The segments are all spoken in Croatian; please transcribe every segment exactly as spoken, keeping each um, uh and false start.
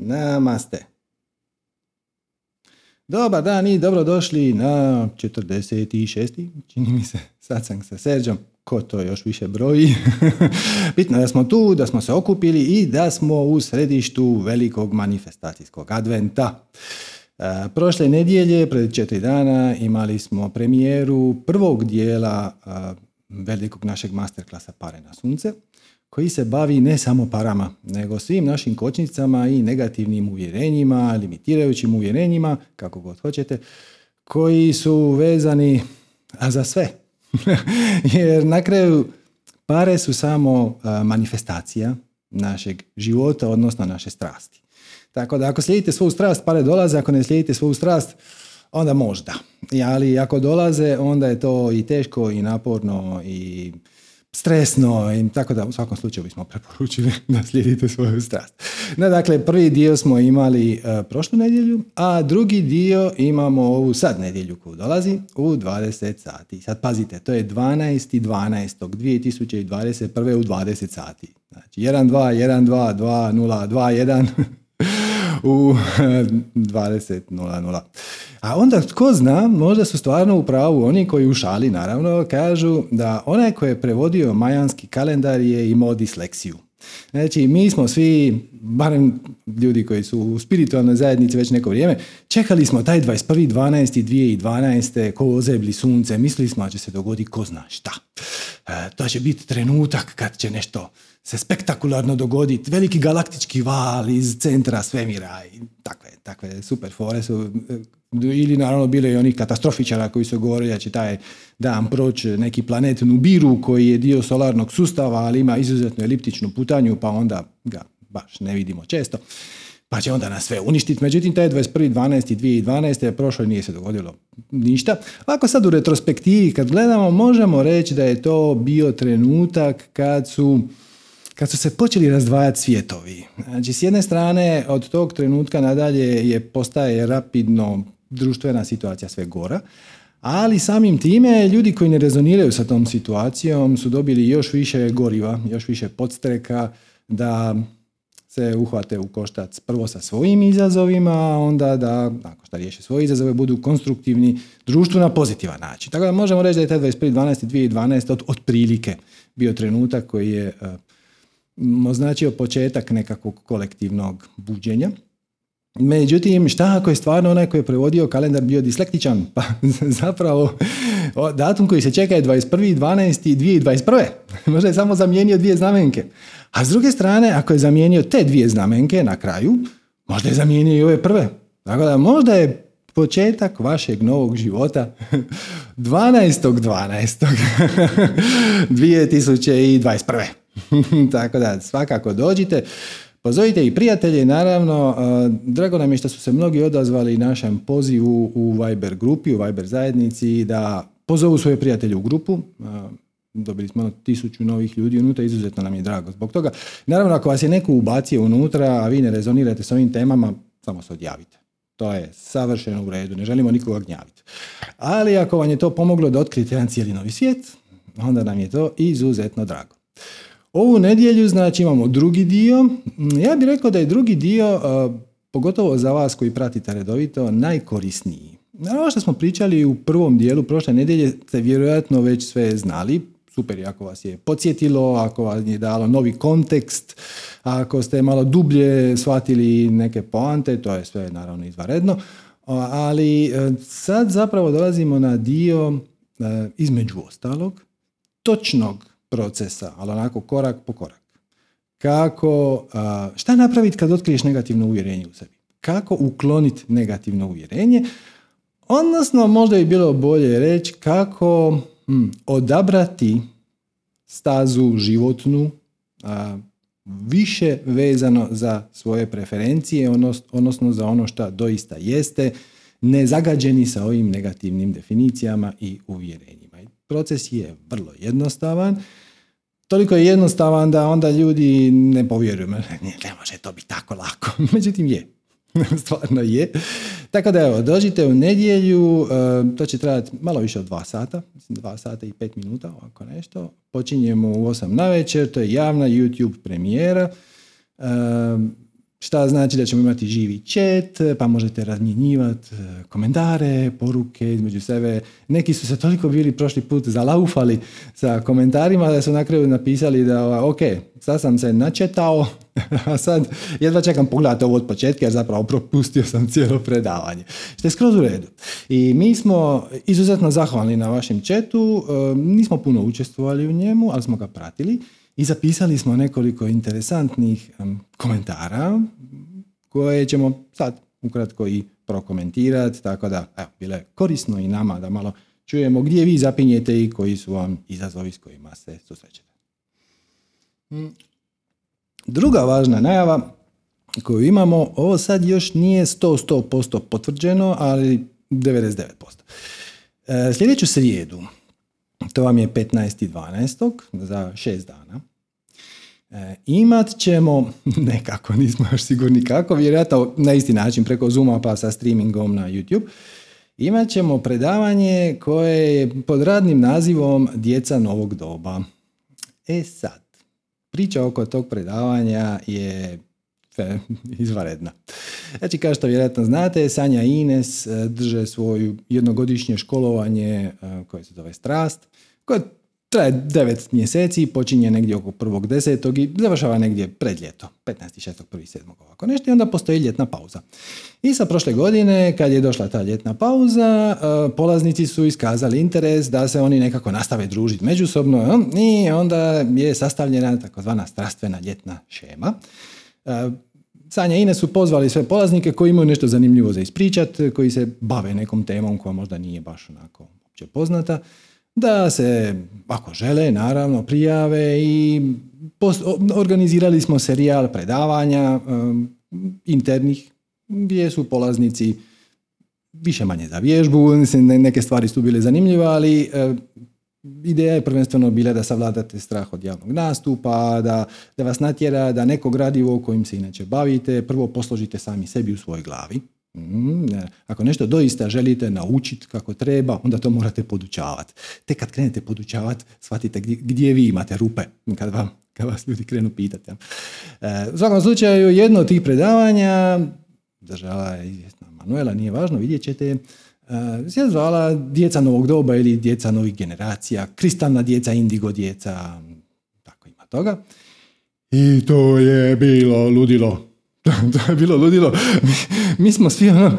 Namaste. Dobar dan i dobrodošli na četrdeset šesti čini mi se, satsang sa Serđom. Ko to još više broji? Bitno da smo tu, da smo se okupili i da smo u središtu velikog manifestacijskog adventa. E, prošle nedjelje, pred četiri dana, imali smo premijeru prvog dijela e, velikog našeg masterklasa Pare na sunce, koji se bavi ne samo parama, nego svim našim kočnicama i negativnim uvjerenjima, limitirajućim uvjerenjima, kako god hoćete, koji su vezani a za sve. Jer na kraju pare su samo manifestacija našeg života, odnosno naše strasti. Tako da ako slijedite svoju strast, pare dolaze, ako ne slijedite svoju strast, onda možda. Ali ako dolaze, onda je to i teško i naporno i stresno, i tako da u svakom slučaju bismo preporučili da slijedite svoju strast. No, dakle, prvi dio smo imali uh, prošlu nedjelju, a drugi dio imamo ovu sad nedjelju koju dolazi u dvadeset sati. Sad pazite, to je dvanaesti dvanaesti dvije tisuće dvadeset prve u dvadeset sati. Znači, jedan dva jedan dva dva nula dva jedan u dvadeset nula nula. A onda tko zna, možda su stvarno u pravu oni koji u šali naravno kažu da onaj koji je prevodio majanski kalendar je imao disleksiju. Znači, mi smo svi, barem ljudi koji su u spiritualnoj zajednici već neko vrijeme, čekali smo taj dvadeset prvi dvanaesti dvije tisuće dvanaeste ko ozebli sunce, mislili smo da će se dogoditi ko zna šta. E, to će biti trenutak kad će nešto se spektakularno dogoditi, veliki galaktički val iz centra svemira i takve, takve super fore su, ili naravno bile i onih katastrofičara koji su govorili da će taj dan proći neki planet Nubiru koji je dio solarnog sustava, ali ima izuzetno eliptičnu putanju, pa onda ga baš ne vidimo često, pa će onda nas sve uništiti. Međutim, taj dvadeset prvi dvanaesti dvije tisuće dvanaeste prošlo i nije se dogodilo ništa. Ako sad u retrospektivi kad gledamo, možemo reći da je to bio trenutak kad su Kad su se počeli razdvajati svjetovi. Znači, s jedne strane, od tog trenutka nadalje je postaje rapidno društvena situacija sve gora, ali samim time ljudi koji ne rezoniraju sa tom situacijom su dobili još više goriva, još više podstreka da se uhvate u koštac prvo sa svojim izazovima, a onda da, nakon što riješe svoje izazove, budu konstruktivni društvu na pozitivan način. Tako da možemo reći da je taj dvadeset prvi dvanaesti dvije tisuće dvanaeste od, otprilike bio trenutak koji je označio početak nekakvog kolektivnog buđenja. Međutim, šta ako je stvarno onaj koji je prevodio kalendar bio dislektičan? Pa zapravo datum koji se čeka je dvadeset prvi dvanaesti dvije tisuće dvadeset prve. Možda je samo zamijenio dvije znamenke. A s druge strane, ako je zamijenio te dvije znamenke na kraju, možda je zamijenio i ove prve. Tako da možda je početak vašeg novog života dvanaesti dvanaesti dvije tisuće dvadeset prve. Tako da svakako dođite, pozovite i prijatelje, naravno. Drago nam je što su se mnogi odazvali našem pozivu u Viber grupi, u Viber zajednici, da pozovu svoje prijatelje u grupu. Dobili smo tisuću novih ljudi unutra, izuzetno nam je drago zbog toga. Naravno, ako vas je neko ubacio unutra, a vi ne rezonirate s ovim temama, samo se odjavite. To je savršeno u redu, ne želimo nikoga gnjaviti. Ali ako vam je to pomoglo da otkrijete jedan cijeli novi svijet, onda nam je to izuzetno drago. Ovu nedjelju, znači, imamo drugi dio. Ja bih rekao da je drugi dio, pogotovo za vas koji pratite redovito, najkorisniji. Ovo što smo pričali u prvom dijelu prošle nedjelje ste vjerojatno već sve znali. Super, ako vas je podsjetilo, ako vas je dalo novi kontekst, ako ste malo dublje shvatili neke poante, to je sve naravno izvanredno. Ali sad zapravo dolazimo na dio, između ostalog, točnog procesa, ali onako korak po korak. Kako, šta napraviti kad otkriješ negativno uvjerenje u sebi? Kako ukloniti negativno uvjerenje? Odnosno, možda bi bilo bolje reći kako hm, odabrati stazu životnu a, više vezano za svoje preferencije, odnos, odnosno za ono što doista jeste, nezagađeni sa ovim negativnim definicijama i uvjerenjima. Proces je vrlo jednostavan. Toliko je jednostavan da onda ljudi ne povjeruju. Ne, ne može to biti tako lako. Međutim, je. Stvarno je. Tako da evo, dođite u nedjelju. To će trajati malo više od dva sata. Mislim, dva sata i pet minuta, ovako nešto. Počinjemo u osam na večer. To je javna YouTube premijera. Šta znači da ćemo imati živi chat, pa možete razmjenjivati komentare, poruke između sebe. Neki su se toliko bili prošli put zalaufali sa komentarima da su na kraju napisali da ok, sad sam se načetao, a sad jedva čekam pogledati ovo od početka jer zapravo propustio sam cijelo predavanje. Što je skroz u redu. I mi smo izuzetno zahvalni na vašem chatu, nismo puno učestvovali u njemu, ali smo ga pratili. I zapisali smo nekoliko interesantnih um, komentara koje ćemo sad ukratko i prokomentirati, tako da evo, bilo je korisno i nama da malo čujemo gdje vi zapinjete i koji su vam izazovi s kojima se susrećete. Druga važna najava koju imamo, ovo sad još nije sto posto potvrđeno, ali devedeset devet posto. E, sljedeću srijedu, to vam je petnaestog dvanaestog za šest dana. E, imat ćemo, nekako nismo još sigurni kako, vjerojatno na isti način preko Zooma pa sa streamingom na YouTube, imat ćemo predavanje koje je pod radnim nazivom Djeca novog doba. E sad, priča oko tog predavanja je izvanredna. Znači, kao što vjerojatno znate, Sanja Ines drže svoju jednogodišnje školovanje koje se zove Strast, koje traje devet mjeseci, počinje negdje oko prvog desetog i završava negdje pred ljeto, petnaestog šestog prvog sedmog ovako nešto, i onda postoji ljetna pauza. I sa prošle godine, kad je došla ta ljetna pauza, polaznici su iskazali interes da se oni nekako nastave družiti međusobno i onda je sastavljena takozvana strastvena ljetna šema. Sanja i Ines su pozvali sve polaznike koji imaju nešto zanimljivo za ispričati, koji se bave nekom temom koja možda nije baš onako opće poznata, da se, ako žele, naravno prijave i post- organizirali smo serijal predavanja um, internih gdje su polaznici više manje za vježbu, neke stvari su bile zanimljive, ali um, ideja je prvenstveno bila da savladate strah od javnog nastupa, da, da vas natjera da neko gradivo kojim se inače bavite prvo posložite sami sebi u svojoj glavi. Mm, ako nešto doista želite naučiti kako treba, onda to morate podučavati. Tek kad krenete podučavati, shvatite gdje, gdje vi imate rupe kad, vam, kad vas ljudi krenu pitati. E, u svakom slučaju, jedno od tih predavanja držala je izvjesna Manuela, nije važno, vidjet ćete, se zvala Djeca novog doba ili Djeca novih generacija, kristalna djeca, indigo djeca, tako ima toga. I to je bilo ludilo. To je bilo ludilo. Mi, mi smo svi, ono,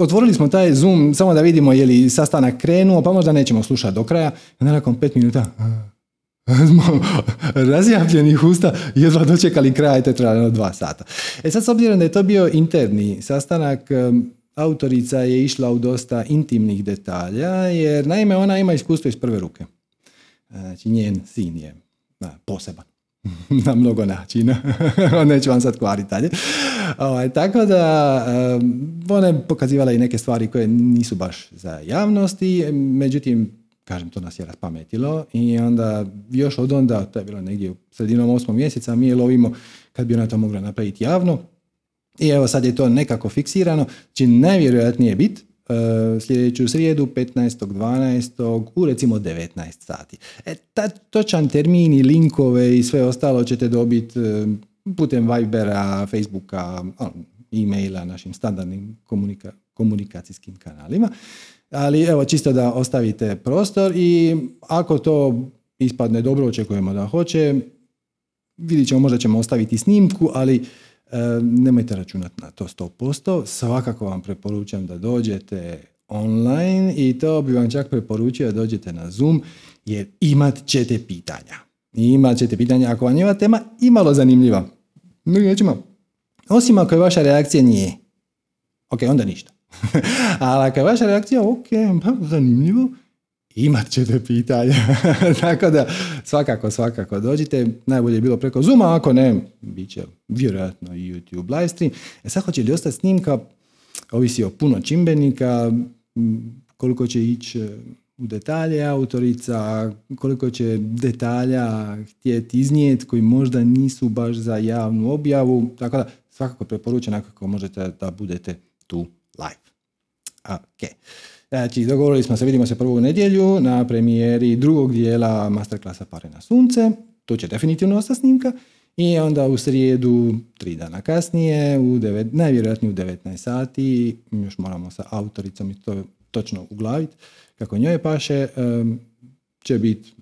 otvorili smo taj Zoom samo da vidimo je li sastanak krenuo, pa možda nećemo slušati do kraja. Nakon pet minuta smo razjapljenih usta jedva dočekali kraj, to je trajalo dva sata. E sad, s obzirom da je to bio interni sastanak, autorica je išla u dosta intimnih detalja, jer naime ona ima iskustvo iz prve ruke. Znači, njen sin je na, poseban na mnogo načina. Neću vam sad kvariti dalje. O, tako da ona je pokazivala i neke stvari koje nisu baš za javnosti, međutim, kažem, to nas je raspametilo i onda još od onda, to je bilo negdje u sredinom osmog mjeseca, mi je lovimo kad bi ona to mogla napraviti javno. I evo, sad je to nekako fiksirano, će najvjerojatnije biti uh, sljedeću srijedu petnaestog dvanaestog u recimo devetnaest sati. E, ta, točan termin i linkove i sve ostalo ćete dobiti uh, putem Vibera, Facebooka, um, e-maila, našim standardnim komunika, komunikacijskim kanalima. Ali evo, čisto da ostavite prostor i ako to ispadne dobro, očekujemo da hoće, vidit ćemo, možda ćemo ostaviti snimku, ali nemojte računati na to sto posto. Svakako vam preporučam da dođete online i to bi vam čak preporučio da dođete na Zoom, jer imat ćete pitanja. Imat ćete pitanja ako vam je ova tema imalo zanimljiva. Nećemo. Osim ako je vaša reakcija nije. Ok, onda ništa. Ali ako je vaša reakcija ok, zanimljivo, imat ćete pitanja. Tako da svakako, svakako dođite. Najbolje je bilo preko Zooma, ako ne, bit će vjerojatno i YouTube live stream. E sad, hoće li ostati snimka, ovisi o puno čimbenika, koliko će ići u detalje autorica, koliko će detalja htjeti iznijeti koji možda nisu baš za javnu objavu. Tako da svakako preporučam ako možete da budete tu live. Ok. Znači, dogovorili smo se, vidimo se prvu nedjelju na premijeri drugog dijela masterklasa Pare na sunce. To će definitivno ostati snimka. I onda u srijedu, tri dana kasnije, u devet, najvjerojatnije u devetnaest sati, još moramo sa autoricom i to točno uglaviti, kako njoj paše, um, će biti,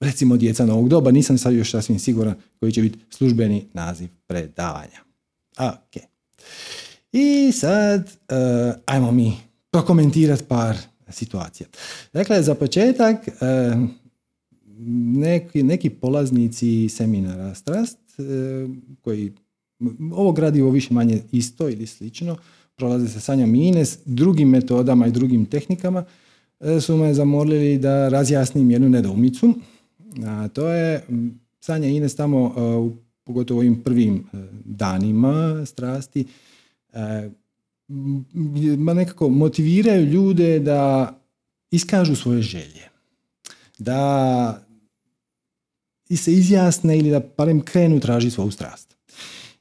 recimo, djeca novog doba, nisam sad još sasvim siguran koji će biti službeni naziv predavanja. Ok. I sad, uh, ajmo mi prokomentirati par situacija. Dakle, za početak, uh, neki, neki polaznici seminara Strast, koji ovo gradivo više manje isto ili slično, prolaze sa Sanjom Ines, drugim metodama i drugim tehnikama, su me zamolili da razjasnim jednu nedoumicu. A to je, Sanja Ines tamo, pogotovo ovim prvim danima strasti, nekako motiviraju ljude da iskažu svoje želje. Da i se izjasne ili da barem krenu tražiti svoju strast.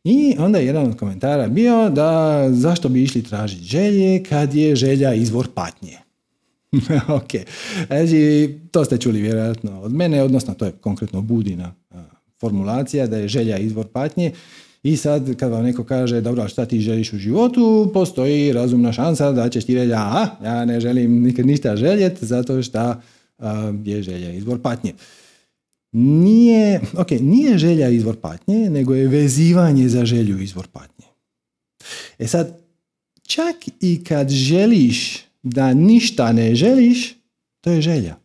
I onda je jedan od komentara bio da zašto bi išli tražiti želje kad je želja izvor patnje. Ok, znači to ste čuli vjerojatno od mene, odnosno to je konkretno Budina formulacija da je želja izvor patnje. I sad kad vam neko kaže dobro, šta ti želiš u životu, postoji razumna šansa da ćeš ti reći a ja ne želim nikad ništa željeti zato što je želja izvor patnje. Nije, ok, nije želja izvor patnje, nego je vezivanje za želju izvor patnje. E sad, čak i kad želiš da ništa ne želiš, to je želja.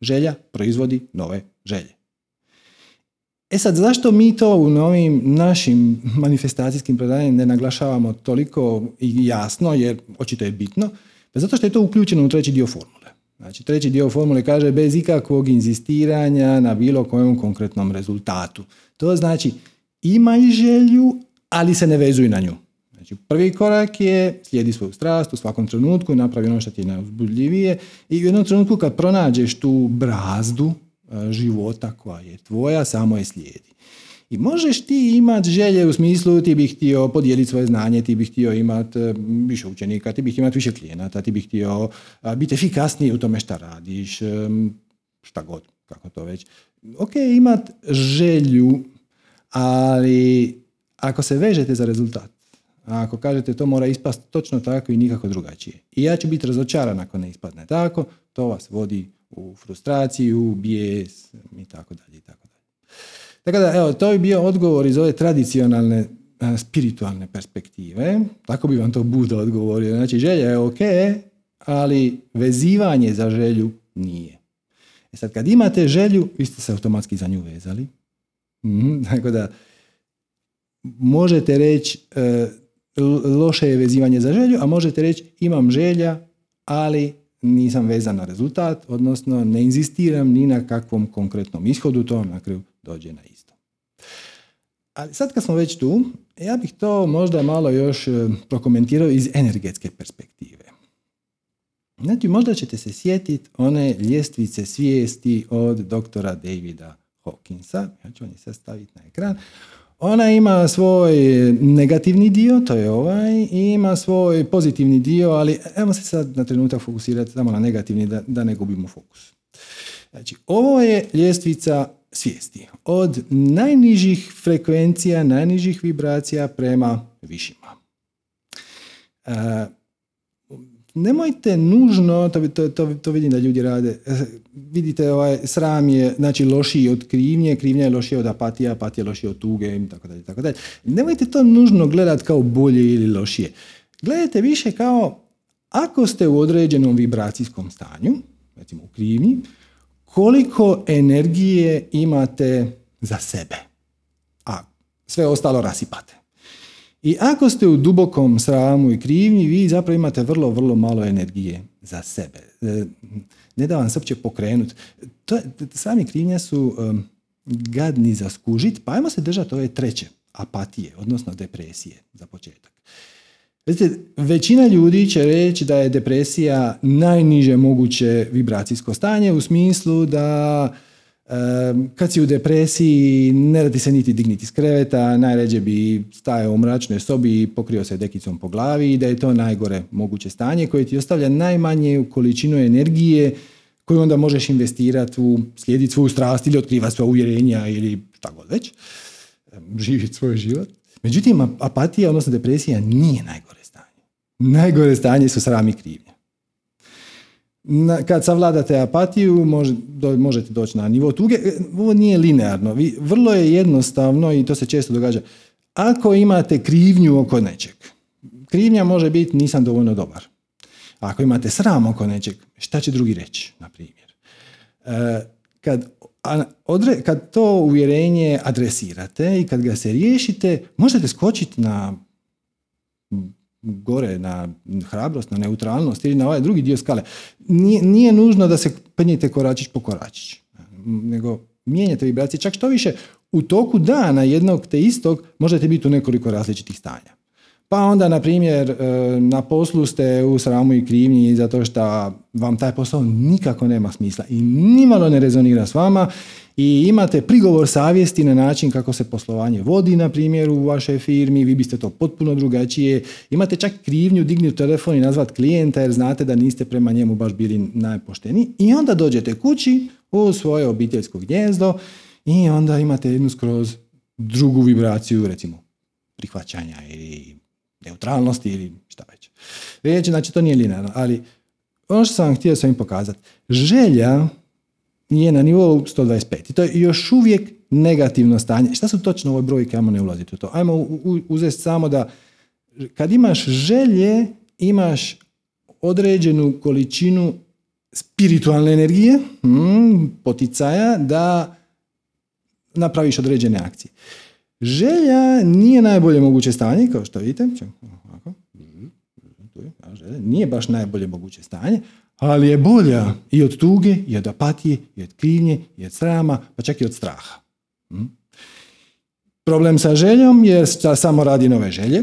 Želja proizvodi nove želje. E sad, zašto mi to u novim našim manifestacijskim predavanjima ne naglašavamo toliko i jasno, jer očito je bitno? Zato što je to uključeno u treći dio formule. Znači, treći dio formule kaže bez ikakvog inzistiranja na bilo kojem konkretnom rezultatu. To znači imaj želju, ali se ne vezuj na nju. Znači, prvi korak je slijedi svoju strast u svakom trenutku, napravi ono što ti je najuzbudljivije i u jednom trenutku kad pronađeš tu brazdu života koja je tvoja, samo je slijedi. I možeš ti imati želje u smislu ti bih htio podijeliti svoje znanje, ti bih htio imati više učenika, ti bih htio imati više klijenata, ti bih htio biti efikasniji u tome šta radiš, šta god, kako to već. Ok, imati želju, ali ako se vežete za rezultat, ako kažete to mora ispast točno tako i nikako drugačije, i ja ću biti razočaran ako ne ispadne tako, to vas vodi u frustraciju, bijes i tako dalje i tako dalje. Tako da, evo, to bi bio odgovor iz ove tradicionalne a, spiritualne perspektive. Tako bi vam to Buda odgovorio. Znači, želja je ok, ali vezivanje za želju nije. E sad, kad imate želju, vi ste se automatski za nju vezali. Mm-hmm. Tako da, možete reći e, loše je vezivanje za želju, a možete reći imam želja, ali nisam vezan na rezultat, odnosno ne inzistiram ni na kakvom konkretnom ishodu, to vam na kraju dođe na isto. Ali sad kad smo već tu, ja bih to možda malo još prokomentirao iz energetske perspektive. Znači, možda ćete se sjetiti one ljestvice svijesti od doktora Davida Hawkinsa. Ja ću vam je sad staviti na ekran. Ona ima svoj negativni dio, to je ovaj, i ima svoj pozitivni dio, ali evo se sad na trenutak fokusirati samo na negativni da, da ne gubimo fokus. Znači, ovo je ljestvica svijesti. Od najnižih frekvencija, najnižih vibracija prema višima. E, nemojte nužno, to, to, to, to vidim da ljudi rade, e, vidite, ovaj, sram je, znači, lošiji od krivnje, krivnja je lošija od apatije, apatija je lošija od tuge i tako dalje, tako dalje. Nemojte to nužno gledati kao bolje ili lošije. Gledajte više kao ako ste u određenom vibracijskom stanju, recimo u krivnji, koliko energije imate za sebe, a sve ostalo rasipate. I ako ste u dubokom sramu i krivnji, vi zapravo imate vrlo, vrlo malo energije za sebe. Ne da vam se uopće pokrenuti. Sami krivnja su um, gadni za skužiti, pa ajmo se držati ove treće apatije, odnosno depresije za početak. Znači, većina ljudi će reći da je depresija najniže moguće vibracijsko stanje u smislu da e, kad si u depresiji ne radi se niti digniti iz kreveta, najređe bi stajao u mračnoj sobi i pokrio se dekicom po glavi i da je to najgore moguće stanje koje ti ostavlja najmanju količinu energije koju onda možeš investirati u slijediti svoju strast ili otkrivati svoje uvjerenja ili šta god već, živjeti svoj život. Međutim, apatija, odnosno depresija, nije najgore stanje. Najgore stanje su sram i krivnja. Na, kad savladate apatiju, može, do, možete doći na nivo tuge. Ovo nije linearno. Vi, vrlo je jednostavno i to se često događa. Ako imate krivnju oko nečeg, krivnja može biti nisam dovoljno dobar. Ako imate sram oko nečeg, šta će drugi reći, na primjer. E, kad, odre, kad to uvjerenje adresirate i kad ga se riješite, možete skočiti na gore, na hrabrost, na neutralnost ili na ovaj drugi dio skale. Nije, nije nužno da se penjete koračić po koračić, nego mijenjate vibracije. Čak što više, u toku dana jednog te istog možete biti u nekoliko različitih stanja. Pa onda, na primjer, na poslu ste u sramu i krivnji zato što vam taj posao nikako nema smisla i nimalo ne rezonira s vama i imate prigovor savjesti na način kako se poslovanje vodi, na primjer, u vašoj firmi, vi biste to potpuno drugačije. Imate čak krivnju dignuti telefon i nazvati klijenta jer znate da niste prema njemu baš bili najpošteniji i onda dođete kući u svoje obiteljsko gnjezdo i onda imate jednu skroz drugu vibraciju, recimo, prihvaćanja ili neutralnosti ili šta već. Riječ, znači to nije linearno, ali ono što sam vam htio sam im pokazati. Želja je na nivou sto dvadeset pet i to je još uvijek negativno stanje. Šta su točno ove brojke? Ajmo ne ulaziti u to. Ajmo uzeti samo da kad imaš želje, imaš određenu količinu spiritualne energije, poticaja da napraviš određene akcije. Želja nije najbolje moguće stanje, kao što vidite. Nije baš najbolje moguće stanje, ali je bolja i od tuge, i od apatije, i od krivnje, i od srama, pa čak i od straha. Problem sa željom je da samo radi nove želje.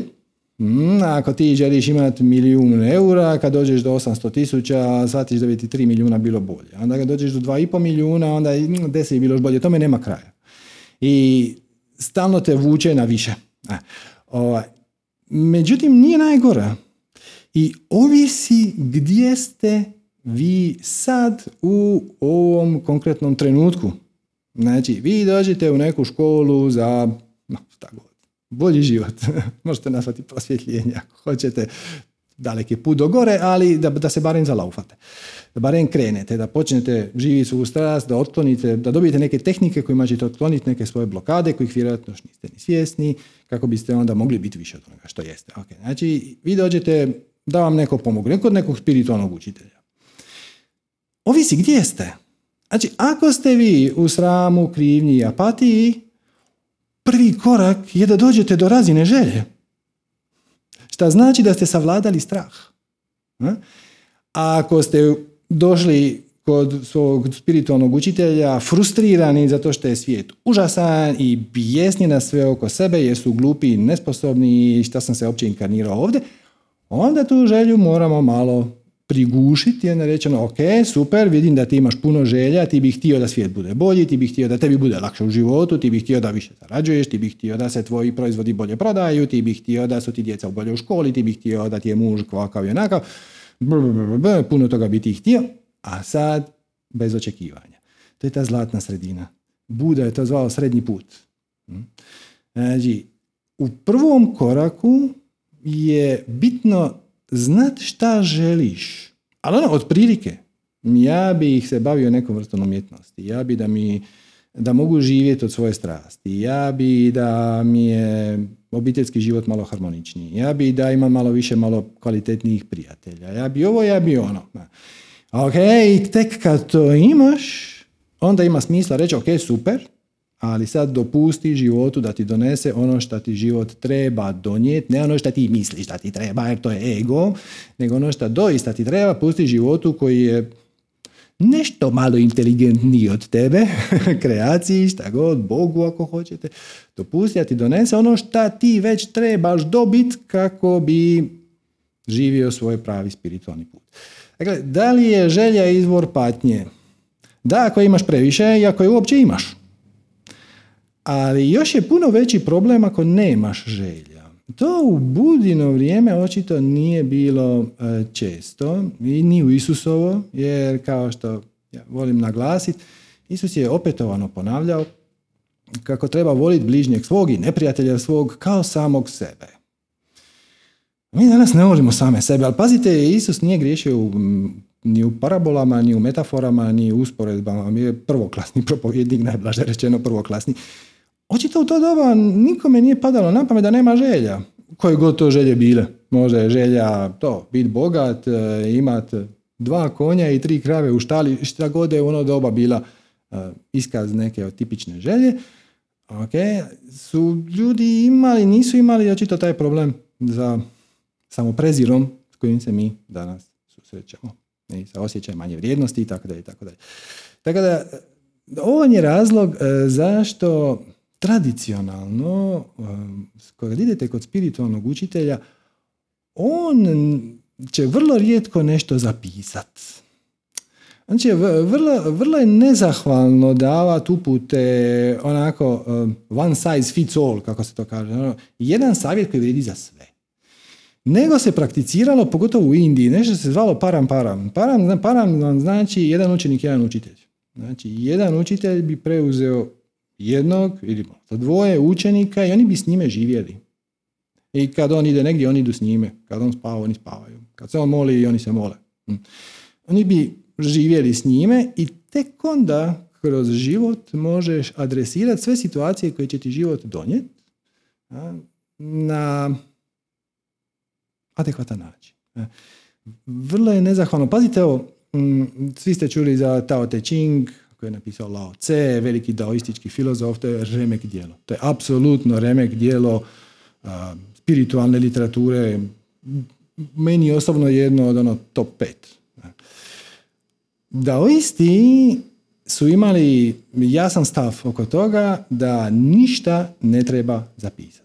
Ako ti želiš imati milijun eura, kad dođeš do osamsto tisuća, shvatiš da bi ti tri milijuna bilo bolje. Onda kad dođeš do dva i pol milijuna, onda deset je bilo bolje. Tome nema kraja. I stalno te vuče na više. Međutim, nije najgore. I ovisi gdje ste vi sad u ovom konkretnom trenutku. Znači, vi dođete u neku školu za no, tako, bolji život. Možete nazvati prosvjetljenje ako hoćete. Daleki put do gore, ali da, da se barem zalaufate. Da barem krenete, da počnete živjeti svoju strast, da otklonite, da dobijete neke tehnike kojima ćete otkloniti neke svoje blokade kojih vjerojatno niste ni svjesni, kako biste onda mogli biti više od onoga što jeste. Okay. Znači, vi dođete da vam neko pomogne, kod nekog spiritualnog učitelja. Ovisi gdje ste. Znači, ako ste vi u sramu, krivnji i apatiji, prvi korak je da dođete do razine želje. Šta znači da ste savladali strah. A ako ste došli kod svog spiritualnog učitelja frustrirani zato što je svijet užasan i bijesni na sve oko sebe, jer su glupi i nesposobni i šta sam se uopće inkarnirao ovdje, onda tu želju moramo malo prigušiti. Jedna rečeno, ok, super, vidim da ti imaš puno želja, ti bi htio da svijet bude bolji, ti bi htio da tebi bude lakše u životu, ti bi htio da više zarađuješ, ti bi htio da se tvoji proizvodi bolje prodaju, ti bi htio da su ti djeca bolje u školi, ti bi htio da ti je muž kvakav i onakav, br, br, br, br, puno toga bi ti htio, a sad bez očekivanja. To je ta zlatna sredina. Buda je to zvao srednji put. Znači, u prvom koraku je bitno znat šta želiš. Ali ono, od prilike. Ja bih se bavio nekom vrstom umjetnosti. Ja bi da mi, da mogu živjeti od svoje strasti. Ja bi da mi je obiteljski život malo harmoničniji. Ja bi da imam malo više, malo kvalitetnijih prijatelja. Ja bi ovo, ja bi ono. Ok, tek kad to imaš, onda ima smisla reći ok, super, ali sad dopusti životu da ti donese ono što ti život treba donijeti, ne ono što ti misliš da ti treba, jer to je ego, nego ono što doista ti treba, pusti životu koji je nešto malo inteligentniji od tebe, kreaciji, šta god, Bogu ako hoćete, dopusti da ti donese ono što ti već trebaš dobiti kako bi živio svoj pravi spiritualni put. Dakle, da li je želja izvor patnje? Da, ako imaš previše i ako je uopće imaš. Ali još je puno veći problem ako nemaš želja. To u Budino vrijeme očito nije bilo često i ni u Isusovo, jer kao što ja volim naglasiti, Isus je opetovano ponavljao kako treba voliti bližnjeg svog i neprijatelja svog kao samog sebe. Mi danas ne volimo same sebe, ali pazite, Isus nije griješio u, ni u parabolama, ni u metaforama, ni u usporedbama. Mi je prvoklasni propovjednik, najblaže rečeno prvoklasni. Očito u to doba nikome nije padalo na pamet da nema želja. Koje god to želje bile. Možda je želja to, biti bogat, imat dva konja i tri krave u štali, šta god je u ono doba bila iskaz neke tipične želje. Okay. Su ljudi imali, nisu imali očito taj problem za samoprezirom s kojim se mi danas susrećemo. I sa osjećajem manje vrijednosti i tako dalje i tako dalje. Tako da, ovo je razlog zašto tradicionalno, kada idete kod spiritualnog učitelja, on će vrlo rijetko nešto zapisati. Znači, vrlo, vrlo je nezahvalno davati upute onako one size fits all, kako se to kaže. Jedan savjet koji vrijedi za sve. Nego se prakticiralo, pogotovo u Indiji, nešto se zvalo param param. Param param znači jedan učenik, jedan učitelj. Znači, jedan učitelj bi preuzeo jednog ili dvoje učenika i oni bi s njime živjeli. I kad on ide negdje, oni idu s njime. Kad on spava, oni spavaju. Kad se on moli, oni se mole. Oni bi živjeli s njime i tek onda kroz život možeš adresirati sve situacije koje će ti život donijeti na adekvatan način. Vrlo je nezahvalno. Pazite, evo, svi ste čuli za Tao Te Ching, koji je napisao Laoce, veliki daoistički filozof, to je remek djelo. To je apsolutno remek djelo spiritualne literature. Meni osobno jedno od ono top pet. Daoisti su imali jasan stav oko toga da ništa ne treba zapisati.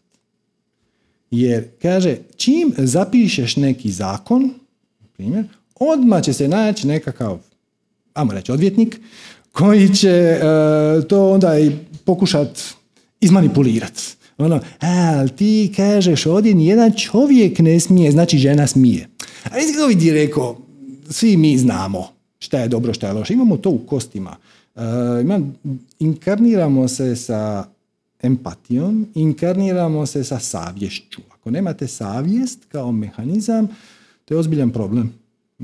Jer, kaže, čim zapišeš neki zakon, na primjer, odmah će se naći nekakav, ajmo reći, odvjetnik, koji će e, to onda i pokušat izmanipulirati. Ono, ali ti kažeš ovdje nijedan čovjek ne smije, znači žena smije. A nisi kako bi ti rekao, svi mi znamo šta je dobro, šta je loše. Imamo to u kostima. E, imam, inkarniramo se sa empatijom, inkarniramo se sa savješću. Ako nemate savjest kao mehanizam, to je ozbiljan problem.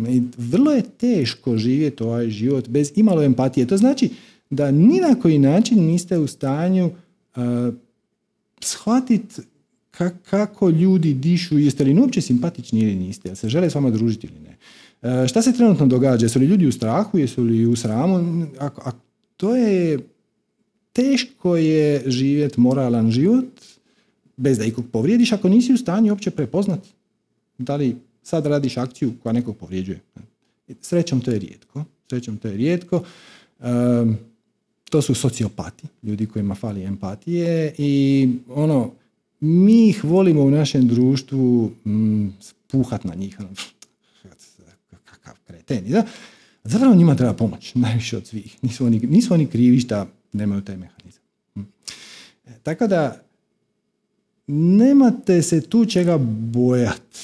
I vrlo je teško živjeti ovaj život bez imalo empatije. To znači da ni na koji način niste u stanju uh, shvatiti ka- kako ljudi dišu, jeste li uopće simpatični ili niste, jel se žele s vama družiti ili ne. Uh, šta se trenutno događa? Jesu li ljudi u strahu, jesu li u sramu? A, a to je... Teško je živjeti moralan život bez da ikog povrijediš ako nisi u stanju uopće prepoznati da li sad radiš akciju koja nekog povrijeđuje. Srećom to je rijetko. Srećom to je rijetko. Um, to su sociopati, ljudi kojima fali empatije i ono, mi ih volimo u našem društvu mm, spuhat na njih. Kakav kreten. Da? Zapravo njima treba pomoć, najviše od svih. Nisu oni, nisu oni krivi šta nemaju taj mehanizam. Hm. Tako da nemate se tu čega bojati,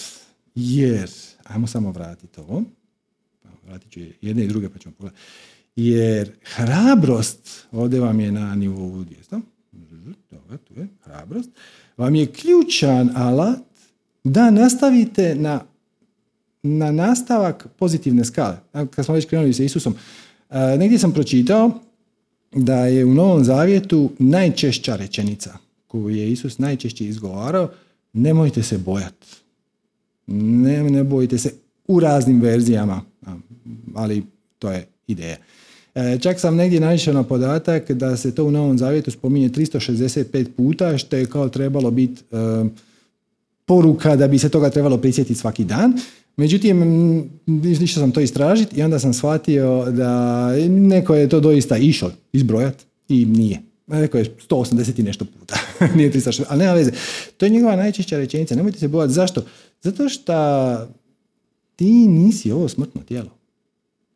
jer, ajmo samo vratiti ovo, vratit ću jedne i druge pa ćemo pogledati, jer hrabrost, ovdje vam je na nivou dvjesto, tu je, hrabrost, vam je ključan alat da nastavite na, na nastavak pozitivne skale. Kad smo već krenuli sa Isusom, negdje sam pročitao da je u Novom Zavjetu najčešća rečenica koju je Isus najčešće izgovarao, nemojte se bojati. Ne, ne bojite se u raznim verzijama, ali to je ideja. E, čak sam negdje naišao na podatak da se to u Novom Zavjetu spominje tristo šezdeset pet puta, što je kao trebalo biti e, poruka da bi se toga trebalo prisjetiti svaki dan. Međutim, išao sam to istražiti i onda sam shvatio da neko je to doista išao izbrojati i nije. Neko je sto osamdeset i nešto puta, nije tristo šezdeset, ali nema veze. To je njegova najčešća rečenica, nemojte se bojati. Zašto? Zato što ti nisi ovo smrtno tijelo.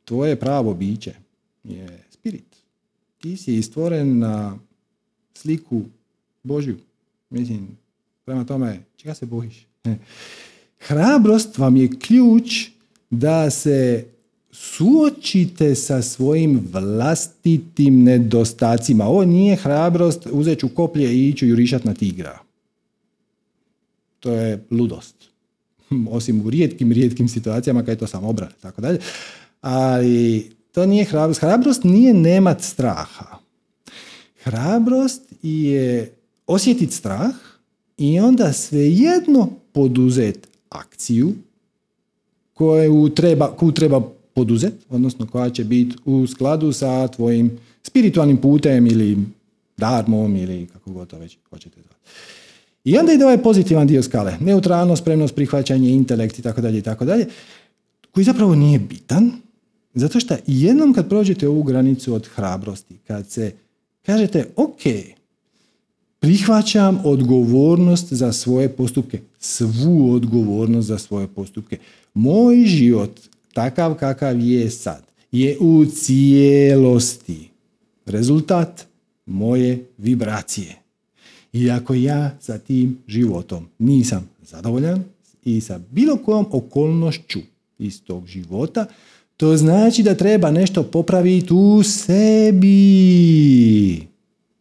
Tvoje pravo biće je spirit. Ti si stvoren na sliku Božju. Mislim, prema tome, čega se bojiš? Hrabrost vam je ključ da se suočite sa svojim vlastitim nedostacima. Ovo nije hrabrost uzet ću koplje i iću jurišat na tigra. To je ludost. Osim u rijetkim, rijetkim situacijama kad je to samobrana, tako dalje. Ali to nije hrabrost. Hrabrost nije nemat straha. Hrabrost je osjetit strah i onda svejedno poduzet akciju koju treba, koju treba poduzet, odnosno koja će biti u skladu sa tvojim spiritualnim putem ili darmom ili kako god to već hoćete zvati. I onda ide ovaj pozitivan dio skale. Neutralnost, spremnost, prihvaćanje, intelekt itd. itd. koji zapravo nije bitan, zato što jednom kad prođete ovu granicu od hrabrosti, kad se kažete ok, prihvaćam odgovornost za svoje postupke, svu odgovornost za svoje postupke. Moj život, takav kakav je sad, je u cijelosti rezultat moje vibracije. I ako ja sa tim životom nisam zadovoljan i sa bilo kojom okolnošću iz tog života, to znači da treba nešto popraviti u sebi.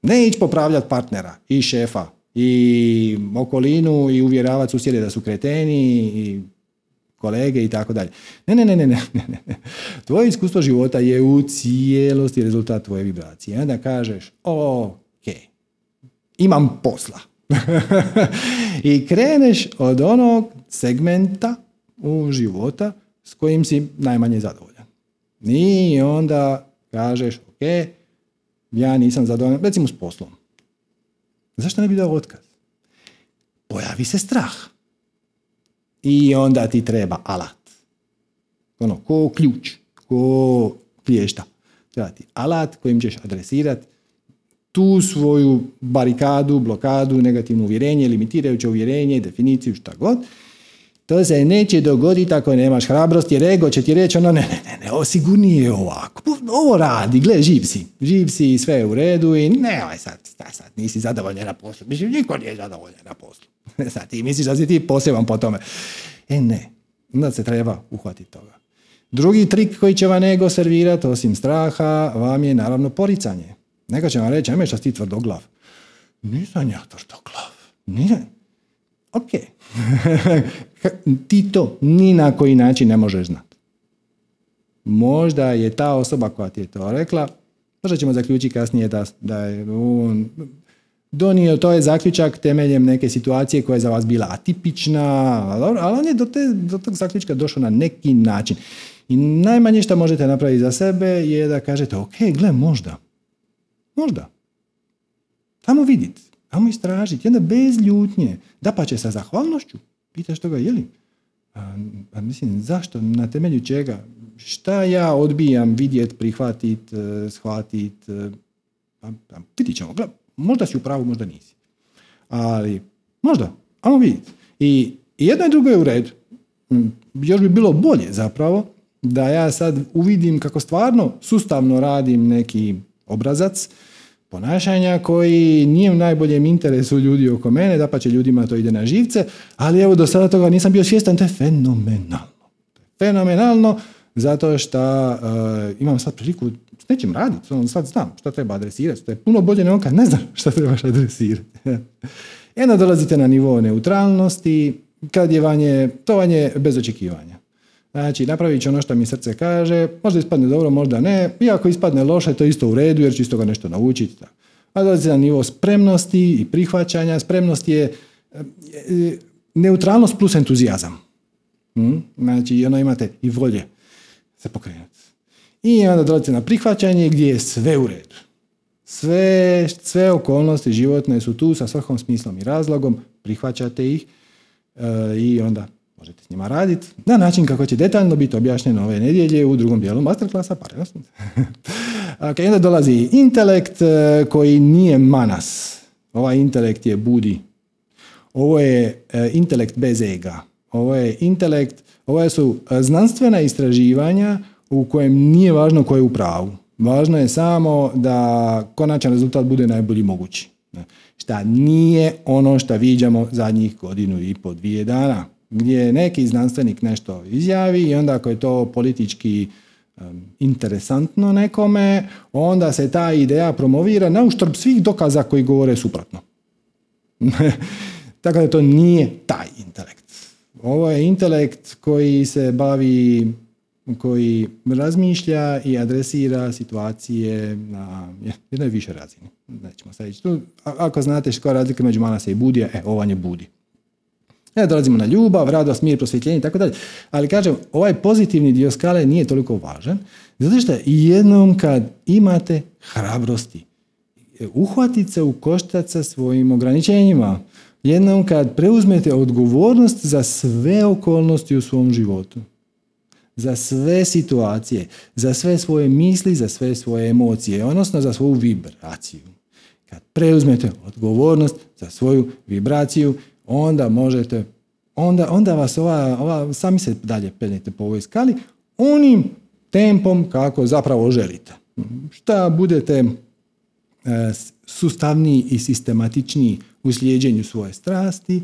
Ne ići popravljati partnera i šefa i okolinu i uvjeravati susjede da su kreteni i kolege i tako dalje. Ne, ne, ne, ne, ne, ne. Tvoje iskustvo života je u cijelosti rezultat tvoje vibracije. Onda kažeš, ok, imam posla. I kreneš od onog segmenta u života s kojim si najmanje zadovoljan. I onda kažeš, ok, ja nisam zadovoljan, recimo s poslom. Zašto ne bi dao otkaz? Pojavi se strah. I onda ti treba alat. Ono, ko ključ, ko klješta. Treba ti alat kojim ćeš adresirati tu svoju barikadu, blokadu, negativno uvjerenje, limitirajuće uvjerenje, definiciju, šta god. To se neće dogoditi ako nemaš hrabrost, jer ego će ti reći ono, ne, ne, ne, ovo sigurnije je ovako. Ovo radi, gle, živ si. Živ si i sve je u redu i ne, ovaj sad, sad nisi zadovoljen na poslu. Mislim, niko nije zadovoljen na poslu. Sad ti misliš da si ti poseban po tome. E ne, onda se treba uhvatiti toga. Drugi trik koji će vam ego servirati, osim straha, vam je naravno poricanje. Neka će vam reći, ajme što si ti tvrdoglav. Nisam ja tvrdoglav. Nisam. Ok. Ti to ni na koji način ne možeš znati. Možda je ta osoba koja ti je to rekla, možda ćemo zaključiti kasnije da, da je on donio, to je zaključak temeljem neke situacije koja je za vas bila atipična, ali on je do, te, do tog zaključka došao na neki način. I najmanje što možete napraviti za sebe je da kažete, ok, gle, možda. Možda. Tamo vidjeti. Ajmo istražiti, onda bez ljutnje. Dapače, sa zahvalnošću. Pitaš toga, je li? A, a mislim, zašto? Na temelju čega? Šta ja odbijam vidjet, prihvatit, shvatit? A, a, vidit ćemo. Gleda, možda si u pravu, možda nisi. Ali, možda. Ajmo vidjeti. I jedno i drugo je u redu. Još bi bilo bolje zapravo da ja sad uvidim kako stvarno sustavno radim neki obrazac ponašanja koji nije u najboljem interesu ljudi oko mene, da pa će ljudima to ide na živce, ali evo do sada toga nisam bio svjestan, to je fenomenalno. Fenomenalno zato što uh, imam sad priliku s nečim raditi, sad znam šta treba adresirati, to je puno bolje nego kad ne znam šta trebaš adresirati. Jedno dolazite na nivo neutralnosti, kad je vanje, to vanje bez očekivanja. Znači, napravit ću ono što mi srce kaže, možda ispadne dobro, možda ne, i ako ispadne loše, to je isto u redu, jer ću iz toga nešto naučiti. A dolazi na nivo spremnosti i prihvaćanja. Spremnost je neutralnost plus entuzijazam. Znači, ono imate i volje se pokrenuti. I onda dolazite na prihvaćanje gdje je sve u redu. Sve, sve okolnosti životne su tu sa svrhom, smislom i razlogom, prihvaćate ih i onda možete s njima raditi na način kako će detaljno biti objašnjeno ove nedjelje u drugom dijelu masterklasa Pare na sunce. Okay, onda dolazi intelekt koji nije manas. Ovaj intelekt je budi. Ovo je intelekt bez ega. Ovo je intelekt, ovo su znanstvena istraživanja u kojem nije važno ko je u pravu. Važno je samo da konačan rezultat bude najbolji mogući. Šta nije ono što viđamo zadnjih godinu i po dvije dana. Gdje neki znanstvenik nešto izjavi i onda ako je to politički interesantno nekome, onda se ta ideja promovira na uštrb svih dokaza koji govore suprotno. Tako da to nije taj intelekt. Ovo je intelekt koji se bavi, koji razmišlja i adresira situacije na jednoj više razini. Nećemo sad ići tu. Ako znate što je razlika među Manasa i Budija, e, ovaj je Budi. E, dolazimo na ljubav, radost, mir, prosvjetljenje i tako dalje. Ali kažem, ovaj pozitivni dio skale nije toliko važan, zato što jednom kad imate hrabrosti, uhvatite se u koštac sa svojim ograničenjima, jednom kad preuzmete odgovornost za sve okolnosti u svom životu, za sve situacije, za sve svoje misli, za sve svoje emocije, odnosno za svoju vibraciju. Kad preuzmete odgovornost za svoju vibraciju, onda možete, onda, onda vas ova, ova, sami se dalje penjete po ovoj skali onim tempom kako zapravo želite. Šta budete e, sustavniji i sistematičniji u slijeđenju svoje strasti,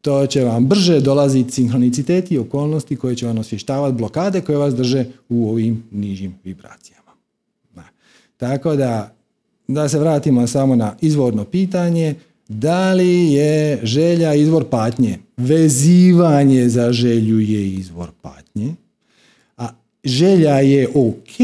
to će vam brže dolaziti sinhroniciteti i okolnosti koje će vam osvještavati blokade koje vas drže u ovim nižim vibracijama. Da. Tako da, da se vratimo samo na izvorno pitanje. Da li je želja izvor patnje? Vezivanje za želju je izvor patnje, a želja je ok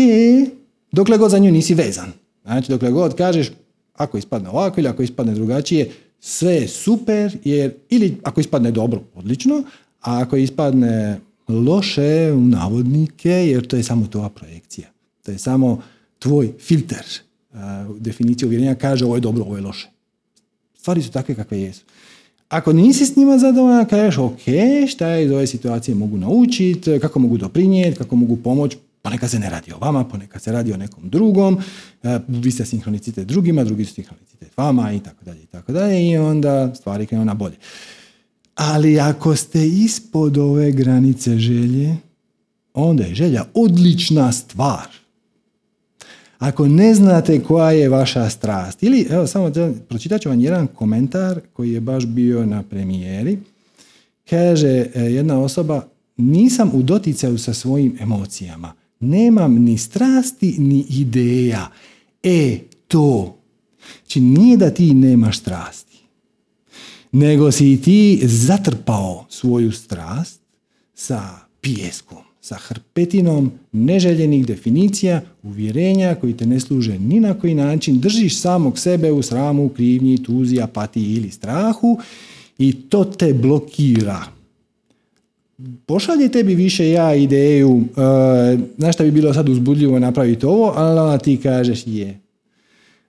dokle god za nju nisi vezan. Znači, dokle god kažeš ako ispadne ovako ili ako ispadne drugačije, sve je super, jer ili ako ispadne dobro, odlično, a ako ispadne loše, u navodnike, jer to je samo tvoja projekcija. To je samo tvoj filter. Definicija uvjerenja kaže ovo je dobro, ovo je loše. Stvari su takve kakve jesu. Ako nisi s njima zadovoljan, kažeš ok, šta je iz ove situacije mogu naučiti, kako mogu doprinijeti, kako mogu pomoći, ponekad se ne radi o vama, ponekad se radi o nekom drugom, vi ste sinhronicitet drugima, drugi su sinhronicitet vama i tako dalje i tako dalje i onda stvari krenu na bolje. Ali ako ste ispod ove granice želje, onda je želja odlična stvar. Ako ne znate koja je vaša strast, ili, evo, samo pročitat ću vam jedan komentar koji je baš bio na premijeri. Kaže jedna osoba, nisam u doticaju sa svojim emocijama. Nemam ni strasti, ni ideja. E, to. Znači, nije da ti nemaš strasti, nego si ti zatrpao svoju strast sa pijeskom, sa hrpetinom neželjenih definicija, uvjerenja koji te ne služe ni na koji način, držiš samog sebe u sramu, krivnji, tuzi, apatiji ili strahu i to te blokira. Pošalje tebi više ja ideju, e, znaš šta bi bilo sad uzbudljivo napraviti ovo, ali ti kažeš je.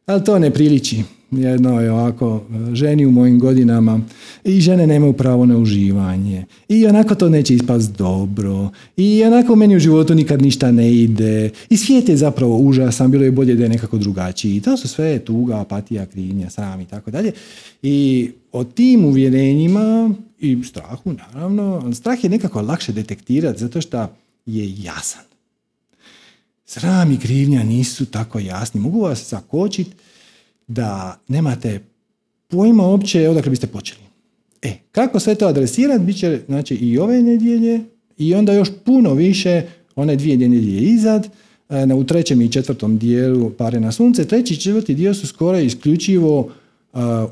Ali to ne priliči jedno je ovako ženi u mojim godinama i žene nemaju pravo na uživanje i onako to neće ispast dobro i onako meni u životu nikad ništa ne ide i svijet je zapravo užasan, bilo je bolje da je nekako drugačiji i to su sve tuga, apatija, krivnja, sram i tako dalje i o tim uvjerenjima i strahu naravno, strah je nekako lakše detektirati zato što je jasan. Sram i krivnja nisu tako jasni, mogu vas zakočiti da nemate pojma uopće odakle biste počeli. E, kako sve to adresirati, bit će znači, i ove nedjelje i onda još puno više, one dvije nedjelje izad, u trećem i četvrtom dijelu Pare na sunce. Treći i četvrti dio su skoro isključivo uh,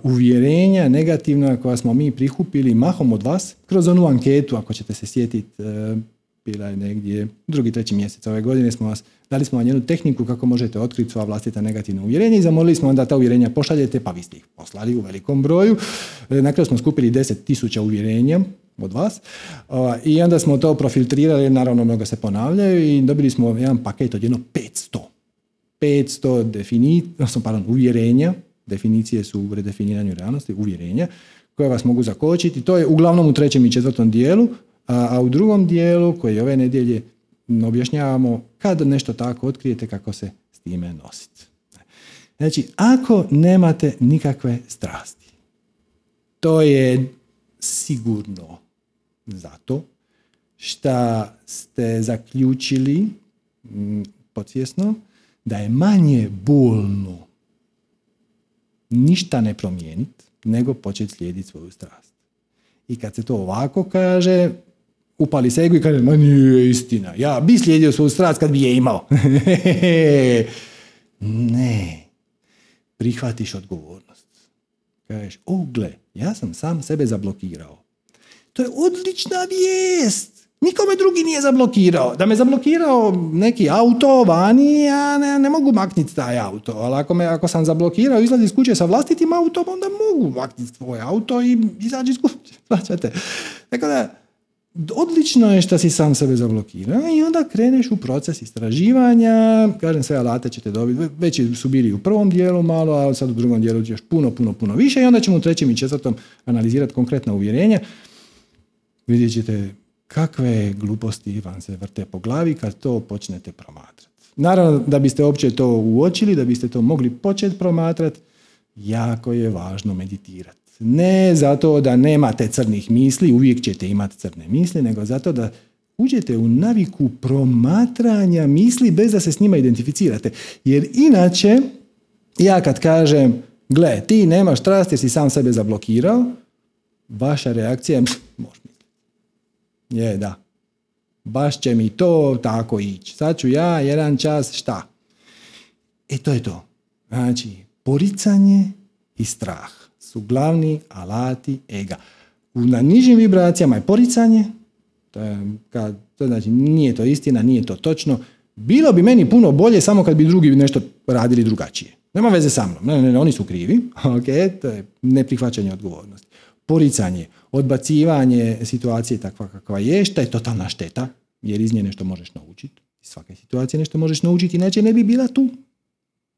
uvjerenja negativna koja smo mi prikupili mahom od vas kroz onu anketu, ako ćete se sjetiti, uh, bila je negdje drugi, treći mjesec ove godine smo vas, dali smo vam jednu tehniku kako možete otkriti sva vlastita negativna uvjerenja i zamolili smo onda ta uvjerenja pošaljete, pa vi ste ih poslali u velikom broju. Na kraju smo skupili deset tisuća uvjerenja od vas i onda smo to profiltrirali, naravno mnogo se ponavljaju i dobili smo jedan paket od jedno petsto. petsto defini... pardon, uvjerenja, definicije su u redefiniranju realnosti, uvjerenja, koje vas mogu zakočiti. To je uglavnom u trećem i četvrtom dijelu, a u drugom dijelu koji ove nedjelje objašnjavamo kad nešto tako otkrijete kako se s time nositi. Znači, ako nemate nikakve strasti, to je sigurno zato što ste zaključili podsvjesno da je manje bolno ništa ne promijeniti nego početi slijediti svoju strast. I kad se to ovako kaže, upali segu i kaže, ma nije istina, ja bi slijedio svoju strast kad bi je imao. Ne. Prihvatiš odgovornost. Kažeš, o, gle, ja sam sam sebe zablokirao. To je odlična vijest. Nikome drugi nije zablokirao. Da me zablokirao neki auto vani, ja ne, ne mogu makniti taj auto. Ali ako, me, ako sam zablokirao izlazi iz kuće sa vlastitim autom, onda mogu makniti svoj auto i izađi iz kuće. Svačate. Tako da, odlično je što si sam sebe zablokirao i onda kreneš u proces istraživanja. Kažem, sve alate ćete dobiti. Već su bili u prvom dijelu malo, a sad u drugom dijelu još puno, puno, puno više i onda ćemo u trećem i četvrtom analizirati konkretna uvjerenja. Vidjet ćete kakve gluposti vam se vrte po glavi kad to počnete promatrati. Naravno, da biste uopće to uočili, da biste to mogli početi promatrati, jako je važno meditirati. Ne zato da nemate crnih misli, uvijek ćete imati crne misli, nego zato da uđete u naviku promatranja misli bez da se s njima identificirate. Jer inače, ja kad kažem, gle, ti nemaš strast jer si sam sebe zablokirao, vaša reakcija je, možeš misliti. Je, da. Baš će mi to tako ići. Sad ću ja jedan čas šta? E to je to. Znači, poricanje i strah su glavni alati ega. Na nižim vibracijama je poricanje, to je, kad, to znači nije to istina, nije to točno. Bilo bi meni puno bolje samo kad bi drugi nešto radili drugačije. Nema veze sa mnom, ne, ne, ne, oni su krivi. Ok, to je neprihvaćanje odgovornosti. Poricanje, odbacivanje situacije takva kakva je, šta je totalna šteta, jer iz nje nešto možeš naučiti. Iz svake situacije nešto možeš naučiti, inače ne bi bila tu.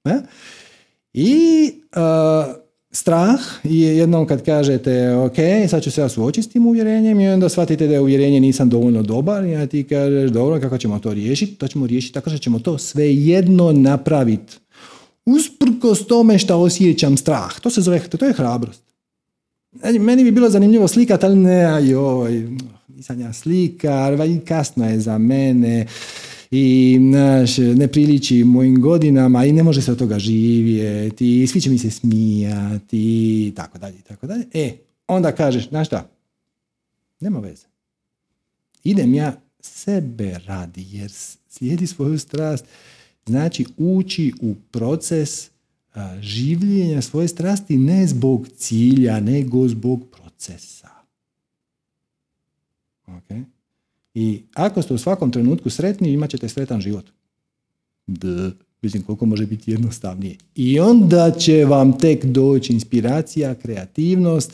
E? I... Uh, Strah je jednom kad kažete, ok, sad ću se ja suočiti s tim uvjerenjem i onda shvatite da je uvjerenje nisam dovoljno dobar i ja ti kažeš, dobro, kako ćemo to riješiti? To ćemo riješiti tako što ćemo to svejedno napraviti. Usprkos tome što osjećam strah. To se zove, to je hrabrost. Meni bi bilo zanimljivo slikat, ali ne, joj, nisam ja slikar, kasno je za mene. I naš, ne priliči mojim godinama i ne može se od toga živjeti, svi će mi se smijati i tako dalje i tako dalje. E, onda kažeš, znaš šta, nema veze. Idem ja sebe radi jer slijedi svoju strast, znači ući u proces a, življenja svoje strasti ne zbog cilja, nego zbog procesa. Okay? I ako ste u svakom trenutku sretni, imat ćete sretan život. Da, mislim koliko može biti jednostavnije. I onda će vam tek doći inspiracija, kreativnost,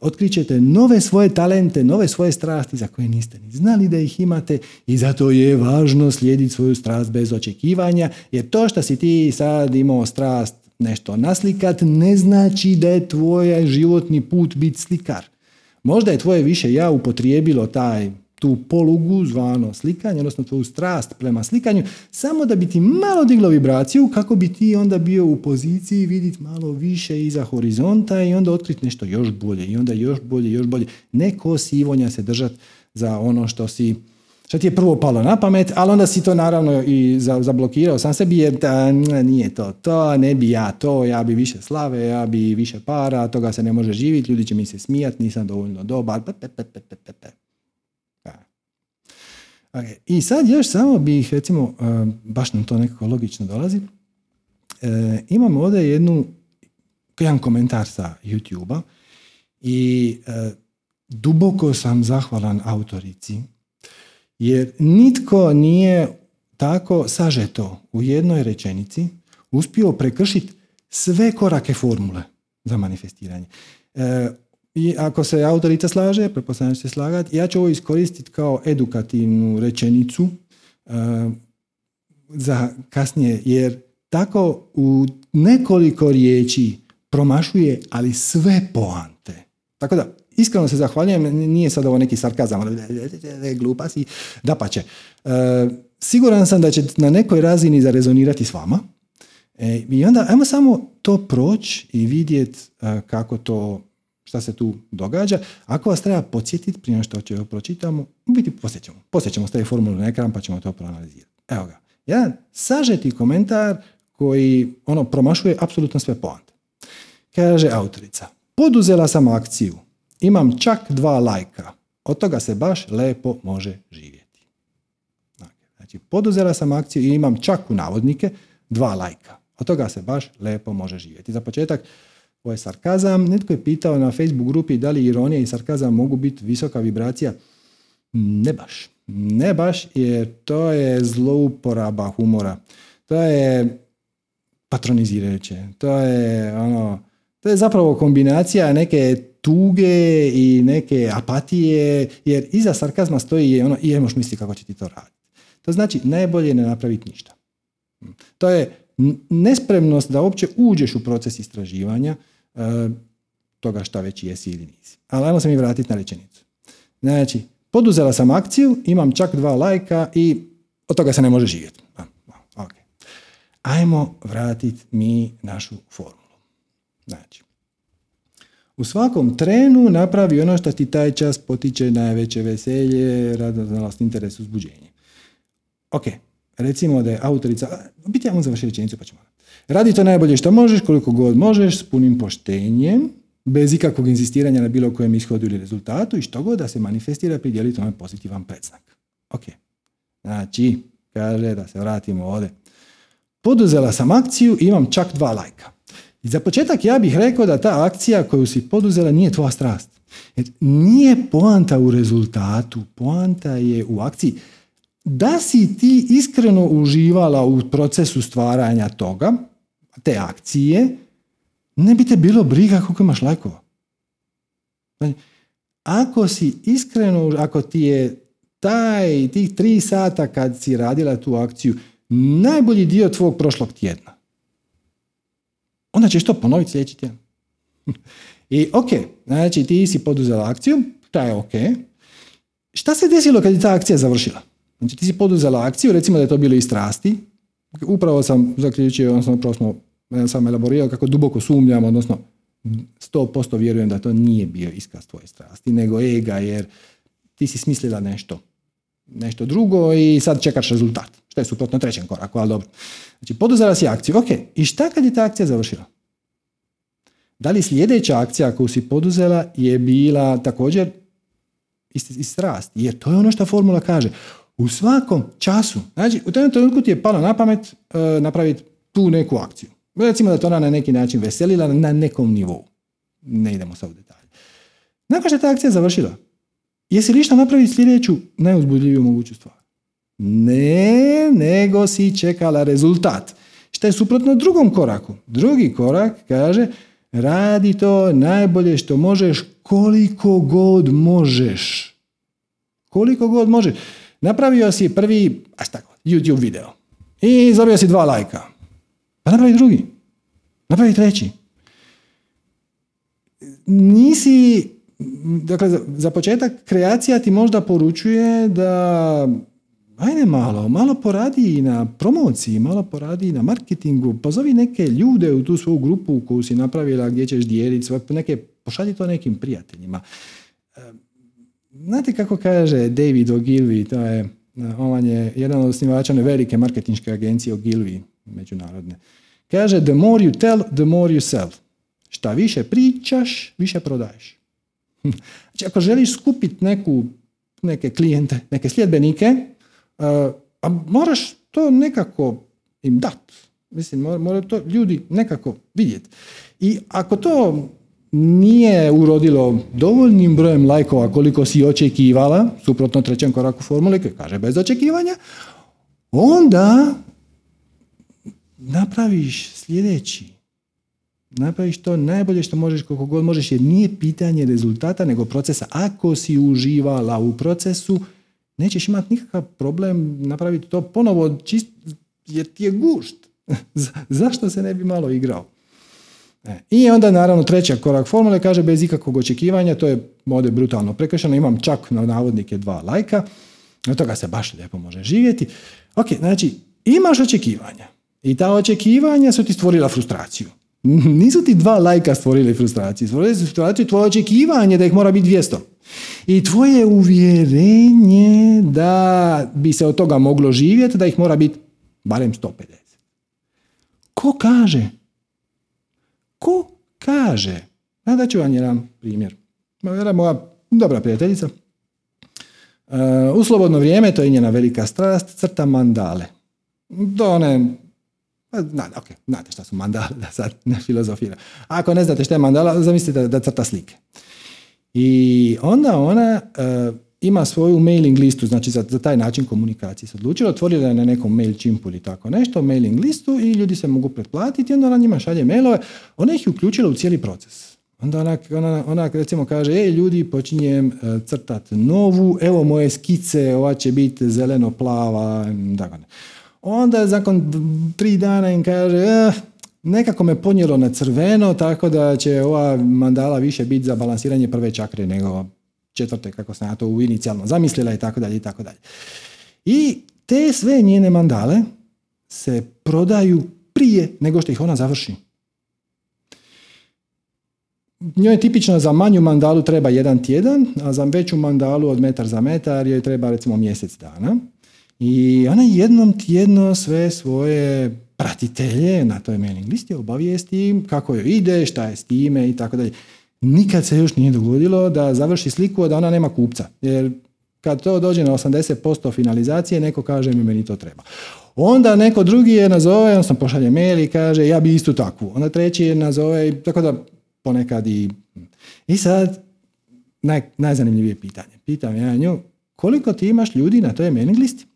otkrićete nove svoje talente, nove svoje strasti za koje niste ni znali da ih imate i zato je važno slijediti svoju strast bez očekivanja, jer to što si ti sad imao strast nešto naslikat ne znači da je tvoj životni put biti slikar. Možda je tvoje više ja upotrijebilo taj tu polugu zvano slikanje, odnosno tvoju strast prema slikanju, samo da bi ti malo diglo vibraciju kako bi ti onda bio u poziciji vidjeti malo više iza horizonta i onda otkriti nešto još bolje i onda još bolje, još bolje. Neko sivonja se držati za ono što si, što ti je prvo palo na pamet, ali onda si to naravno i zablokirao sam sebi jer ta, nije to to, ne bi ja to, ja bi više slave, ja bi više para, toga se ne može živjeti, ljudi će mi se smijati, nisam dovoljno dobar, pe, pe, pe, pe, pe, pe. Okay. I sad još samo bih, recimo, baš nam to nekako logično dolazi, e, imam ovdje jednu, jedan komentar sa YouTube-a i e, duboko sam zahvalan autorici, jer nitko nije tako sažeto u jednoj rečenici uspio prekršiti sve korake formule za manifestiranje. E, I ako se autorica slaže, pretpostavljam će se slagati, ja ću ovo iskoristiti kao edukativnu rečenicu uh, za kasnije, jer tako u nekoliko riječi promašuje, ali sve poante. Tako da, iskreno se zahvaljujem, nije sad ovo neki sarkazam, ali glupa si, dapače. Uh, siguran sam da će na nekoj razini zarezonirati s vama. E, I onda, ajmo samo to proći i vidjeti uh, kako to šta se tu događa. Ako vas treba podsjetiti, prije što ćemo pročitamo, biti posjećamo. Posjećamo staviti formulu na ekran pa ćemo to proanalizirati. Evo ga. Jedan sažeti komentar koji ono promašuje apsolutno sve poante. Kaže autorica, poduzela sam akciju, imam čak dva lajka, Od toga se baš lepo može živjeti. Znači, poduzela sam akciju i imam čak u navodnike dva lajka. Od toga se baš lepo može živjeti. Za početak, ovo je sarkazam. Netko je pitao na Facebook grupi da li ironija i sarkazam mogu biti visoka vibracija. Ne baš. Ne baš, jer to je zlouporaba humora. To je patronizirajuće. To je, ono, to je zapravo kombinacija neke tuge i neke apatije, jer iza sarkazma stoji je ono, i je moš misli kako će ti to raditi. To znači najbolje je ne napraviti ništa. To je nespremnost da uopće uđeš u proces istraživanja e, toga šta već jesi ili nisi. Ali ajmo se mi vratiti na rečenicu. Znači, poduzela sam akciju, imam čak dva lajka i od toga se ne može živjeti. Okay. Ajmo vratiti mi našu formulu. Znači, u svakom trenu napravi ono što ti taj čas potiče najveće veselje, radoznalost, interes, uzbuđenje. Ok, recimo da je autorica... Biti ja vam završi rečenicu pa ćemo. Radi to najbolje što možeš, koliko god možeš, s punim poštenjem, bez ikakvog inzistiranja na bilo kojem ishodu ili rezultatu i što god da se manifestira, pridjeli tome pozitivan predznak. Ok, znači, kaže da se vratimo ovdje. Poduzela sam akciju i imam čak dva lajka. I za početak ja bih rekao da ta akcija koju si poduzela nije tvoja strast. Jer nije poanta u rezultatu, poanta je u akciji. Da si ti iskreno uživala u procesu stvaranja toga, te akcije, ne bi te bilo briga koliko imaš lajkova. Znači, ako si iskreno, ako ti je taj, tih tri sata kad si radila tu akciju, najbolji dio tvog prošlog tjedna, onda ćeš to ponoviti sljedeći tjedan. I ok, znači ti si poduzela akciju, ta je ok. Šta se desilo kad je ta akcija završila? Znači ti si poduzela akciju, recimo da je to bilo i strasti. Upravo sam zaključio, odnosno upravo smo, ja sam elaborirao kako duboko sumnjam, odnosno sto posto vjerujem da to nije bio iskaz tvoje strasti, nego ega, jer ti si smislila nešto. Nešto drugo i sad čekaš rezultat. Što je suprotno trećem koraku, ali dobro. Znači, poduzela si akciju. Ok, i šta kad je ta akcija završila? Da li sljedeća akcija koju si poduzela je bila također iz strasti? Jer to je ono što formula kaže. U svakom času, znači u tom trenutku ti je palo na pamet e, napraviti tu neku akciju. Recimo da to ona na neki način veselila na nekom nivou. Ne idemo sad u detalje. Nakon što je ta akcija završila, jesi li šta napraviti sljedeću najuzbudljiviju moguću stvar? Ne, nego si čekala rezultat. Što je suprotno drugom koraku. Drugi korak kaže, radi to najbolje što možeš koliko god možeš. Koliko god možeš. Napravio si prvi a šta, YouTube video i zabio si dva lajka. Pa napravi drugi. Napravi treći. Nisi... Dakle, za, za početak, kreacija ti možda poručuje da ajde malo, malo poradi na promociji, malo poradi na marketingu, pozovi neke ljude u tu svoju grupu koju si napravila gdje ćeš dijeliti, neke, pošalji to nekim prijateljima. Znate kako kaže David Ogilvi, to je, on je jedan od osnivača velike marketinške agencije Ogilvi, međunarodne. Kaže, the more you tell, the more you sell. Šta više pričaš, više prodaješ. Znači, ako želiš skupiti neku, neke klijente, neke sljedbenike, uh, a moraš to nekako im dati. Mislim, moraju mora to ljudi nekako vidjeti. I ako to nije urodilo dovoljnim brojem lajkova koliko si očekivala, suprotno trećem koraku formule, koji kaže bez očekivanja, onda napraviš sljedeći. Napraviš to najbolje što možeš, koliko god možeš, jer nije pitanje rezultata, nego procesa. Ako si uživala u procesu, nećeš imati nikakav problem napraviti to ponovo, čist, jer ti je gušt. Zašto se ne bi malo igrao? E. I onda, naravno, treći korak formule kaže bez ikakvog očekivanja, to je ovdje brutalno prekršeno, imam čak na navodnike dva lajka, od toga se baš lijepo može živjeti. Ok, znači, imaš očekivanja i ta očekivanja su ti stvorila frustraciju. Nisu ti dva lajka stvorili frustraciju. Stvorili su frustraciju tvoje očekivanje da ih mora biti dvjesto. I tvoje uvjerenje da bi se od toga moglo živjeti, da ih mora biti barem sto pedeset. Ko kaže? Ko kaže? Da ću vam jedan primjer. Moja dobra prijateljica U slobodno vrijeme, to je njena velika strast, crta mandale. Do one... Znate, okay, znate šta su mandale, da sad ne filozofira. Ako ne znate šta je mandala, zamislite da, da crta slike. I onda ona uh, ima svoju mailing listu, znači za, za taj način komunikacije se odlučila, otvorila je na nekom MailChimpu ili tako nešto, mailing listu i ljudi se mogu pretplatiti, onda ona njima šalje mailove, ona ih je uključila u cijeli proces. Onda ona, ona, ona recimo kaže, ej ljudi, počinjem uh, crtati novu, evo moje skice, ova će biti zeleno, plava, tako ne. Onda nakon tri dana im kaže, eh, nekako me ponijelo na crveno, tako da će ova mandala više biti za balansiranje prve čakre nego četvrte, kako sam ja to inicijalno zamislila i tako dalje i tako dalje. I te sve njene mandale se prodaju prije nego što ih ona završi. Njoj je tipično za manju mandalu treba jedan tjedan, a za veću mandalu od metar za metar joj treba recimo mjesec dana. I ona jednom tjedno sve svoje pratitelje na toj mailing listi obavijesti kako joj ide, šta je s time i tako dalje. Nikad se još nije dogodilo da završi sliku, a da ona nema kupca. Jer kad to dođe na osamdeset posto finalizacije, neko kaže mi meni to treba. Onda neko drugi je nazove, odnosno pošalje mail i kaže ja bi istu takvu. Onda treći je nazove, tako da ponekad i... I sad, naj, najzanimljivije pitanje. Pitam ja nju, koliko ti imaš ljudi na toj mailing listi?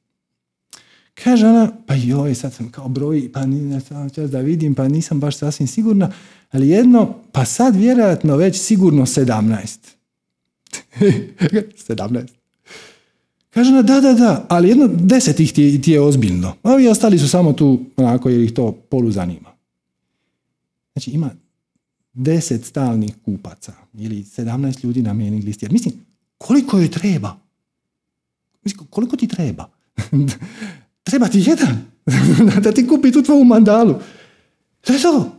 Kaže ona, pa joj, sad sam kao broj, pa nisam čas da vidim, pa nisam baš sasvim sigurna, ali jedno, pa sad vjerojatno već sigurno sedamnaest. sedamnaest. Kaže ona, da, da, da, ali jedno deset ih ti, ti je ozbiljno. Ovi ostali su samo tu, onako, jer ih to polu zanima. Znači, ima deset stalnih kupaca, ili sedamnaest ljudi na mailing listi. Jer mislim, koliko joj treba? Mislim, koliko ti treba? Treba ti jedan da ti kupi tu tvoju mandalu. To je to.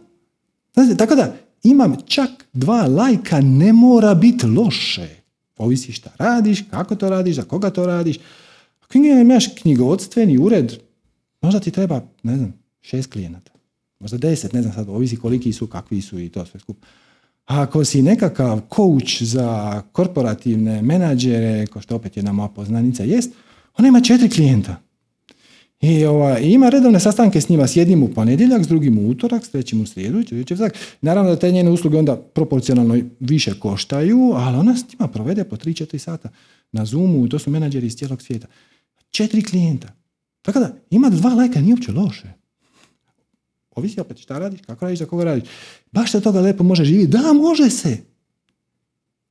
Znači, tako da, imam čak dva lajka, ne mora biti loše. Ovisi šta radiš, kako to radiš, za koga to radiš. Ako imaš knjigovodstveni ured, možda ti treba, ne znam, šest klijenata. Možda deset, ne znam sad, ovisi koliki su, kakvi su i to sve skup. A ako si nekakav coach za korporativne menadžere, ko što opet jedna moja poznanica jest, ona ima četiri klijenta. I ova, ima redovne sastanke s njima, s jednim u ponedjeljak, s drugim u utorak, s trećim u srijedu, četvrtak. Znači. Naravno da te njene usluge onda proporcionalno više koštaju, ali ona s njima provede po tri do četiri sata na Zoomu, to su menadžeri iz cijelog svijeta. Četiri klijenta. Tako da, ima dva lajka, nije uopće loše. Ovisi opet šta radiš, kako radiš, za koga radiš. Baš se toga lepo može živjeti. Da, može se.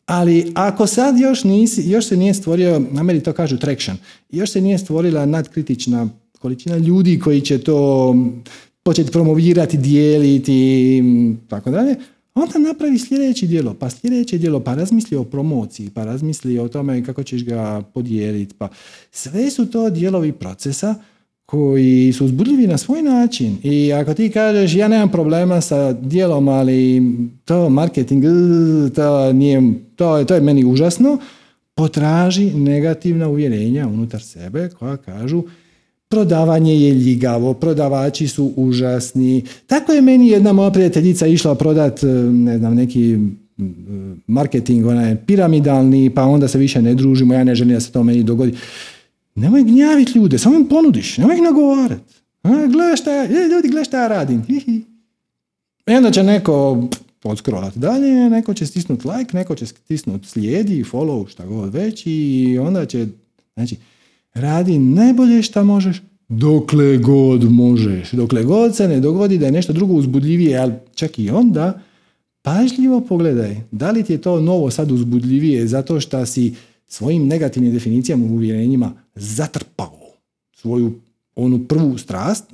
Ali ako sad još nisi, još se nije stvorio, na meni to kažu traction, još se nije stvorila nadkritična količina ljudi koji će to početi promovirati, dijeliti, tako dalje, onda napravi sljedeće djelo, pa sljedeće djelo, pa razmisli o promociji, pa razmisli o tome kako ćeš ga podijeliti. Pa sve su to dijelovi procesa koji su uzbudljivi na svoj način. I ako ti kažeš, ja nemam problema sa dijelom, ali to marketing, to, nije, to, to je meni užasno, potraži negativna uvjerenja unutar sebe koja kažu prodavanje je ljigavo, prodavači su užasni. Tako je meni jedna moja prijateljica išla prodat, ne znam, neki marketing, ona je piramidalni, pa onda se više ne družimo, ja ne želim da se to meni dogodi. Nemoj gnjaviti ljude, samo im ponudiš, nemoj ih nagovarati. Gledaj šta ja, ljudi, gledaj šta ja radim. Hihi. I onda će neko odskrolati dalje, neko će stisnuti like, neko će stisnuti slijedi, follow, šta god već i onda će, znači, radi najbolje šta možeš, dokle god možeš. Dokle god se ne dogodi da je nešto drugo uzbudljivije, ali čak i onda, pažljivo pogledaj, da li ti je to novo sad uzbudljivije zato što si svojim negativnim definicijama i uvjerenjima zatrpao svoju onu prvu strast.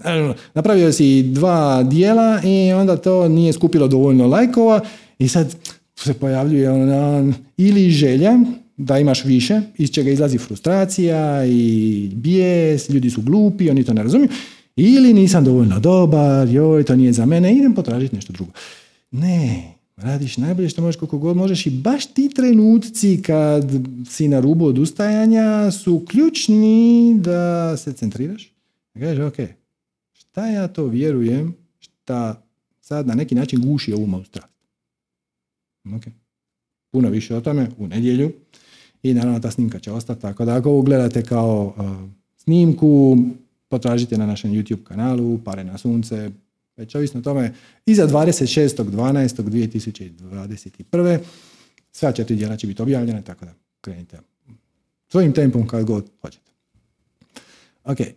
Napravio si dva dijela i onda to nije skupilo dovoljno lajkova i sad se pojavljuje ona ili želja da imaš više, iz čega izlazi frustracija i bijes, ljudi su glupi, oni to ne razumiju, ili nisam dovoljno dobar, joj, to nije za mene, idem potražiti nešto drugo. Ne, radiš najbolje što možeš koliko god možeš i baš ti trenutci kad si na rubu odustajanja su ključni da se centriraš. Kažeš, ok, šta ja to vjerujem šta sad na neki način guši ovu moju strast. Ok. Puno više o tome u nedjelju. i naravno ta snimka će ostati. Tako da ako ovo gledate kao uh, snimku, potražite na našem YouTube kanalu Pare na sunce, već ovisno tome. Iza dvadeset šestog dvanaestog dvije tisuće dvadeset prve sva četiri djela će biti objavljena, tako da krenite svojim tempom kad god hoćete. Ok, e,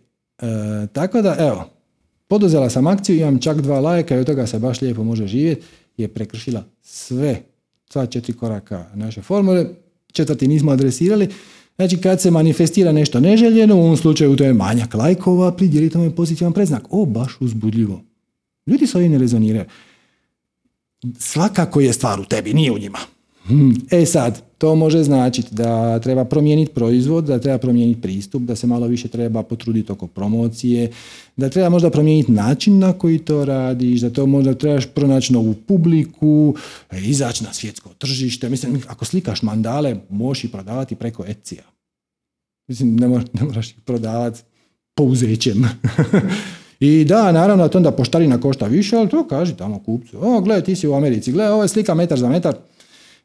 tako da evo, poduzela sam akciju, imam čak dva lajka i od toga se baš lijepo može živjeti, je prekršila sve, sva četiri koraka naše formule, četvrti nismo adresirali. Znači kad se manifestira nešto neželjeno, u ovom slučaju to je manjak lajkova, pridjeli tome pozitivan predznak. O, baš uzbudljivo. Ljudi s ovim ne rezoniraju. Svakako je stvar u tebi, nije u njima. Hmm. E sad, to može značiti da treba promijeniti proizvod, da treba promijeniti pristup, da se malo više treba potruditi oko promocije, da treba možda promijeniti način na koji to radiš, da to možda trebaš pronaći novu publiku, izaći na svjetsko tržište. Mislim, ako slikaš mandale, možeš ih prodavati preko Etsy-a. Mislim, ne, mo- ne moraš ih prodavati pouzećem. I da, naravno, to onda poštarina košta više, ali to kaži tamo kupcu. O, gledaj, ti si u Americi, gledaj, ovo je slika metar za metar.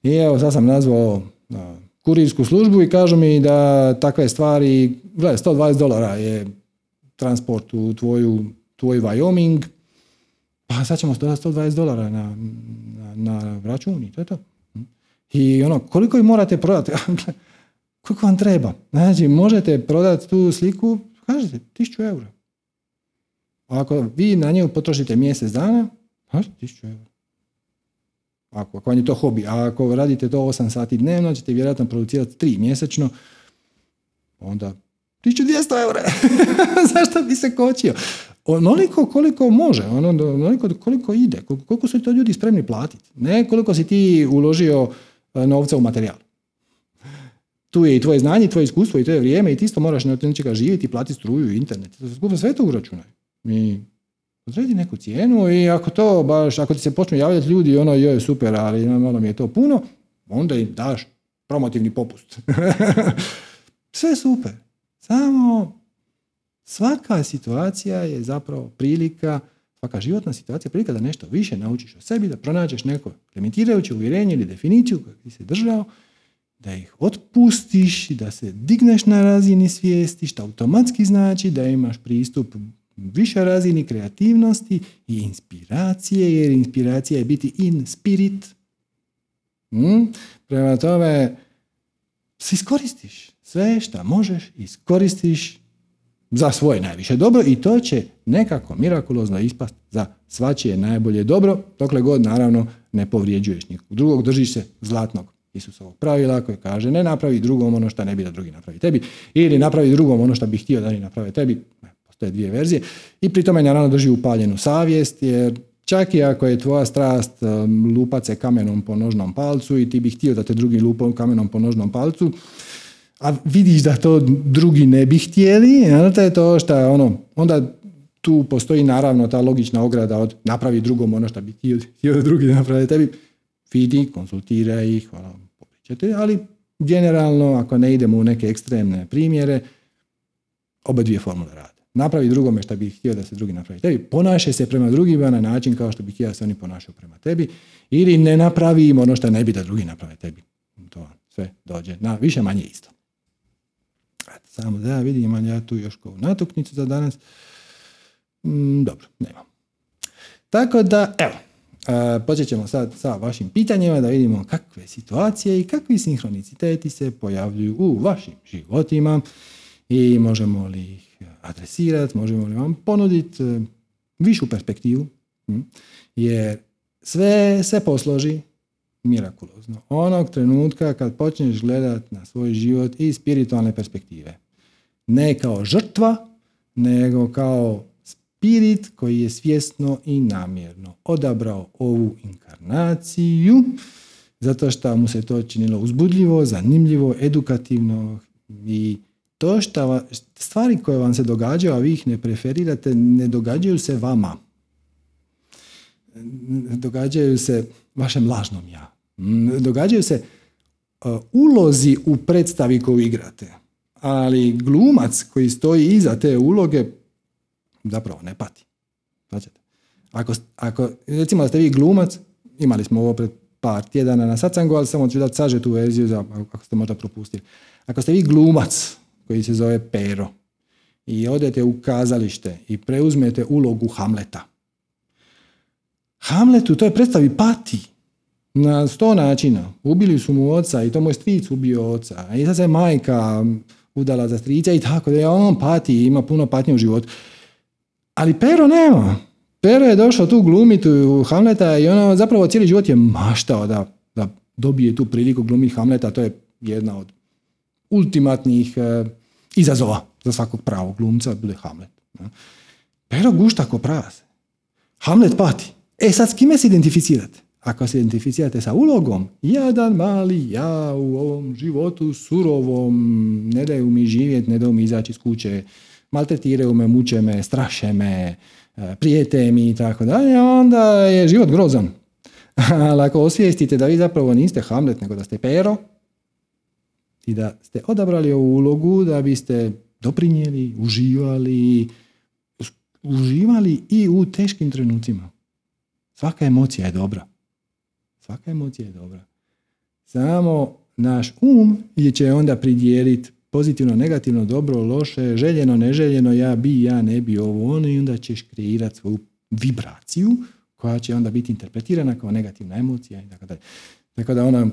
I evo, sad sam nazvao a, kurirsku službu i kažu mi da takve stvari, gledaj, sto dvadeset dolara je transport u tvoju, tvoj Wyoming, pa sad ćemo dodati sto dvadeset dolara na, na, na račun i to je to. I ono, koliko ih morate prodati? Koliko vam treba? Znači, možete prodati tu sliku, kažete, tisuću eura. Ako vi na nju potrošite mjesec dana, kažete, tisuću eura. Ako, ako vam je to hobi, a ako radite to osam sati dnevno, ćete vjerojatno producirati tri mjesečno, onda tisuću dvjesto eura. Zašto bi se kočio? Onoliko koliko može, onoliko koliko ide, koliko su to ljudi spremni platiti. Ne koliko si ti uložio novca u materijal. Tu je i tvoje znanje, i tvoje iskustvo, i tvoje vrijeme, i ti isto moraš na nečega živjeti, platiti struju, internet. Sve to uračunaj. I odredi neku cijenu i ako to baš, ako ti se počnu javljati ljudi, ono joj super, ali malo mi je to puno, onda im daš promotivni popust. Sve super. Samo svaka situacija je zapravo prilika, svaka životna situacija je prilika da nešto više naučiš o sebi, da pronađeš neko limitirajuće uvjerenje ili definiciju koju ti se držao, da ih otpustiš, da se digneš na razini svijesti, što automatski znači da imaš pristup više razini kreativnosti i inspiracije, jer inspiracija je biti in spirit. Mm? Prema tome, se iskoristiš. Sve što možeš iskoristiš za svoje najviše dobro i to će nekako mirakulozno ispast za svačije najbolje dobro, dokle god naravno ne povrijeđuješ nikog drugog, držiš se zlatnog Isusovog pravila koji kaže ne napravi drugom ono što ne bi da drugi napravi tebi ili napravi drugom ono što bi htio da ni naprave tebi. Te dvije verzije, i pri tome naravno drži upaljenu savjest, jer čak i ako je tvoja strast lupat se kamenom po nožnom palcu i ti bi htio da te drugi lupom kamenom po nožnom palcu, a vidiš da to drugi ne bi htjeli, onda je to šta, ono, onda tu postoji naravno ta logična ograda od napravi drugom ono što bi htio, htio da drugi napravi tebi, vidi, konsultiraj ih, hvala, popričajte, ali generalno ako ne idemo u neke ekstremne primjere, oba dvije formule rade. Napravi drugome što bi htio da se drugi napravi tebi, ponašaj se prema drugima na način kao što bi htio da se oni ponašaju prema tebi, ili ne napravi im ono što ne bi da drugi naprave tebi. To sve dođe na više manje isto. Samo da ja vidim, ja tu još koju natuknicu za danas. Mm, dobro, nemam. Tako da, evo, počet ćemo sad sa vašim pitanjima da vidimo kakve situacije i kakvi sinhroniciteti se pojavljuju u vašim životima i možemo li ih adresirati, možemo li vam ponuditi višu perspektivu, jer sve se posloži mirakulozno. Onog trenutka kad počneš gledati na svoj život iz spiritualne perspektive. Ne kao žrtva, nego kao spirit koji je svjesno i namjerno odabrao ovu inkarnaciju, zato što mu se to činilo uzbudljivo, zanimljivo, edukativno i to što stvari koje vam se događaju, a vi ih ne preferirate, ne događaju se vama. Događaju se vašem lažnom ja. Događaju se uh, ulozi u predstavi koju igrate. Ali glumac koji stoji iza te uloge zapravo ne pati. Ako, ako, recimo da ste vi glumac, imali smo ovo pred par tjedana na sacangu, ali samo ću dati sažetu verziju za, ako ste možda propustili. Ako ste vi glumac koji se zove Pero i odete u kazalište i preuzmete ulogu Hamleta. Hamletu to je predstavi pati na sto načina. Ubili su mu oca i to moj stric ubio oca. I sad se majka udala za strica i tako da on pati i ima puno patnje u životu. Ali Pero nema. Pero je došao tu glumiti u Hamleta i ona zapravo cijeli život je maštao da, da dobije tu priliku glumiti Hamleta. To je jedna od ultimatnih e, izazova za svakog pravog glumca, bude Hamlet. Pero gušta ko prase. Hamlet pati. E sad, s kime se identificirate? Ako se identificirate sa ulogom, jadan mali ja u ovom životu surovom, ne daju mi živjeti, ne daju mi izaći iz kuće, maltretiraju me, muče me, straše me, prijete mi i tako dalje, onda je život grozan. Ali ako osvijestite da vi zapravo niste Hamlet, nego da ste Pero i da ste odabrali ovu ulogu da biste doprinijeli, uživali, uživali i u teškim trenucima. Svaka emocija je dobra. Svaka emocija je dobra. Samo naš um će onda pridijeliti pozitivno, negativno, dobro, loše, željeno, neželjeno, ja bi, ja ne bi, ovo, ono, i onda ćeš kreirati svoju vibraciju koja će onda biti interpretirana kao negativna emocija i tako dalje. Tako da ona,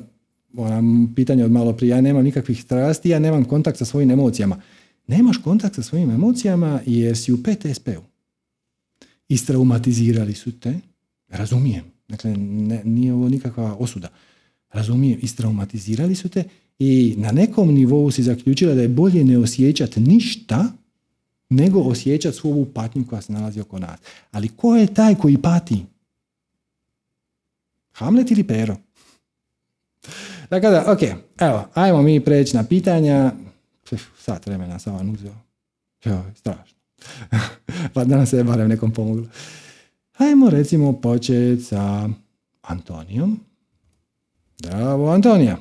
ona pitanje od malo prije, ja nemam nikakvih strasti, ja nemam kontakt sa svojim emocijama. Nemaš kontakt sa svojim emocijama jer si u P T S P-u. Istraumatizirali su te. Razumijem, dakle ne, nije ovo nikakva osuda. Razumijem, istraumatizirali su te i na nekom nivou si zaključila da je bolje ne osjećati ništa nego osjećati svu ovu patnju koja se nalazi oko nas. Ali ko je taj koji pati? Hamlet ili Pero? Dakle, da, ok, evo, ajmo mi preći na pitanja. Uf, sat vremena sam vam uzeo. Evo, strašno. Pa danas se je barem nekom pomoglo. Hajmo recimo početi sa Antonijom. Bravo, Antonija.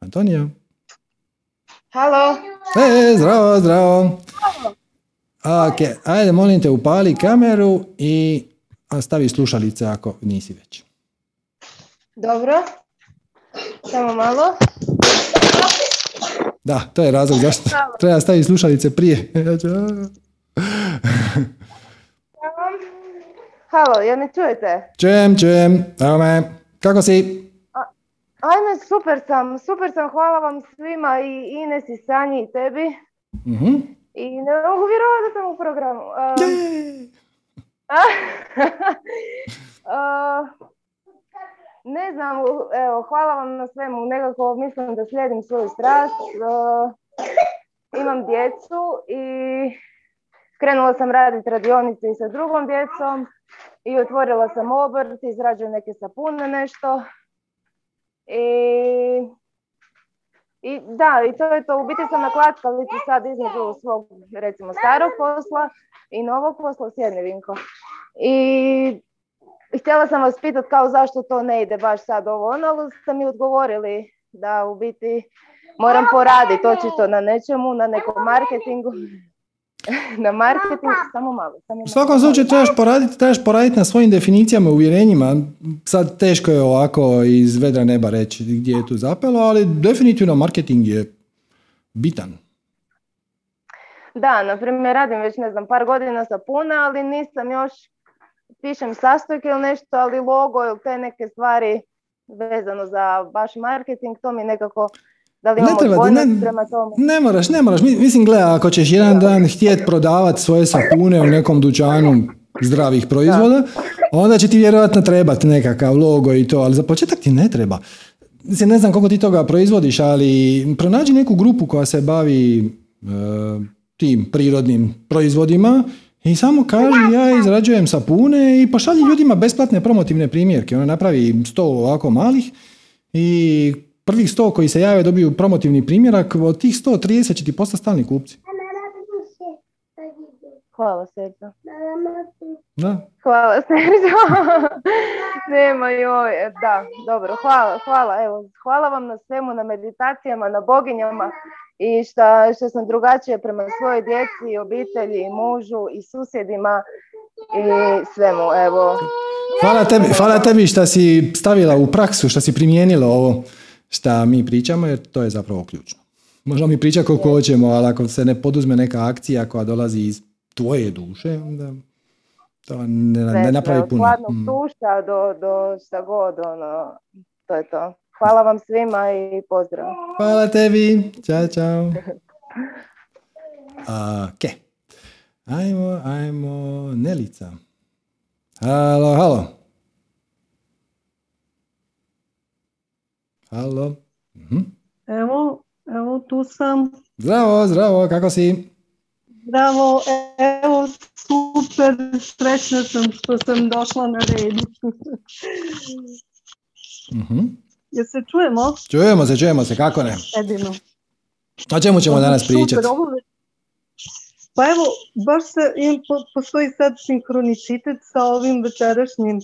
Antonija. Halo. E, zdravo, zdravo. Ok, ajde, molim te, upali kameru i stavi slušalice ako nisi već. Dobro. Samo malo. Da, to je razlog zašto treba staviti slušalice prije. Halo, ja ne čujete? Čujem, čujem. Evo me. Kako si? A, ajme, super sam. Super sam, hvala vam svima i Ines i Sanji i tebi. Uh-huh. I ne mogu vjerovati da sam u programu. Um, uh, Ne znam, evo, hvala vam na svemu, nekako mislim da slijedim svoju strast, uh, imam djecu i krenula sam raditi radionice i sa drugom djecom i otvorila sam obrt, izrađujem neke sapune, nešto. I, i da, i to je to, u biti sam na klackalici sad između svog, recimo, starog posla i novog posla, sjedne Vinko. I... Htjela sam vas pitati kao zašto to ne ide baš sad ovo ono, ali ste mi odgovorili da u biti moram poraditi očito na nečemu, na nekom marketingu. Na marketingu, samo malo. Samo malo. U svakom slučaju trebaš poraditi, trebaš poraditi na svojim definicijama, uvjerenjima. Sad teško je ovako iz vedra neba reći gdje je tu zapelo, ali definitivno marketing je bitan. Da, na primjer radim već ne znam par godina sapuna, ali nisam još pišem sastojke ili nešto, ali logo ili te neke stvari vezano za baš marketing, to mi nekako da li imamo odbojnost prema tomu. Ne moraš, ne moraš. Mislim, gleda, ako ćeš jedan ja. dan htjeti prodavati svoje sapune u nekom dućanu zdravih proizvoda, da. onda će ti vjerojatno trebati nekakav logo i to, ali za početak ti ne treba. Mislim, ne znam koliko ti toga proizvodiš, ali pronađi neku grupu koja se bavi e, tim prirodnim proizvodima i samo kaži ja izrađujem sapune i pošalji ljudima besplatne promotivne primjerke. Ona napravi sto ovako malih i prvih sto koji se jave dobiju promotivni primjerak, od tih sto trideset će ti postati stalni kupci. Hvala Serđo. Da. Hvala Serđo. Nema joj, da, dobro, hvala, hvala, evo, hvala vam na svemu, na meditacijama, na boginjama i što, što sam drugačija prema svojoj djeci, obitelji, mužu i susjedima i svemu, evo. Hvala tebi, hvala tebi što si stavila u praksu, što si primijenila ovo što mi pričamo, jer to je zapravo ključno. Možemo mi pričati koliko hoćemo, ali ako se ne poduzme neka akcija koja dolazi iz tvoje duše, onda to ne, ne napravi puno. Od hladnog tuša do, do šta god, ono, to je to. Hvala vam svima i pozdrav. Hvala tebi, čao, čao. Ok, ajmo, ajmo, Nelica. Halo, halo. Halo. Mhm. Evo, evo tu sam. Zdravo, zdravo, kako si? Zdravo, evo, super, srećna sam što sam došla na redu. Mhm. Jel se čujemo? Čujemo se, čujemo se, kako ne? Jedino. O čemu ćemo danas pričati? Pa evo, baš se, im, po, postoji sad sinhronicitet sa ovim večerašnjim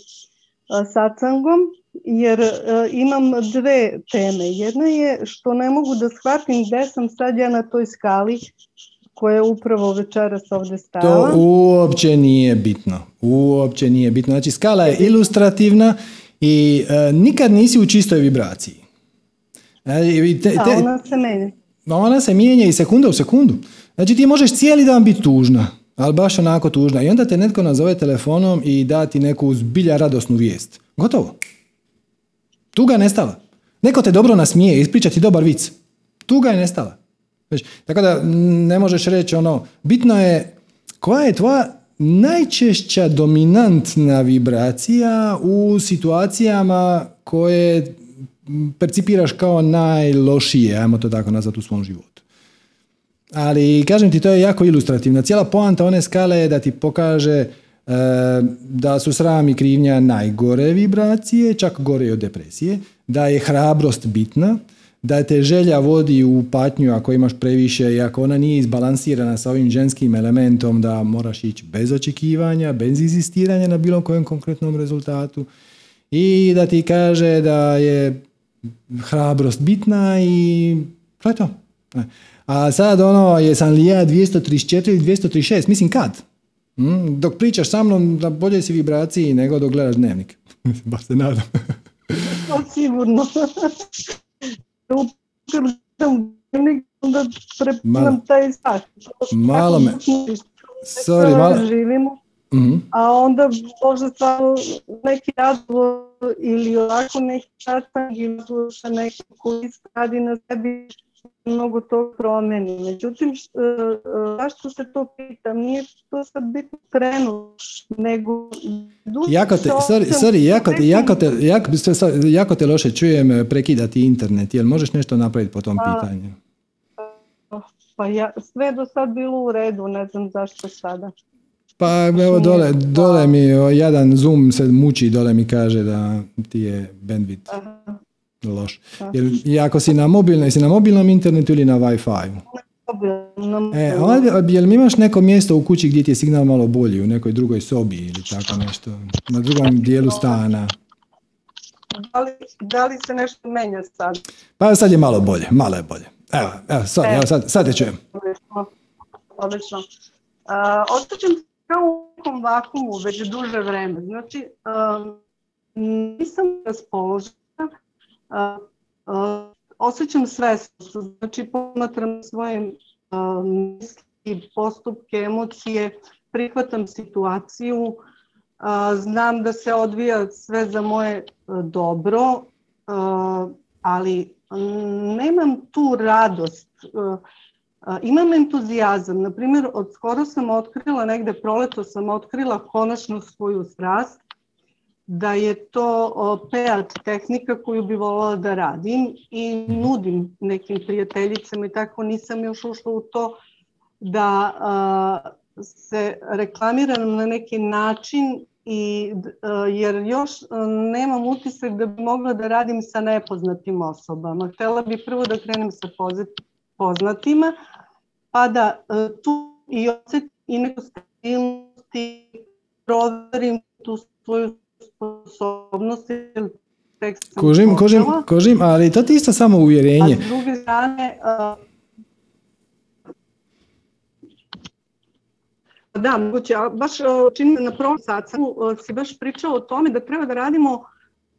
a, satsangom, jer a, imam dve teme. Jedna je što ne mogu da shvatim gde sam sad ja na toj skali koja je upravo večeras ovdje stala. To uopće nije bitno. Uopće nije bitno. Znači, skala je ilustrativna i a, nikad nisi u čistoj vibraciji. Znači, te, te, a ona se menja. Ona se mijenja i sekunda u sekundu. Znači ti možeš cijeli dan biti tužna, ali baš onako tužna. I onda te netko nazove telefonom i da ti neku zbilja radosnu vijest. Gotovo. Tuga je nestala. Neko te dobro nasmije, ispriča ti dobar vic. Tuga je nestala. Znači, tako da ne možeš reći ono, bitno je koja je tvoja najčešća dominantna vibracija u situacijama koje percipiraš kao najlošije, ajmo to tako nazvat, u svom životu. Ali, kažem ti, to je jako ilustrativno. Cijela poanta one skale je da ti pokaže e, da su sram i krivnja najgore vibracije, čak gore i od depresije, da je hrabrost bitna, da te želja vodi u patnju ako imaš previše i ako ona nije izbalansirana sa ovim ženskim elementom, da moraš ići bez očekivanja, bez inzistiranja na bilo kojem konkretnom rezultatu, i da ti kaže da je hrabrost bitna i to je to. A sad ono, jesam li ja dvjesto trideset četiri ili dvjesto trideset šest, mislim kad? Mm? Dok pričaš sa mnom na boljoj si vibraciji nego dok gledaš dnevnik. Baš se nadam. To sigurno. Malo. Malo me. Sorry, malo. Mm-hmm. A onda možda samo neki razgovor ili ovako neki sastanak ili sluša neki koji radi na sebi, mnogo to promeni. Međutim, zašto se to pitam? Nije to sad bitno trenutno, nego... Jako te, sorry, sorry, jako te, jako te, jako, jako te loše čujem, prekidati internet. Jel možeš nešto napraviti po tom pitanju? Pa, pa ja, sve do sad bilo u redu, ne znam zašto sada. Pa evo dole, dole mi jedan Zoom se muči, dole mi kaže da ti je bandwidth loš. Jer ako si na mobilnom, si na mobilnom internetu ili na Wi-Fi-u? E, jel mi imaš neko mjesto u kući gdje ti je signal malo bolji, u nekoj drugoj sobi ili tako nešto, na drugom dijelu stana? Da li, da li se nešto menja sad? Pa sad je malo bolje, malo je bolje. Evo, evo, sad, evo sad, sad te čujem. Odlično. Ostaćem u nekom vakumu već duže vreme. Znači, uh, nisam raspoložena, uh, uh, osjećam svesnost, znači pomatram svoje uh, misli, postupke, emocije, prihvatam situaciju, uh, znam da se odvija sve za moje uh, dobro, uh, ali nemam tu radost. Uh, Imam entuzijazam. Naprimjer, od skoro sam otkrila, negde proleto sam otkrila konačno svoju strast, da je to peat tehnika koju bi voljela da radim i nudim nekim prijateljicama i tako. Nisam još ušla u to da a, se reklamiram na neki način, i, a, jer još nemam utisak da bi mogla da radim sa nepoznatim osobama. Htjela bi prvo da krenem sa pozitivnim poznatima, pa da tu i osjetim i neku stabilnost i proverim tu svoju sposobnost. Kužim, kužim, kužim, ali to ti isto samo uvjerenje. A s druge strane, Da, moguće, a baš čini na prvom sastanku si baš pričao o tome da treba da radimo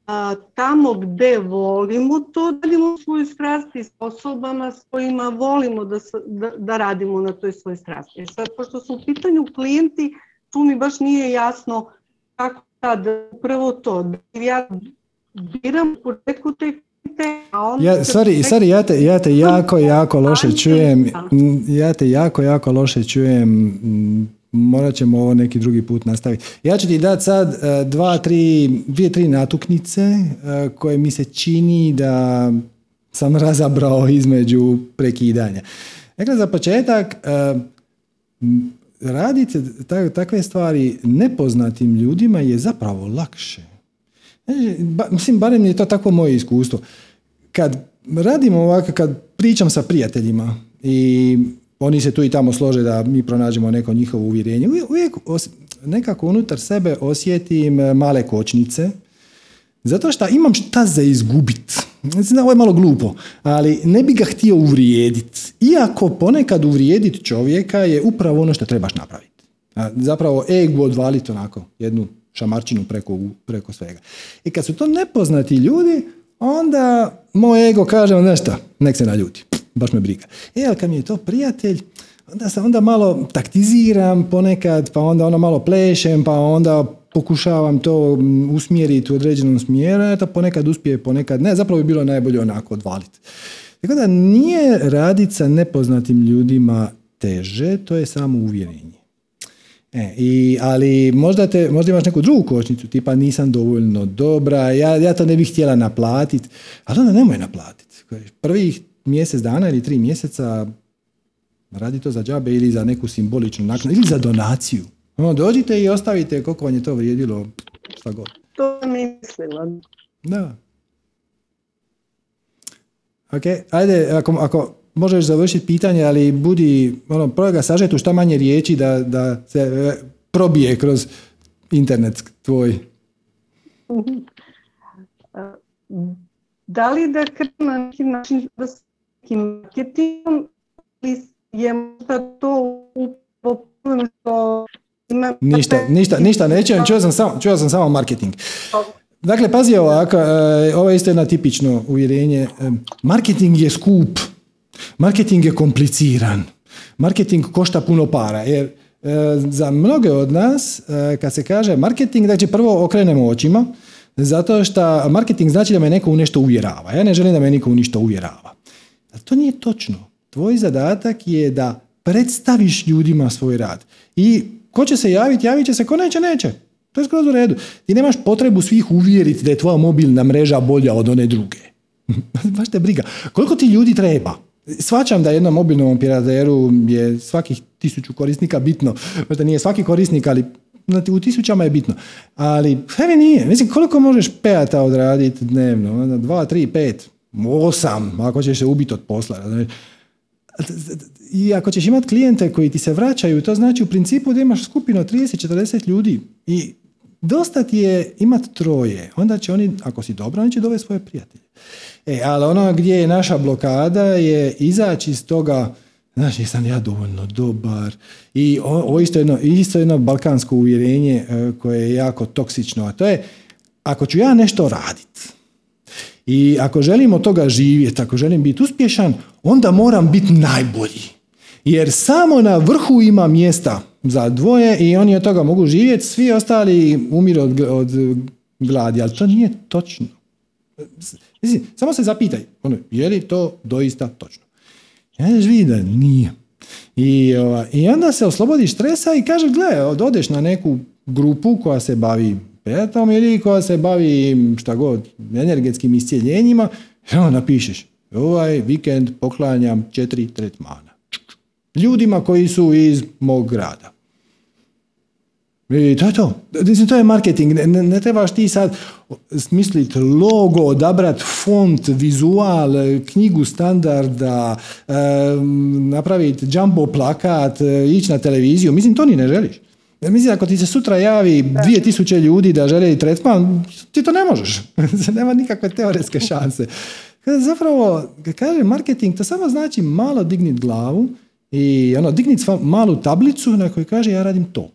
a, tamo gde volimo to, da radimo svoju strast i s osobama s kojima volimo da, da, da radimo na toj svoj strasti. Sad, pošto su u pitanju klijenti, tu mi baš nije jasno kako sad prvo to, da ja biram u početku te Ja, sorry, sorry, ja te, ja te jako, jako loše čujem, ja te jako, jako loše čujem, morat ćemo ovo neki drugi put nastaviti. Ja ću ti dati sad dva, tri, dvije, tri natuknice koje mi se čini da sam razabrao između prekidanja. Dakle, za početak, raditi takve stvari nepoznatim ljudima je zapravo lakše. Ba, mislim, barem je to tako moje iskustvo. Kad radimo ovako, kad pričam sa prijateljima i oni se tu i tamo slože da mi pronađemo neko njihovo uvjerenje, uvijek os, nekako unutar sebe osjetim male kočnice, zato što imam šta za izgubit. Znači, ovo je malo glupo, ali ne bi ga htio uvrijediti. Iako ponekad uvrijediti čovjeka je upravo ono što trebaš napraviti. Zapravo ego odvaliti onako jednu šamarčinu preko, preko svega. I kad su to nepoznati ljudi, onda moj ego kaže, znaš šta, nek se naljuti, baš me briga. E, ali kad mi je to prijatelj, onda se onda malo taktiziram ponekad, pa onda ono malo plešem, pa onda pokušavam to usmjeriti u određenom smjeru, eto ponekad uspije, ponekad ne, zapravo bi bilo najbolje onako odvaliti. Tako da nije raditi sa nepoznatim ljudima teže, to je samo uvjerenje. E, i, ali možda, te, možda imaš neku drugu kočnicu, tipa nisam dovoljno dobra, ja, ja to ne bih htjela naplatiti, ali onda nemoj naplatiti. Prvih mjesec dana ili tri mjeseca radi to za džabe ili za neku simboličnu naknadu ili za donaciju. Ono, dođite i ostavite koliko vam je to vrijedilo, šta god. To mi mislila. Da. Ok, ajde, ako... ako možeš završiti pitanje, ali budi ono, probaj ga sažeti u šta manje riječi da, da se e, probije kroz internet tvoj. Da li da krenem na neki način da s nekim marketingom ili je možda to upravo što imam... Ništa, ništa, ništa nećem, čuo sam samo, čuo sam samo marketing. Dakle, pazi ovako, ovo je isto jedno tipično uvjerenje. Marketing je skup. Marketing je kompliciran. Marketing košta puno para. Jer e, za mnoge od nas, e, kad se kaže marketing, znači prvo okrenemo očima, zato što marketing znači da me neko u nešto uvjerava. Ja ne želim da me niko u ništa uvjerava. Ali to nije točno. Tvoj zadatak je da predstaviš ljudima svoj rad. I ko će se javiti, javit će se, ko neće, neće. To je skroz u redu. Ti nemaš potrebu svih uvjeriti da je tvoja mobilna mreža bolja od one druge. Baš te briga. Koliko ti ljudi treba? Svačam da jednom mobilnom operateru je svakih tisuću korisnika bitno, možda nije svaki korisnik, ali u tisućama je bitno, ali hevi nije, mislim koliko možeš peta odraditi dnevno, dva, tri, pet, osam, ako ćeš se ubiti od posla. I ako ćeš imati klijente koji ti se vraćaju, to znači u principu da imaš skupinu trideset četrdeset ljudi i dosta ti je imati troje, onda će oni, ako si dobro, oni će dovesti svoje prijatelje. E, ali ono gdje je naša blokada je izaći iz toga, znaš, jesam ja dovoljno dobar. I ovo isto jedno, isto jedno balkansko uvjerenje koje je jako toksično, a to je, ako ću ja nešto raditi i ako želim od toga živjeti, ako želim biti uspješan, onda moram biti najbolji. Jer samo na vrhu ima mjesta za dvoje i oni od toga mogu živjeti, svi ostali umiru od, od gladi, ali to nije točno. Mislim, samo se zapitaj, ono, je li to doista točno? Ja neš vidi da nije. I, ova, i onda se oslobodiš stresa i kažeš, gle, odeš na neku grupu koja se bavi petom ili koja se bavi šta god, energetskim iscijeljenjima, i onda napišeš, ovaj vikend poklanjam četiri tretmana ljudima koji su iz mog grada. I to je to. To je marketing. Ne, ne trebaš ti sad smisliti logo, odabrati font, vizual, knjigu standarda, e, napraviti jumbo plakat, e, ići na televiziju. Mislim, to ni ne želiš. Mislim, ako ti se sutra javi dvije tisuće ljudi da žele tretman, ti to ne možeš. Nema nikakve teoretske šanse. Zapravo, kad kažem marketing, to samo znači malo digniti glavu i ono, digniti malu tablicu na kojoj kaže ja radim to.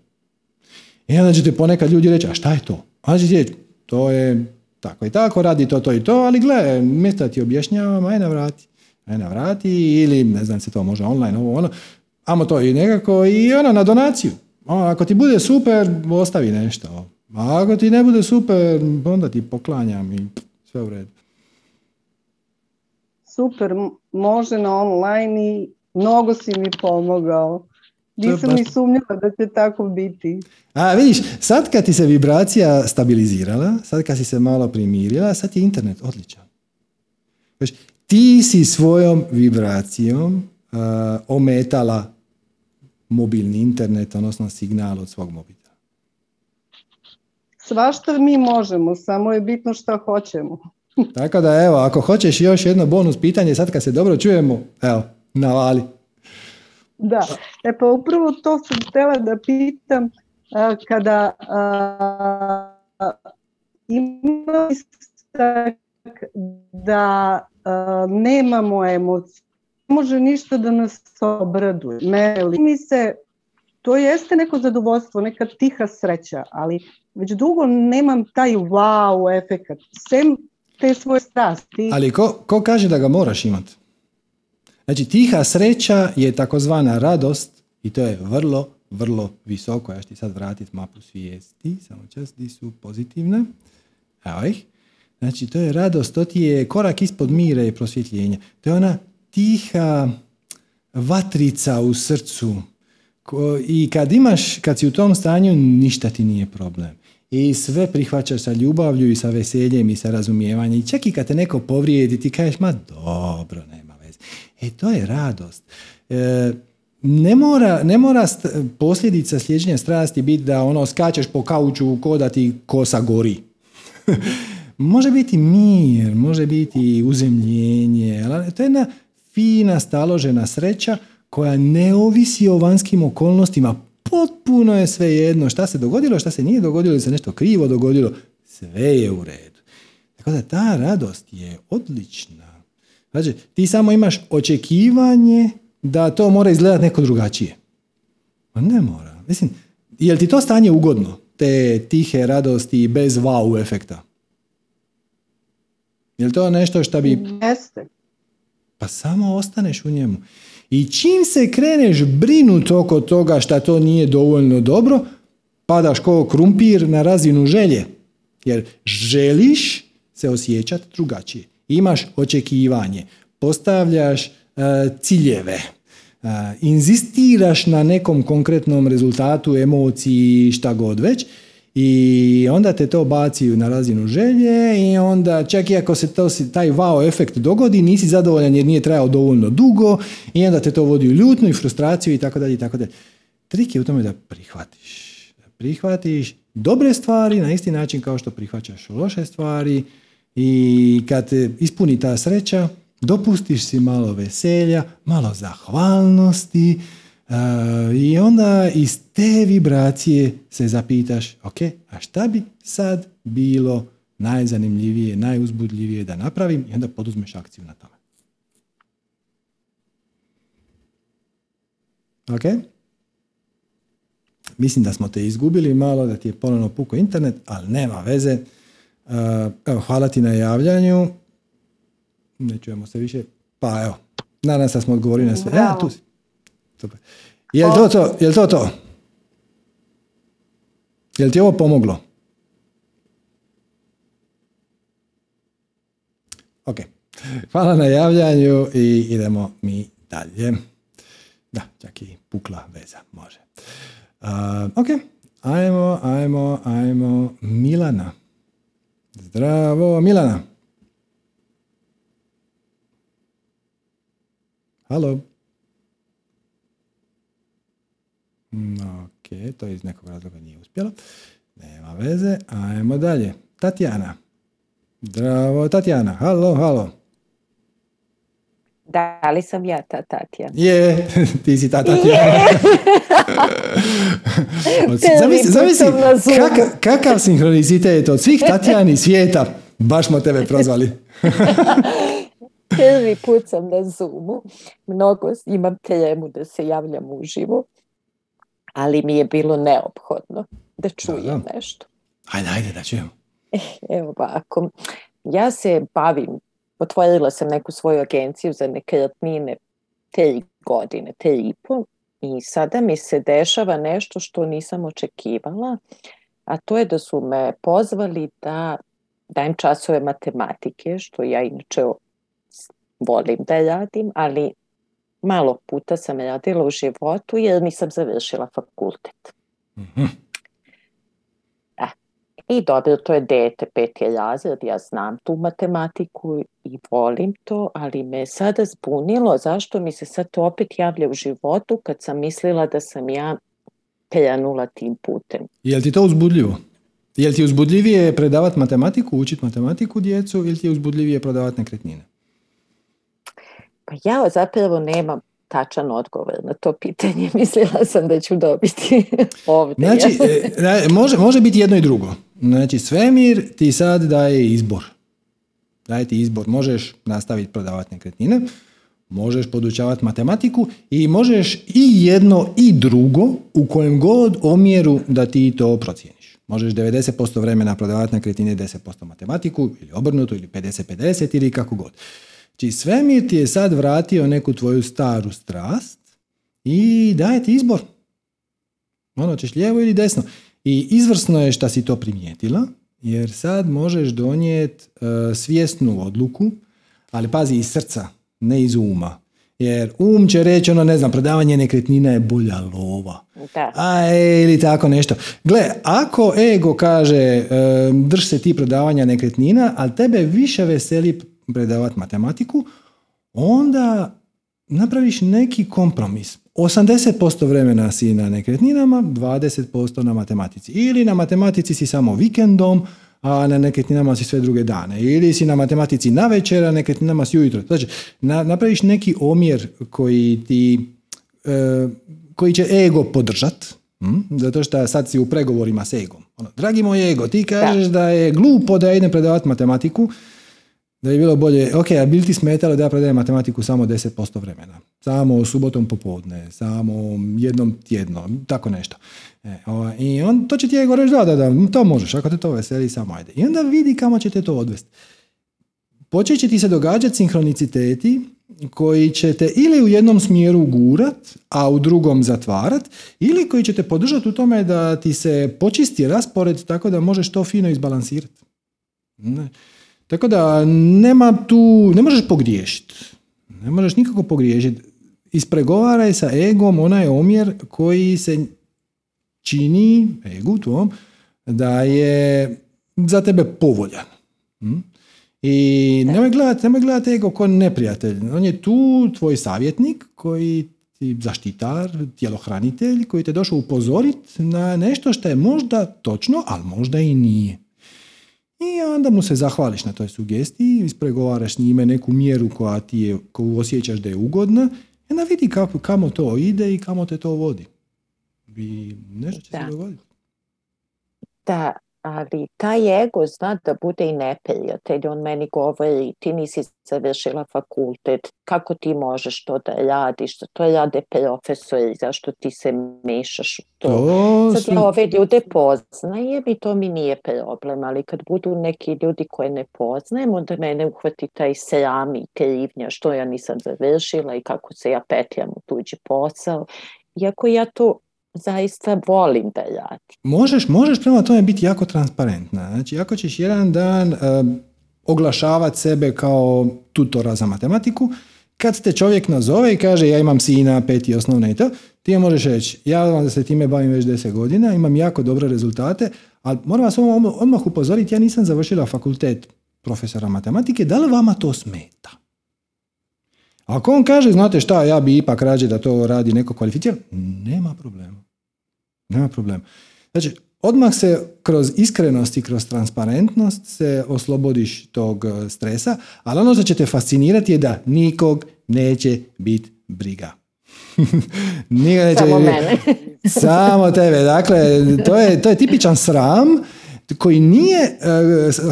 I onda ćete ponekad ljudi reći, a šta je to? A ćete reći, to je tako i tako, radi to, to i to, ali gle, mjesto da ti objašnjavam, aj navrati, aj navrati, ili ne znam se to može online, ovo ono, amo to i nekako, i ono, na donaciju. O, ako ti bude super, ostavi nešto. A ako ti ne bude super, onda ti poklanjam i sve u redu. Super, može na online i mnogo si mi pomogao. Nisam ni sumnjala da će tako biti. A vidiš, sad kad ti se vibracija stabilizirala, sad kad si se malo primirila, sad je internet odličan. Znači, ti si svojom vibracijom uh, ometala mobilni internet, odnosno signal od svog mobitela. Svašta mi možemo, samo je bitno što hoćemo. Tako da evo, ako hoćeš još jedno bonus pitanje, sad kad se dobro čujemo, evo, navali. Da, e pa upravo to sam htjela da pitam, a, kada a, a, imam istak da a, nemamo emocije, ne može ništa da nas obraduje. Meli mi se, to jeste neko zadovoljstvo, neka tiha sreća, ali već dugo nemam taj wow efekat, sem te svoje strasti. Ali ko, ko kaže da ga moraš imati? Znači, tiha sreća je takozvana radost i to je vrlo, vrlo visoko. Ja ću ti sad vratiti mapu svijesti, samo čas, di su pozitivne. Evo ih. Znači, to je radost, to ti je korak ispod mira i prosvjetljenja. To je ona tiha vatrica u srcu i kad imaš, kad si u tom stanju, ništa ti nije problem. I sve prihvaćaš sa ljubavlju i sa veseljem i sa razumijevanjem. I čak i kad te neko povrijedi, ti kažeš, ma dobro, nema veze. E, to je radost. E, ne mora, ne mora st- posljedica slijeđenja strasti biti da ono skačeš po kauču ko da ti kosa gori. Može biti mir, može biti uzemljenje. To je jedna fina, staložena sreća koja ne ovisi o vanjskim okolnostima. Potpuno je sve jedno šta se dogodilo, šta se nije dogodilo ili se nešto krivo dogodilo. Sve je u redu. Tako da ta radost je odlična. Znači, ti samo imaš očekivanje da to mora izgledati neko drugačije. Pa ne mora. Mislim, je li ti to stanje ugodno? Te tihe radosti bez wow efekta? Je li to nešto što bi... Jeste. Pa samo ostaneš u njemu. I čim se kreneš brinut oko toga šta to nije dovoljno dobro, padaš kao krumpir na razinu želje. Jer želiš se osjećati drugačije. Imaš očekivanje, postavljaš e, ciljeve, e, inzistiraš na nekom konkretnom rezultatu, emociji, šta god već, i onda te to baci na razinu želje i onda čak i ako se to, taj wow efekt dogodi, nisi zadovoljan jer nije trajao dovoljno dugo i onda te to vodi u ljutnu i frustraciju i tako dalje i tako dalje. Trik je u tome da prihvatiš. Da prihvatiš dobre stvari na isti način kao što prihvaćaš loše stvari i kad te ispuni ta sreća, dopustiš si malo veselja, malo zahvalnosti. Uh, I onda iz te vibracije se zapitaš, ok, a šta bi sad bilo najzanimljivije, najuzbudljivije da napravim, i onda poduzmeš akciju na tome. Ok? Mislim da smo te izgubili malo, da ti je ponovno puko internet, ali nema veze. Uh, evo, hvala ti na javljanju. Ne čujemo se više. Pa evo, nadam se da smo odgovorili na sve. Evo, tu si. Jel to to? Jel to to? Jel ti ovo pomoglo? Ok. Hvala na javljanju i idemo mi dalje. Da, čak i pukla veza može. Uh, ok. Ajmo, ajmo, ajmo Milana. Zdravo Milana. Halo. Ok, to iz nekog razloga nije uspjelo. Nema veze, ajmo dalje. Tatjana. Zdravo, Tatjana. Halo, halo. Da, ali sam ja ta Tatjana. Je, ti si ta Tatjana. Zamisli, zamisli, kakav, kakav sinhronicitet od svih Tatjani svijeta. Baš smo tebe prozvali. Prvi put sam na Zoomu, mnogo imam temu da se javljam uživo, ali mi je bilo neophodno da čujem da, da. nešto. Hajde, hajde, da čujem. Evo ovako, ja se bavim, otvorila sam neku svoju agenciju za nekretnine tri godine, tri i pol, i sada mi se dešava nešto što nisam očekivala, a to je da su me pozvali da dajem časove matematike, što ja inače volim da radim, ali malo puta sam radila u životu jer nisam završila fakultet. Mm-hmm. Da. I dobro, to je dete, peti razred, ja znam tu matematiku i volim to, ali me sada zbunilo zašto mi se sad to opet javlja u životu kad sam mislila da sam ja krenula tim putem. Je li ti to uzbudljivo? Je li ti uzbudljivije predavati matematiku, učiti matematiku djecu, ili ti je uzbudljivije prodavati nekretnine? Pa ja zapravo nemam tačan odgovor na to pitanje. Mislila sam da ću dobiti ovdje. Znači, može, može biti jedno i drugo. Znači, svemir ti sad daje izbor. Daje ti izbor. Možeš nastaviti prodavati nekretnine, možeš podučavati matematiku i možeš i jedno i drugo u kojem god omjeru da ti to procijeniš. Možeš devedeset posto vremena prodavati nekretnine, deset posto matematiku, ili obrnuto, ili pedeset pedeset, ili kako god. Znači, svemir ti je sad vratio neku tvoju staru strast i daje ti izbor. Ono, ćeš lijevo ili desno. I izvrsno je što si to primijetila, jer sad možeš donijeti uh, svjesnu odluku, ali pazi, iz srca, ne iz uma. Jer um će reći, ono, ne znam, prodavanje nekretnina je bolja lova. Da. A, ili tako nešto. Gle, ako ego kaže, uh, drž se ti prodavanja nekretnina, ali tebe više veseli predavati matematiku, onda napraviš neki kompromis. osamdeset posto vremena si na nekretninama, dvadeset posto na matematici. Ili na matematici si samo vikendom, a na nekretninama si sve druge dane. Ili si na matematici na večer, a nekretninama si ujutro. Znači, na, napraviš neki omjer koji ti e, koji će ego podržat, hm? zato što sad si u pregovorima s egom. Ono, dragi moj ego, ti kažeš da, da je glupo da ja idem predavati matematiku, da je bilo bolje, ok, a bil ti smetalo da ja predajem matematiku samo deset posto vremena, samo subotom popodne, samo jednom tjedno, tako nešto. E, o, I on, to će ti ego reći, da, da, da, to možeš, ako te to veseli, samo ajde. I onda vidi kamo će te to odvesti. Počet će ti se događati sinhroniciteti koji će te ili u jednom smjeru gurat, a u drugom zatvarat, ili koji će te podržati u tome da ti se počisti raspored tako da možeš to fino izbalansirati. Ne. Tako da nema tu, ne možeš pogriješiti. Ne možeš nikako pogriješiti. Ispregovaraj sa egom onaj omjer koji se čini egu tom da je za tebe povoljan. I nemoj gledati, nemoj gledati ego kao neprijatelj. On je tu tvoj savjetnik koji ti zaštitar, tjelohranitelj koji te došao upozoriti na nešto što je možda točno, ali možda i nije. I onda mu se zahvališ na toj sugestiji, ispregovaraš s njime neku mjeru koja ti je, koju osjećaš da je ugodna, i onda vidi kako, kamo to ide i kamo te to vodi. I nešto će da. se dogoditi. Da, ali taj ego zna da bude i neprijatelj. On meni govori, ti nisi završila fakultet, kako ti možeš to da radiš, to rade profesori, zašto ti se mešaš u to. to Sad su... ja ove ljude poznajem i to mi nije problem, ali kad budu neki ljudi koje ne poznajem, onda mene uhvati taj sram i krivnja što ja nisam završila i kako se ja petljam u tuđi posao. Iako ja to zaista volim da radim. Možeš, možeš prema tome biti jako transparentna. Znači, ako ćeš jedan dan uh, oglašavati sebe kao tutora za matematiku, kad te čovjek nazove i kaže ja imam sina peti osnovne i to, ti je možeš reći, ja vam se time bavim već deset godina, imam jako dobre rezultate, ali moram vas odmah, odmah upozoriti, ja nisam završila fakultet profesora matematike, da li vama to smeta? Ako on kaže, znate šta, ja bi ipak rađe da to radi neko kvalificiran, nema problema. Nema problema. Znači, odmah se kroz iskrenost i kroz transparentnost se oslobodiš tog stresa, ali ono što će te fascinirati je da nikog neće biti briga. Nikog neće Samo biti. mene. Samo tebe. Dakle, to je, to je tipičan sram koji nije,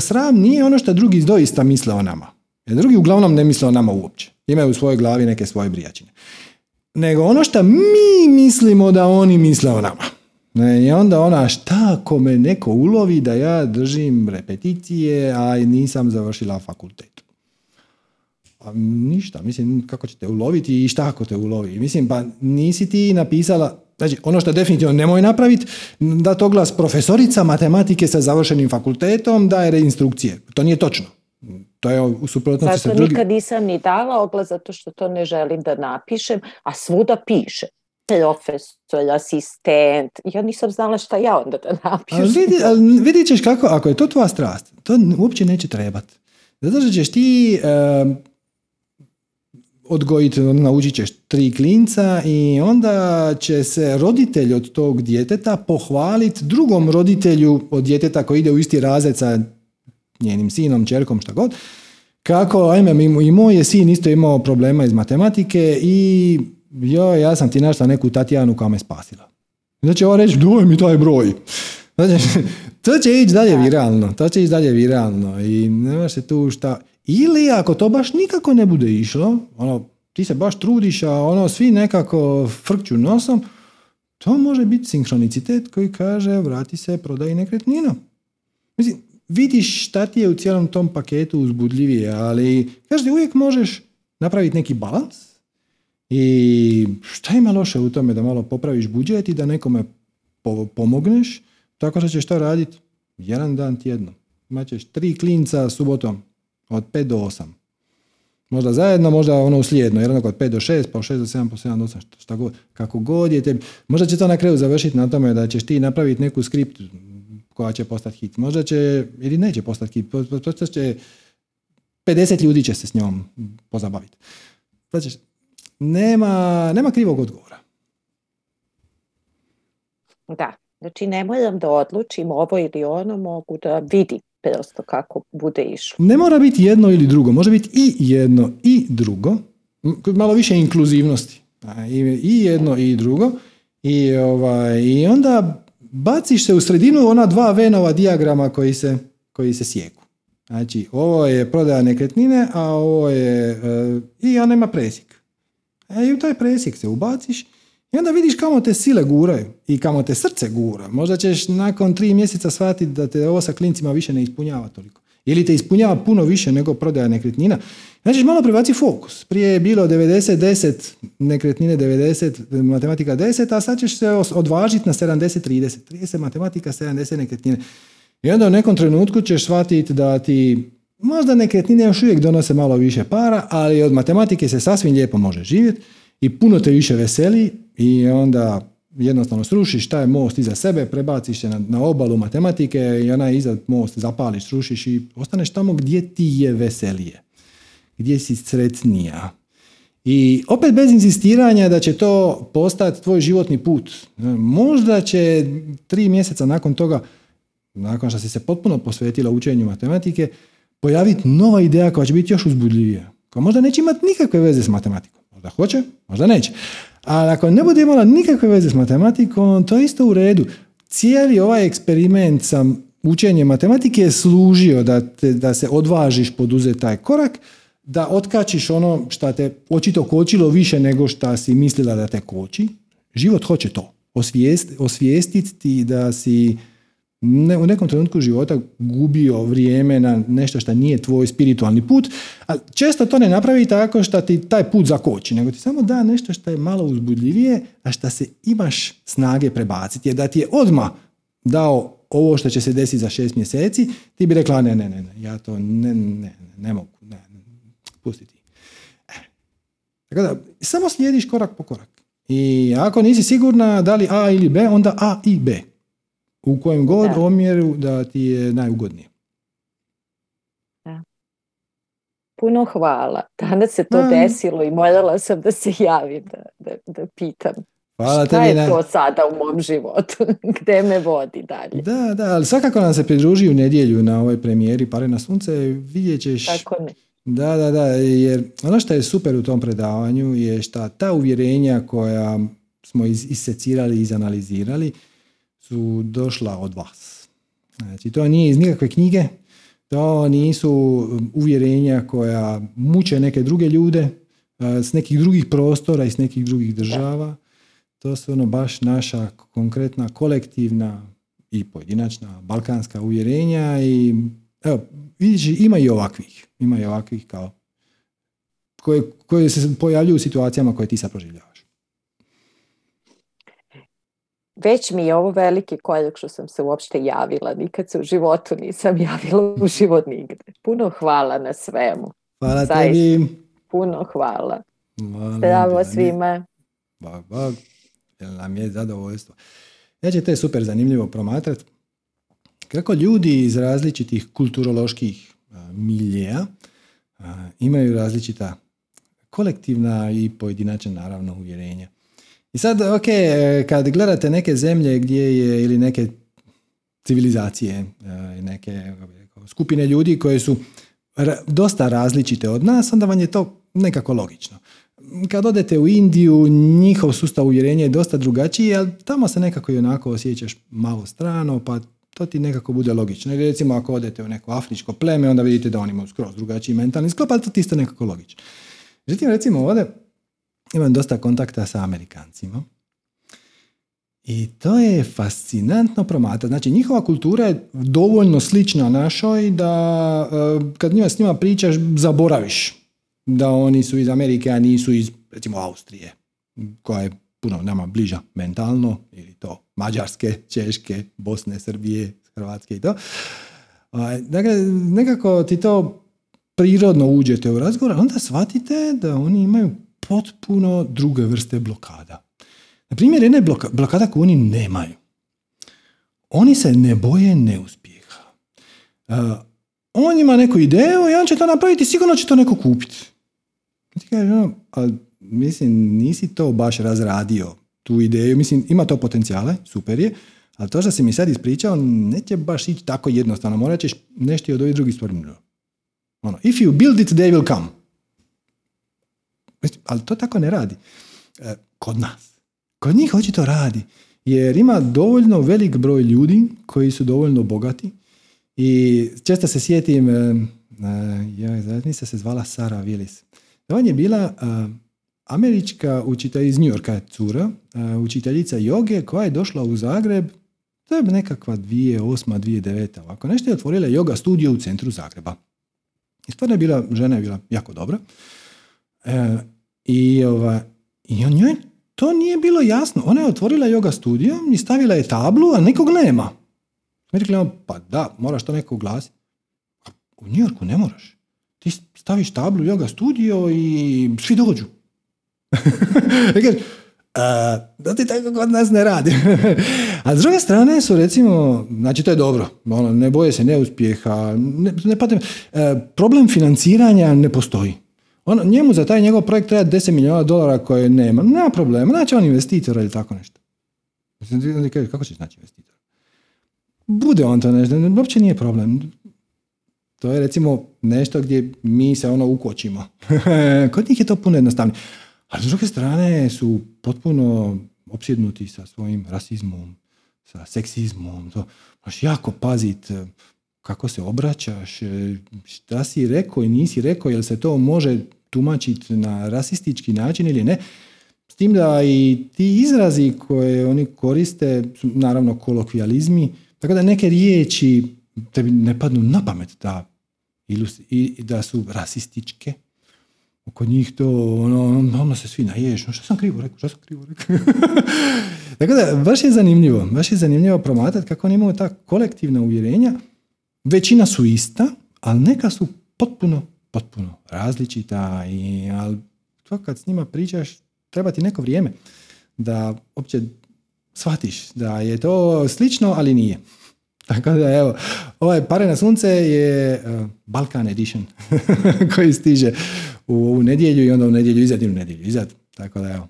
sram nije ono što drugi doista misle o nama. Jer drugi uglavnom ne misle o nama uopće. Imaju u svojoj glavi neke svoje brijačine. Nego ono što mi mislimo da oni misle o nama. I onda ona, šta ako me neko ulovi da ja držim repeticije, a nisam završila fakultet. A ništa, mislim, kako ćete uloviti i šta ako te ulovi. Mislim, pa nisi ti napisala, znači ono što definitivno nemoj napraviti, da to glas profesorica matematike sa završenim fakultetom daje reinstrukcije. To nije točno. To je u suprotnosti sa drugim. Zato nikad nisam ni dala oglas zato što to ne želim da napišem, a svuda piše. Profesor, asistent, ja nisam znala šta ja onda da napišem. Ali vidi, ali vidit ćeš kako, ako je to tvoja strast, to uopće neće trebati. Zato što ćeš ti eh, odgojiti, naučit ćeš tri klinca i onda će se roditelj od tog djeteta pohvaliti drugom roditelju od djeteta koji ide u isti razred sa njenim sinom, čerkom, šta god. Kako, ajme, i moj je sin isto imao problema iz matematike i jo, ja sam ti našla neku Tatjanu koja me spasila. Znači, ova reći, daj mi taj broj. Znači, to će ići dalje viralno. To će ići dalje viralno. I nemaš se tu šta... Ili ako to baš nikako ne bude išlo, ono, ti se baš trudiš, a ono, svi nekako frkću nosom, to može biti sinkronicitet koji kaže, vrati se, prodaj nekretninu. Mislim, vidiš šta ti je u cijelom tom paketu uzbudljivije, ali kažete, uvijek možeš napraviti neki balans. I šta ima loše u tome da malo popraviš budžet i da nekome po- pomogneš, tako što ćeš to raditi jedan dan tjedno. Imaćeš tri klinca subotom od pet do osam. Možda zajedno, možda ono uslijedno, jedan od pet do šest, pa od šest do sedam, pa sedam do osam, šta god, kako god je tebi. Možda će to na kraju završiti na tome da ćeš ti napraviti neku skript koja će postati hit. Možda će, ili neće postati hit, postati će pedeset ljudi će se s njom pozabaviti. Pa ćeš Nema, nema krivog odgovora. Da, znači ne moram da odlučim ovo ili ono, mogu da vidim prosto kako bude išlo. Ne mora biti jedno ili drugo, može biti i jedno i drugo, malo više inkluzivnosti, i jedno i drugo, i, ovaj, i onda baciš se u sredinu ona dva Venova dijagrama koji se, koji se sjeku. Znači, ovo je prodaja nekretnine, a ovo je, i ona ima presjek. E, i u taj presjek se ubaciš i onda vidiš kamo te sile guraju i kamo te srce gura. Možda ćeš nakon tri mjeseca shvatiti da te ovo sa klincima više ne ispunjava toliko. Ili te ispunjava puno više nego prodaja nekretnina. Znači, malo prebaci fokus. Prije je bilo devedeset deset, nekretnine devedeset, matematika deset, a sad ćeš se odvažiti na sedamdeset trideset. trideset matematika, sedamdeset nekretnine. I onda u nekom trenutku ćeš shvatiti da ti... Možda nekretnine još uvijek donose malo više para, ali od matematike se sasvim lijepo može živjeti i puno te više veseli i onda jednostavno srušiš taj most iza sebe, prebaciš se na, na obalu matematike i onaj iza most zapališ, srušiš i ostaneš tamo gdje ti je veselije, gdje si sretnija. I opet bez insistiranja da će to postati tvoj životni put. Možda će tri mjeseca nakon toga, nakon što si se potpuno posvetila učenju matematike, pojaviti nova ideja koja će biti još uzbudljivija. Koja možda neće imati nikakve veze s matematikom. Možda hoće, možda neće. Ali ako ne bude imala nikakve veze s matematikom, to je isto u redu. Cijeli ovaj eksperiment sa učenjem matematike je služio da, te, da se odvažiš poduzeti taj korak, da otkačiš ono što te očito kočilo više nego što si mislila da te koči. Život hoće to. Osvijest, osvijestiti ti da si... Ne, u nekom trenutku života gubio vrijeme na nešto što nije tvoj spiritualni put, a često to ne napravi tako što ti taj put zakoči, nego ti samo da nešto što je malo uzbudljivije, a što se imaš snage prebaciti. Jer da ti je odmah dao ovo što će se desiti za šest mjeseci, ti bi rekla ne, ne, ne, ne ja to ne, ne, ne mogu, ne, ne, pustiti. E. Tako da, samo slijediš korak po korak. I ako nisi sigurna da li A ili B, onda A i B. U kojem god da. Omjeru da ti je najugodnije. Da. Puno hvala. Danas se to A. desilo i morala sam da se javim, da, da, da pitam hvala šta je na... to sada u mom životu, gde me vodi dalje. Da, da, ali svakako nam se pridruži u nedjelju na ovoj premijeri Pare na sunce, vidjet ćeš... Tako ne. Da, da, da, jer ono što je super u tom predavanju je šta ta uvjerenja koja smo iz, isecirali i izanalizirali su došla od vas. Znači, to nije iz nikakve knjige, To nisu uvjerenja koja muče neke druge ljude s nekih drugih prostora i s nekih drugih država. To su ono baš naša konkretna, kolektivna i pojedinačna balkanska uvjerenja i evo, vidiš, ima i ovakvih. Ima i ovakvih kao koje, koje se pojavljuju u situacijama koje ti sad proživljavaš. Već mi je ovo veliki koljak što sam se uopšte javila. Nikad se u životu nisam javila u život nigde. Puno hvala na svemu. Hvala zaista tebi. Puno hvala. Zdravo svima. Bog, bog. Jel nam je zadovoljstvo. Ja će te super zanimljivo promatrati kako ljudi iz različitih kulturoloških miljeja imaju različita kolektivna i pojedinačna naravno uvjerenja. I sad, ok, kad gledate neke zemlje gdje je, ili neke civilizacije, neke skupine ljudi koje su ra- dosta različite od nas, onda vam je to nekako logično. Kad odete u Indiju, njihov sustav uvjerenja je dosta drugačiji, ali tamo se nekako i onako osjećaš malo strano, pa to ti nekako bude logično. Jer recimo ako odete u neko afričko pleme, onda vidite da oni imaju skroz drugačiji mentalni sklop, ali to ti isto nekako logično. Međutim, recimo ovdje imam dosta kontakta sa Amerikancima i to je fascinantno promatrati. Znači, njihova kultura je dovoljno slična našoj da kad njima s njima pričaš, zaboraviš da oni su iz Amerike, a nisu iz, recimo, Austrije, koja je puno nama bliža mentalno, ili to Mađarske, Češke, Bosne, Srbije, Hrvatske i to. Dakle, nekako ti to prirodno uđete u razgovor, onda shvatite da oni imaju potpuno druge vrste blokada. Na primjer, jedna je bloka, blokada koju oni nemaju. Oni se ne boje neuspjeha. Uh, on ima neku ideju i on će to napraviti, sigurno će to neko kupiti. Ti kažeš, no, a, mislim, nisi to baš razradio, tu ideju. Mislim, ima to potencijale, super je, ali to što si mi sad ispričao, neće baš ići tako jednostavno. Morat ćeš nešto od ovih drugih stvarno. Ono, if you build it, they will come. Ali to tako ne radi. Kod nas. Kod njih očito radi. Jer ima dovoljno velik broj ljudi koji su dovoljno bogati. I često se sjetim, ja zajednica se zvala Sara Willis. On je bila američka učiteljica iz New Yorka, cura, učiteljica joge koja je došla u Zagreb, to je nekakva dvije tisuće osma, dvije tisuće deveta. Ovako nešto je otvorila joga studio u centru Zagreba. I stvarno je bila, žena je bila jako dobra. E, i, ova, i on njoj to nije bilo jasno. Ona je otvorila yoga studio i stavila je tablu, a nekog nema. Mi rekli, pa da, moraš to nekog glasiti. U New Yorku ne moraš. Ti staviš tablu yoga studio i svi dođu. Rekli, da ti tako kod nas ne radi. A s druge strane su recimo, znači to je dobro, ono, ne boje se neuspjeha, ne, ne patim, e, problem financiranja ne postoji. Ono, njemu za taj njegov projekt treba deset milijuna dolara koje nema. Nema problema. Znači on investitor ili tako nešto. Kako ćeš naći investitor? Bude on to nešto. Uopće nije problem. To je recimo nešto gdje mi se ono ukočimo. Kod njih je to puno jednostavnije. A s druge strane su potpuno opsjednuti sa svojim rasizmom, sa seksizmom. To moraš jako paziti kako se obraćaš, šta si rekao i nisi rekao, jel se to može tumačiti na rasistički način ili ne. S tim da i ti izrazi koje oni koriste su naravno kolokvijalizmi, tako da neke riječi tebi ne padnu na pamet da, i da su rasističke. Oko njih to ono, ono se svi naješ, no što sam krivo rekao, što sam krivo rekao. Tako da, baš je zanimljivo, baš je zanimljivo promatrati kako oni imaju ta kolektivna uvjerenja. Većina su ista, ali neka su potpuno, potpuno različita. I, ali to kad s njima pričaš, treba ti neko vrijeme da uopće shvatiš da je to slično, ali nije. Tako da evo, ovaj Pare na sunce je uh, Balkan edition koji stiže u ovu nedjelju i onda u nedjelju izad i u nedjelju izad. Tako da evo,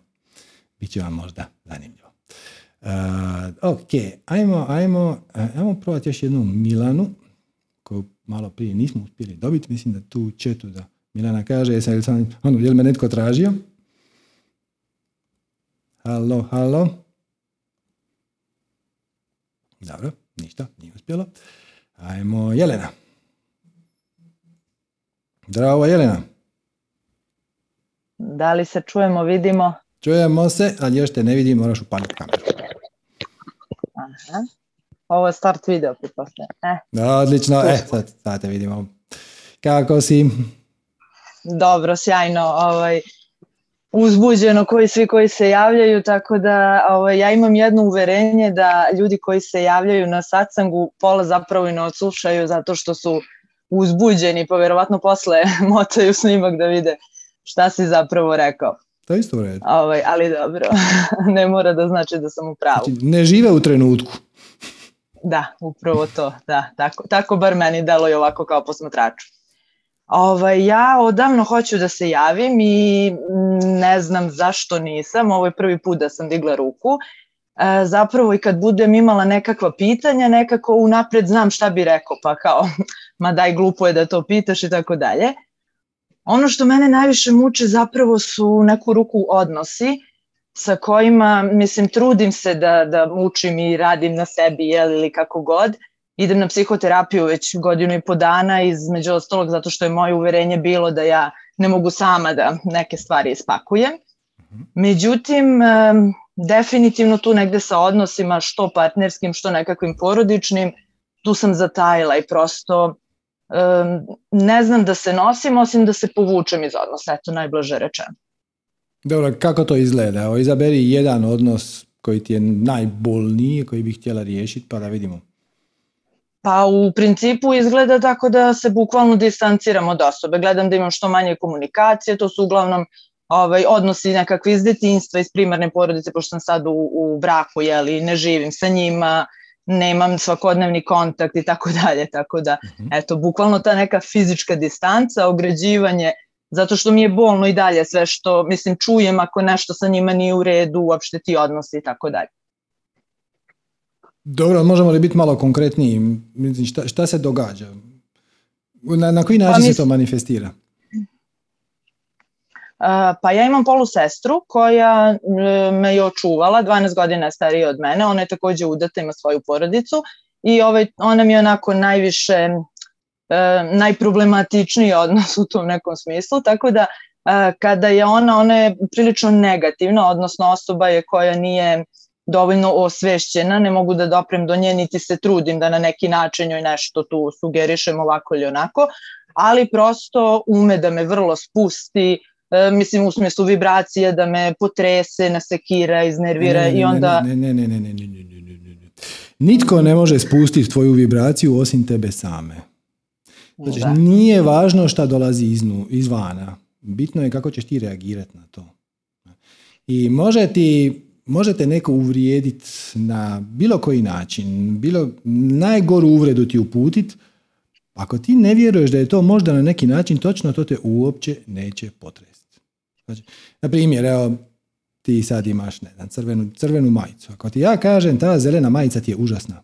bit će vam možda zanimljivo. Uh, ok, ajmo, ajmo, ajmo probati još jednu Milanu, koju malo prije nismo uspjeli dobiti. Mislim da tu četu da Milana kaže, jesam, jel, sam, ono, jel me netko tražio? Halo, halo. Dobro, ništa, nije uspjelo. Ajmo, Jelena. Zdravo, Jelena. Da li se čujemo, vidimo? Čujemo se, ali još te ne vidim, moraš upaljiti kameru. Aha. Ovo je start video, pripostavljam. Eh. Odlično, eh, sad, sad te vidimo. Kako si? Dobro, sjajno. Ovaj, uzbuđeno koji svi koji se javljaju, tako da ovaj, ja imam jedno uverenje da ljudi koji se javljaju na satsangu pola zapravo i ne odslušaju zato što su uzbuđeni, pa vjerovatno posle motaju snimak da vide šta si zapravo rekao. To je isto vredno. Ovaj, ali dobro, ne mora da znači da sam u pravu. Znači, ne žive u trenutku. Da, upravo to, da. Tako, tako bar meni delo je ovako kao posmatraču. Ovaj, ja odavno hoću da se javim i ne znam zašto nisam. Ovo je prvi put da sam digla ruku. E, zapravo i kad budem imala nekakva pitanja, nekako unapred znam šta bi rekao, pa kao, ma daj, glupo je da to pitaš i tako dalje. Ono što mene najviše muče zapravo su neku ruku odnosi sa kojima, mislim, trudim se da, da učim i radim na sebi, jel, ili kako god. Idem na psihoterapiju već godinu i po dana, između ostalog zato što je moje uverenje bilo da ja ne mogu sama da neke stvari ispakujem. Međutim, definitivno tu negde sa odnosima, što partnerskim, što nekakvim porodičnim, tu sam zatajila i prosto ne znam da se nosim, osim da se povučem iz odnosa, eto, najblaže rečeno. Dobro, kako to izgleda? Izaberi jedan odnos koji ti je najbolniji, koji bih htjela riješiti, pa da vidimo. Pa u principu izgleda tako da se bukvalno distanciram od osobe. Gledam da imam što manje komunikacije, to su uglavnom ovaj, odnosi nekakvi iz detinjstva, iz primarne porodice, pošto sam sad u, u braku, jeli, ne živim sa njima, nemam svakodnevni kontakt i tako dalje. Tako da, eto, bukvalno ta neka fizička distanca, ograđivanje, zato što mi je bolno i dalje sve što, mislim, čujem ako nešto sa njima nije u redu, uopšte ti odnosi i tako dalje. Dobro, možemo li biti malo konkretniji? Mislim, šta, šta se događa? Na, na koji način pa mislim, se to manifestira? Pa ja imam polusestru koja me je očuvala, dvanaest godina je starija od mene, ona je takođe udata, ima svoju porodicu i ovaj, ona mi je onako najviše, najproblematičniji odnos u tom nekom smislu, tako da kada je ona, ona je prilično negativna, odnosno osoba je koja nije dovoljno osvešćena, ne mogu da doprem do nje, niti se trudim da na neki način joj nešto tu sugerišem ovako ili onako, ali prosto ume da me vrlo spusti, e, mislim u smislu vibracije, da me potrese, nasekira, iznervira ne, ne, i onda... Ne, ne, ne, ne, ne, ne, ne, ne, ne, ne, ne. Nitko ne može spustiti tvoju vibraciju osim tebe same. Znači, da. Nije važno šta dolazi iznu, izvana, bitno je kako ćeš ti reagirati na to. I može ti... Možete neko uvrijediti na bilo koji način, bilo najgoru uvredu ti uputiti, ako ti ne vjeruješ da je to možda na neki način točno, to te uopće neće potresti. Znači, na primjer, evo, ti sad imaš ne znam, crvenu, crvenu majicu. Ako ti ja kažem, ta zelena majica ti je užasna.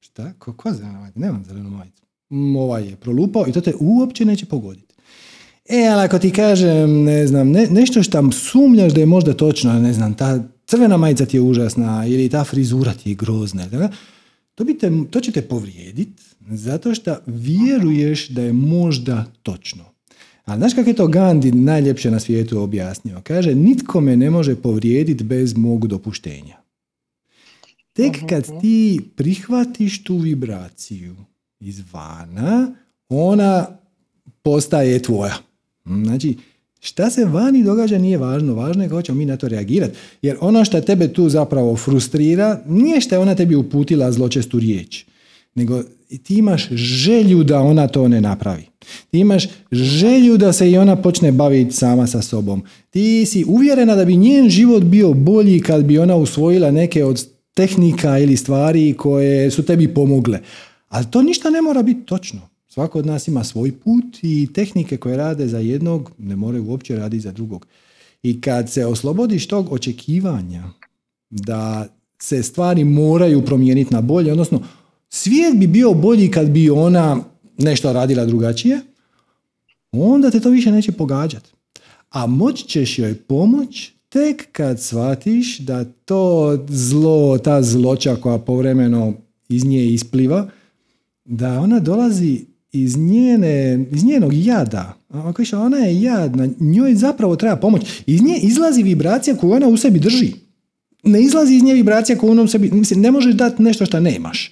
Šta? Ko, ko zelena majica? Nemam zelenu majicu. Ovaj je prolupao i to te uopće neće pogoditi. E, ali ako ti kažem, ne znam, ne, nešto što sumnjaš da je možda točno, ne znam, ta crvena majica ti je užasna ili ta frizura ti je grozna, da, to, bi te, to će te povrijediti zato što vjeruješ da je možda točno. A znaš kako je to Gandhi najljepše na svijetu objasnio? Kaže, nitko me ne može povrijediti bez mog dopuštenja. Tek kad ti prihvatiš tu vibraciju izvana, ona postaje tvoja. Znači, šta se vani događa nije važno, važno je kako ćemo mi na to reagirati, jer ono što tebe tu zapravo frustrira nije što je ona tebi uputila zločestu riječ, nego ti imaš želju da ona to ne napravi. Ti imaš želju da se i ona počne baviti sama sa sobom. Ti si uvjerena da bi njen život bio bolji kad bi ona usvojila neke od tehnika ili stvari koje su tebi pomogle. Ali to ništa ne mora biti točno. Svako od nas ima svoj put i tehnike koje rade za jednog ne moraju uopće raditi za drugog. I kad se oslobodiš tog očekivanja da se stvari moraju promijeniti na bolje, odnosno svijet bi bio bolji kad bi ona nešto radila drugačije, onda te to više neće pogađati. A moći ćeš joj pomoći tek kad shvatiš da to zlo, ta zloća koja povremeno iz nje ispliva, da ona dolazi iz, njene, iz njenog jada. Ako više, ona je jadna, njoj zapravo treba pomoć. Iz nje izlazi vibracija koju ona u sebi drži. Ne izlazi iz nje vibracija koju ona u sebi... Mislim, ne možeš dati nešto što nemaš.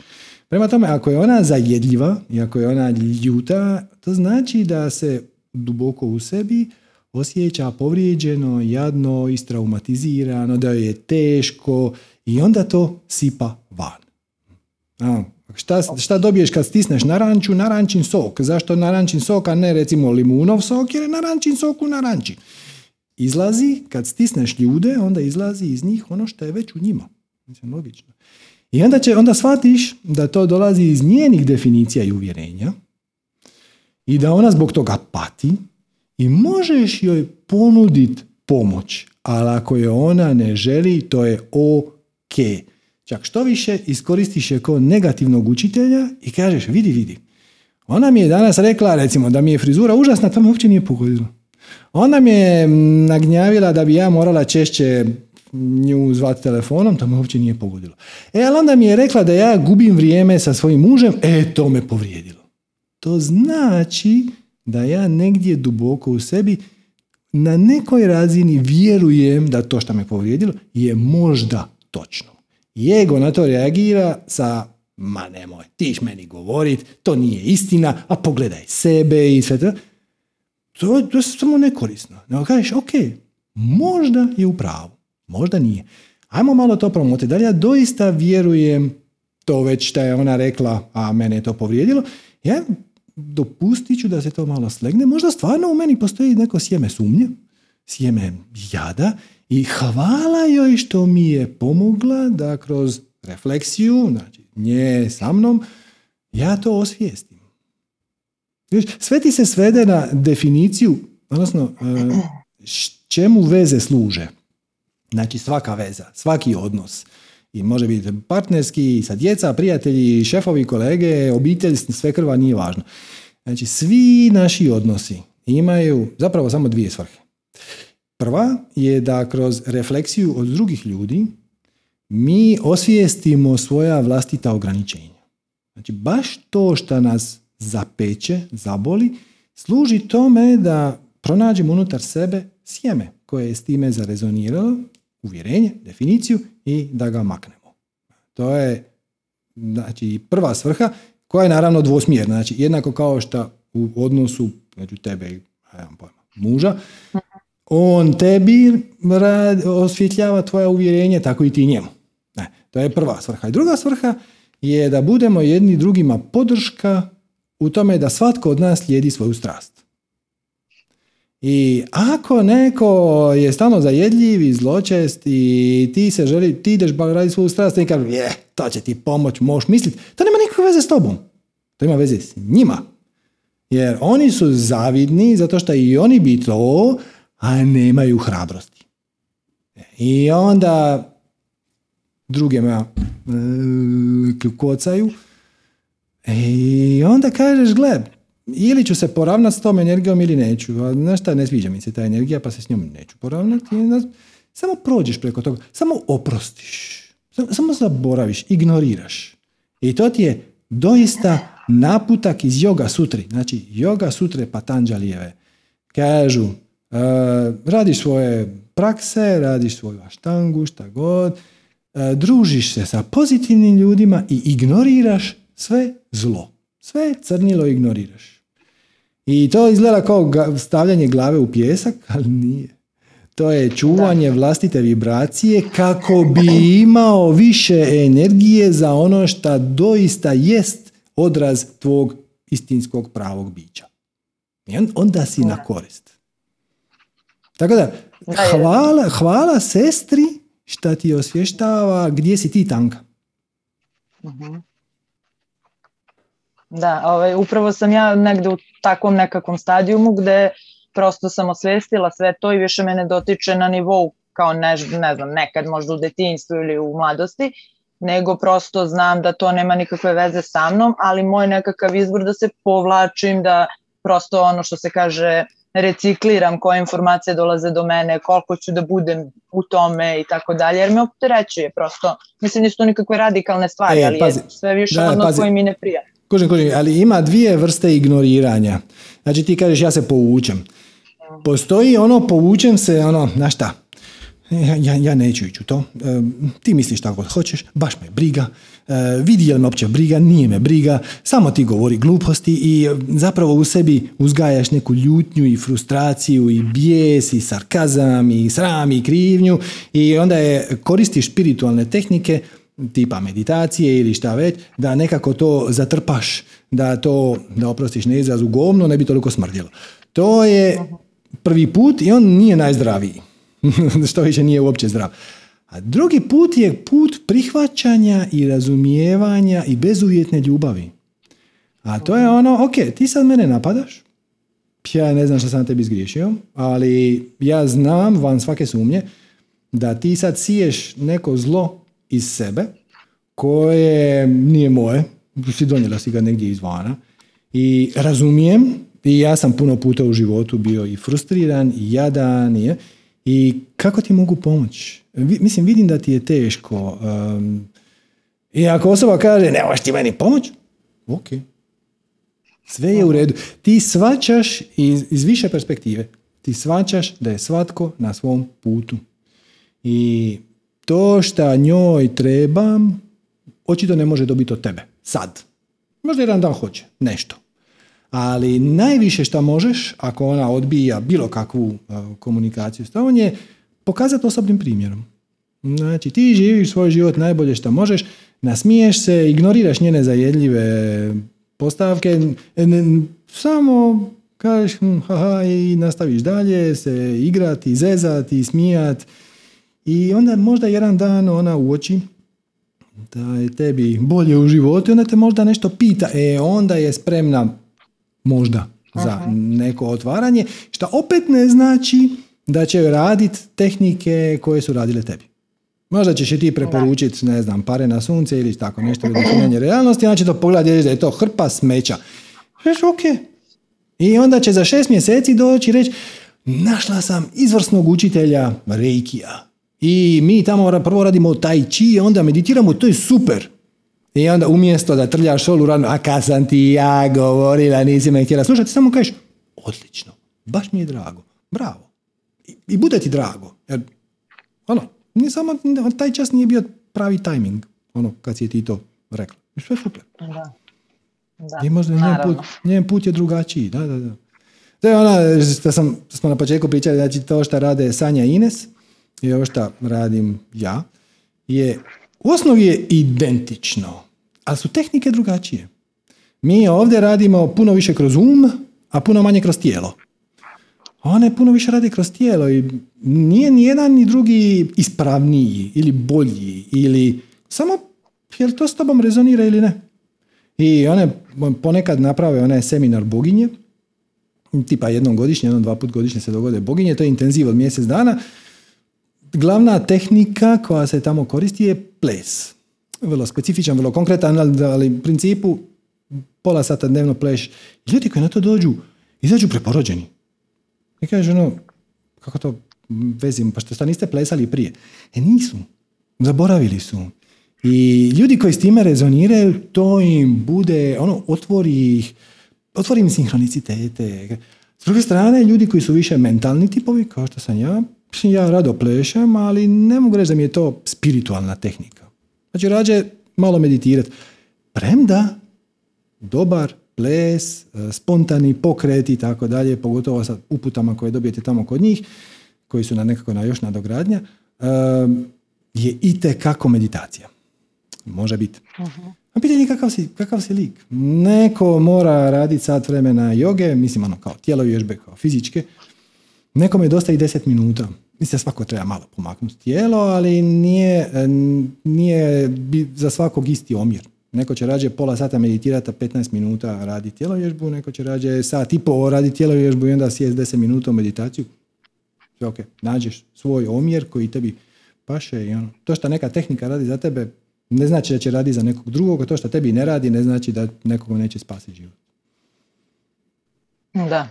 Prema tome, ako je ona zajedljiva i ako je ona ljuta, to znači da se duboko u sebi osjeća povrijeđeno, jadno, istraumatizirano, da joj je teško i onda to sipa van. A, šta, šta dobiješ kad stisneš naranču? Narančin sok. Zašto narančin sok, a ne recimo limunov sok? Jer je narančin sok u naranči. Izlazi, kad stisneš ljude, onda izlazi iz njih ono što je već u njima. Mislim, logično. I onda, će, onda shvatiš da to dolazi iz njenih definicija i uvjerenja i da ona zbog toga pati i možeš joj ponuditi pomoć, ali ako je ona ne želi, to je ok. Čak što više iskoristiš je kao negativnog učitelja i kažeš, vidi, vidi, ona mi je danas rekla, recimo, da mi je frizura užasna, to me uopće nije pogodilo. Ona mi je nagnjavila da bi ja morala češće nju zvati telefonom, to me uopće nije pogodilo. E, ali onda mi je rekla da ja gubim vrijeme sa svojim mužem, e, to me povrijedilo. To znači da ja negdje duboko u sebi na nekoj razini vjerujem da to što me povrijedilo je možda točno. I ego na to reagira sa, ma nemoj, tiš meni govorit, to nije istina, a pogledaj sebe i sve to. To, to je samo nekorisno. Nego kažeš, ok, možda je u pravu, možda nije. Ajmo malo to promotiti. Da li ja doista vjerujem to već što je ona rekla, a mene je to povrijedilo? Ja dopustit ću da se to malo slegne. Možda stvarno u meni postoji neko sjeme sumnje, sjeme jada. I hvala joj što mi je pomogla da kroz refleksiju, znači nje sa mnom, ja to osvijestim. Sve ti se svede na definiciju, odnosno čemu veze služe. Znači svaka veza, svaki odnos. I može biti partnerski, sa djeca, prijatelji, šefovi, kolege, obitelj, sve krva, nije važno. Znači svi naši odnosi imaju zapravo samo dvije svrhe. Prva je da kroz refleksiju od drugih ljudi mi osvijestimo svoja vlastita ograničenja. Znači, baš to što nas zapeče, zaboli, služi tome da pronađemo unutar sebe sjeme koje je s time zarezoniralo, uvjerenje, definiciju i da ga maknemo. To je znači, prva svrha koja je naravno dvosmjerna. Znači, jednako kao što u odnosu među tebe i pojma, muža, on tebi rad, osvjetljava tvoja uvjerenje, tako i ti njemu. Ne, to je prva svrha. I druga svrha je da budemo jedni drugima podrška u tome da svatko od nas slijedi svoju strast. I ako neko je stalno zajedljiv i zločest i ti se želi, ti ideš raditi svoju strast i kaže, je, to će ti pomoć, možeš misliti. To nema nikakve veze s tobom. To ima veze s njima. Jer oni su zavidni zato što i oni bi to... a nemaju hrabrosti. I onda drugima kocaju i onda kažeš, gle, ili ću se poravnati s tom energijom ili neću. Znaš šta, ne sviđa mi se ta energija, pa se s njom neću poravnati. Samo prođeš preko toga, samo oprostiš, samo zaboraviš, ignoriraš. I to ti je doista naputak iz Yoga sutri. Znači, Yoga sutre Patanđalijeve kažu, Uh, radiš svoje prakse, radiš svoju aštangu, šta god, uh, družiš se sa pozitivnim ljudima i ignoriraš sve zlo. Sve crnilo ignoriraš. I to izgleda kao ga- stavljanje glave u pijesak, ali nije. To je čuvanje vlastite vibracije kako bi imao više energije za ono što doista jest odraz tvog istinskog pravog bića. I onda si na korist. Tako da, hvala, hvala sestri šta ti osvještava gdje si ti tanka. Da, ovaj, upravo sam ja negdje u takvom nekakvom stadijumu gdje prosto sam osvijestila sve to i više me ne dotiče na nivou kao ne, ne znam, nekad možda u detinjstvu ili u mladosti, nego prosto znam da to nema nikakve veze sa mnom, ali moj nekakav izbor da se povlačim, da prosto ono što se kaže... recikliram koje informacije dolaze do mene, koliko ću da budem u tome i tako dalje, jer me opterećuje prosto. Mislim, nisu to nikakve radikalne stvari, e, ali pazi, je sve više da, odnos pazi, koji mi ne prija. Kužim, kužim, ali ima dvije vrste ignoriranja. Znači ti kažeš ja se povučem. Postoji ono povučem se, ono, na šta? Ja, ja neću ići u to. E, ti misliš tako hoćeš, baš me briga. E, vidi je li me opće briga, nije me briga. Samo ti govori gluposti i zapravo u sebi uzgajaš neku ljutnju i frustraciju i bijes i sarkazam i sram i krivnju i onda je koristiš spiritualne tehnike tipa meditacije ili šta već, da nekako to zatrpaš, da to, da oprostiš na izrazu govno, ne bi toliko smrdjelo. To je prvi put i on nije najzdraviji. Što više nije uopće zdrav. A drugi put je put prihvaćanja i razumijevanja i bezuvjetne ljubavi. A to je ono, ok, ti sad mene napadaš, ja ne znam što sam na tebi zgriješio, ali ja znam van svake sumnje da ti sad siješ neko zlo iz sebe koje nije moje, si donijela si ga negdje izvana i razumijem i ja sam puno puta u životu bio i frustriran i jadan i, i kako ti mogu pomoći? Mislim, vidim da ti je teško um, i ako osoba kaže ne možeš ti meni pomoć, ok, sve je u redu. Ti shvaćaš iz, iz više perspektive, ti shvaćaš da je svatko na svom putu i to šta njoj treba, očito ne može dobiti od tebe. Sad. Možda jedan dan hoće. Nešto. Ali najviše šta možeš, ako ona odbija bilo kakvu komunikaciju s tobom, je pokazati osobnim primjerom. Znači, ti živiš svoj život najbolje šta možeš, nasmiješ se, ignoriraš njene zajedljive postavke, samo kažeš haha i nastaviš dalje se igrati, zezati, smijati. I onda možda jedan dan ona uoči da je tebi bolje u životu i onda te možda nešto pita. E, onda je spremna možda za neko otvaranje, što opet ne znači da će raditi tehnike koje su radile tebi. Možda ćeš i ti preporučiti, ne znam, Pare na sunce ili tako nešto redefiniranje realnosti, onda će to pogledati da je to hrpa smeća. Reš, ok. I onda će za šest mjeseci doći i reći našla sam izvrsnog učitelja Reikija. I mi tamo prvo radimo taj chi, onda meditiramo, to je super. I onda umjesto da trljaš šolu radno, a kad sam ti ja govorila, nisi me htjela slušati, samo kažeš, odlično, baš mi je drago, bravo. I, i bude ti drago. Jer, ono, nije samo, taj čas nije bio pravi tajming, ono, kad si ti to rekla. I sve super. Da. Da, i možda njen put, njen put je drugačiji, da, da, da. To je ona, što sam, smo na početku pričali, znači to što rade Sanja Ines, i ovo što radim ja, je u osnovi je identično, ali su tehnike drugačije. Mi ovdje radimo puno više kroz um, a puno manje kroz tijelo. One puno više rade kroz tijelo i nije ni jedan ni drugi ispravniji ili bolji, ili samo jel to s tobom rezonira ili ne. I one ponekad naprave onaj seminar boginje, tipa jednom godišnje, jednom dva put godišnje se dogode boginje, to je intenziv od mjesec dana. Glavna tehnika koja se tamo koristi je ples. Vrlo specifičan, vrlo konkretan, ali u principu pola sata dnevno pleš. I ljudi koji na to dođu, izađu preporođeni. I kažu, ono, kako to vezim, pa što niste plesali prije? E nisu, zaboravili su. I ljudi koji s time rezoniraju, to im bude, ono, otvori ih, otvori im sinhronicitete. S druge strane, ljudi koji su više mentalni tipovi, kao što sam ja, ja rado plešem, ali ne mogu reći da mi je to spiritualna tehnika. Znači, rađe malo meditirati. Premda, dobar ples, spontani pokret i tako dalje, pogotovo sa uputama koje dobijete tamo kod njih, koji su na nekako na još nadogradnja, je itekako meditacija. Može biti. Uh-huh. A pitanje je kakav si, kakav si lik. Neko mora raditi sat vremena joge, mislim ono kao tijelo vježbe, kao fizičke. Nekom je dosta i deset minuta. Mislim, svako treba malo pomaknuti tijelo, ali nije, nije za svakog isti omjer. Neko će rađe pola sata meditirati, petnaest minuta radi tjelovježbu, neko će rađe sat i pol radi tjelovježbu i onda sjest deset minuta u meditaciju. Sve ok, nađeš svoj omjer koji tebi paše. I ono. To što neka tehnika radi za tebe ne znači da će radi za nekog drugog, a to što tebi ne radi ne znači da nekog neće spasiti život. Da.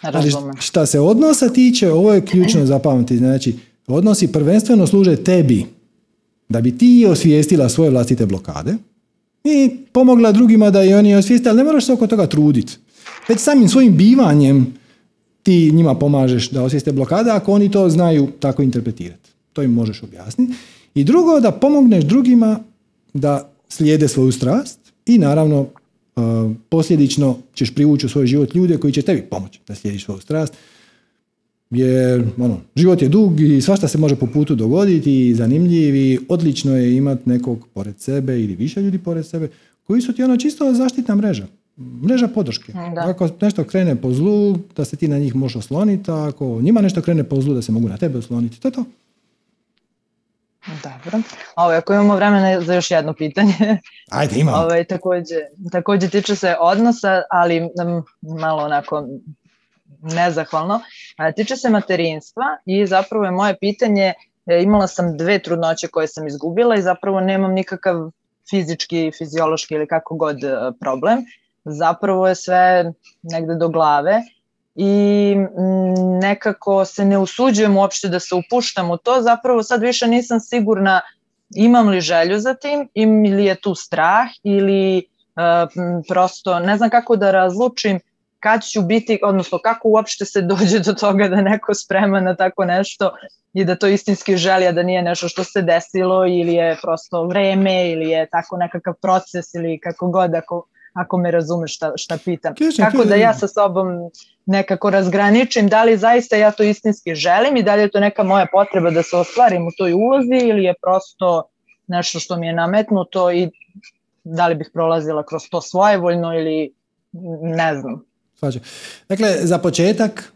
Ali šta se odnosa tiče, ovo je ključno zapamtiti. Znači, odnosi prvenstveno služe tebi da bi ti osvijestila svoje vlastite blokade i pomogla drugima da i oni osvijeste, ali ne moraš se oko toga truditi. Već samim svojim bivanjem ti njima pomažeš da osvijeste blokada, ako oni to znaju tako interpretirati. To im možeš objasniti. I drugo, da pomogneš drugima da slijede svoju strast i naravno posljedično ćeš privući u svoj život ljude koji će tebi pomoći da slijediš svoju strast. Jer ono, život je dug i svašta se može po putu dogoditi i zanimljiv i odlično je imati nekog pored sebe ili više ljudi pored sebe koji su ti ono čisto zaštitna mreža. Mreža podrške. Da. Ako nešto krene po zlu, da se ti na njih možeš osloniti, a ako njima nešto krene po zlu, da se mogu na tebe osloniti. To je to. Dobro. Ovo, ako imamo vremena za još jedno pitanje. Ajde, imamo. Ovo, također, također tiče se odnosa, ali m, malo onako nezahvalno. Tiče se materinstva i zapravo je moje pitanje, imala sam dve trudnoće koje sam izgubila i zapravo nemam nikakav fizički, fiziološki ili kako god problem. Zapravo je sve negde do glave i nekako se ne usuđujem uopšte da se upuštam u to. Zapravo sad više nisam sigurna imam li želju za tim ili je tu strah ili uh, prosto ne znam kako da razlučim kad ću biti, odnosno kako uopšte se dođe do toga da neko sprema na tako nešto i da to istinski želi, a da nije nešto što se desilo ili je prosto vreme ili je tako nekakav proces ili kako god, ako ako me razumeš šta, šta pitam. Ključno, Kako ključno. Da ja sa sobom nekako razgraničim, da li zaista ja to istinski želim i da li je to neka moja potreba da se ostvarim u toj ulozi ili je prosto nešto što mi je nametnuto i da li bih prolazila kroz to svojevoljno ili ne znam. Svađa. Dakle, za početak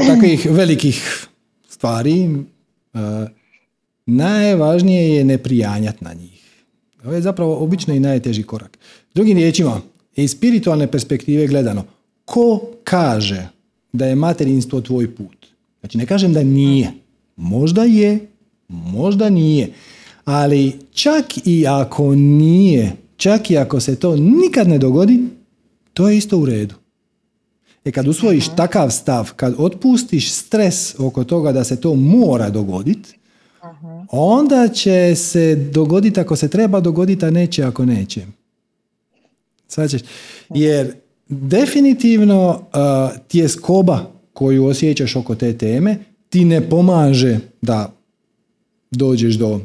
od takvih velikih stvari uh, najvažnije je ne prijanjati na njih. Ovo je zapravo obično i najteži korak. Drugim riječima, iz spiritualne perspektive gledano, ko kaže da je materinstvo tvoj put? Znači, ne kažem da nije. Možda je, možda nije. Ali čak i ako nije, čak i ako se to nikad ne dogodi, to je isto u redu. E kad usvojiš takav stav, kad otpustiš stres oko toga da se to mora dogoditi, onda će se dogoditi ako se treba dogoditi, a neće ako neće. Sad ćeš. Jer definitivno uh, tjeskoba koju osjećaš oko te teme ti ne pomaže da dođeš do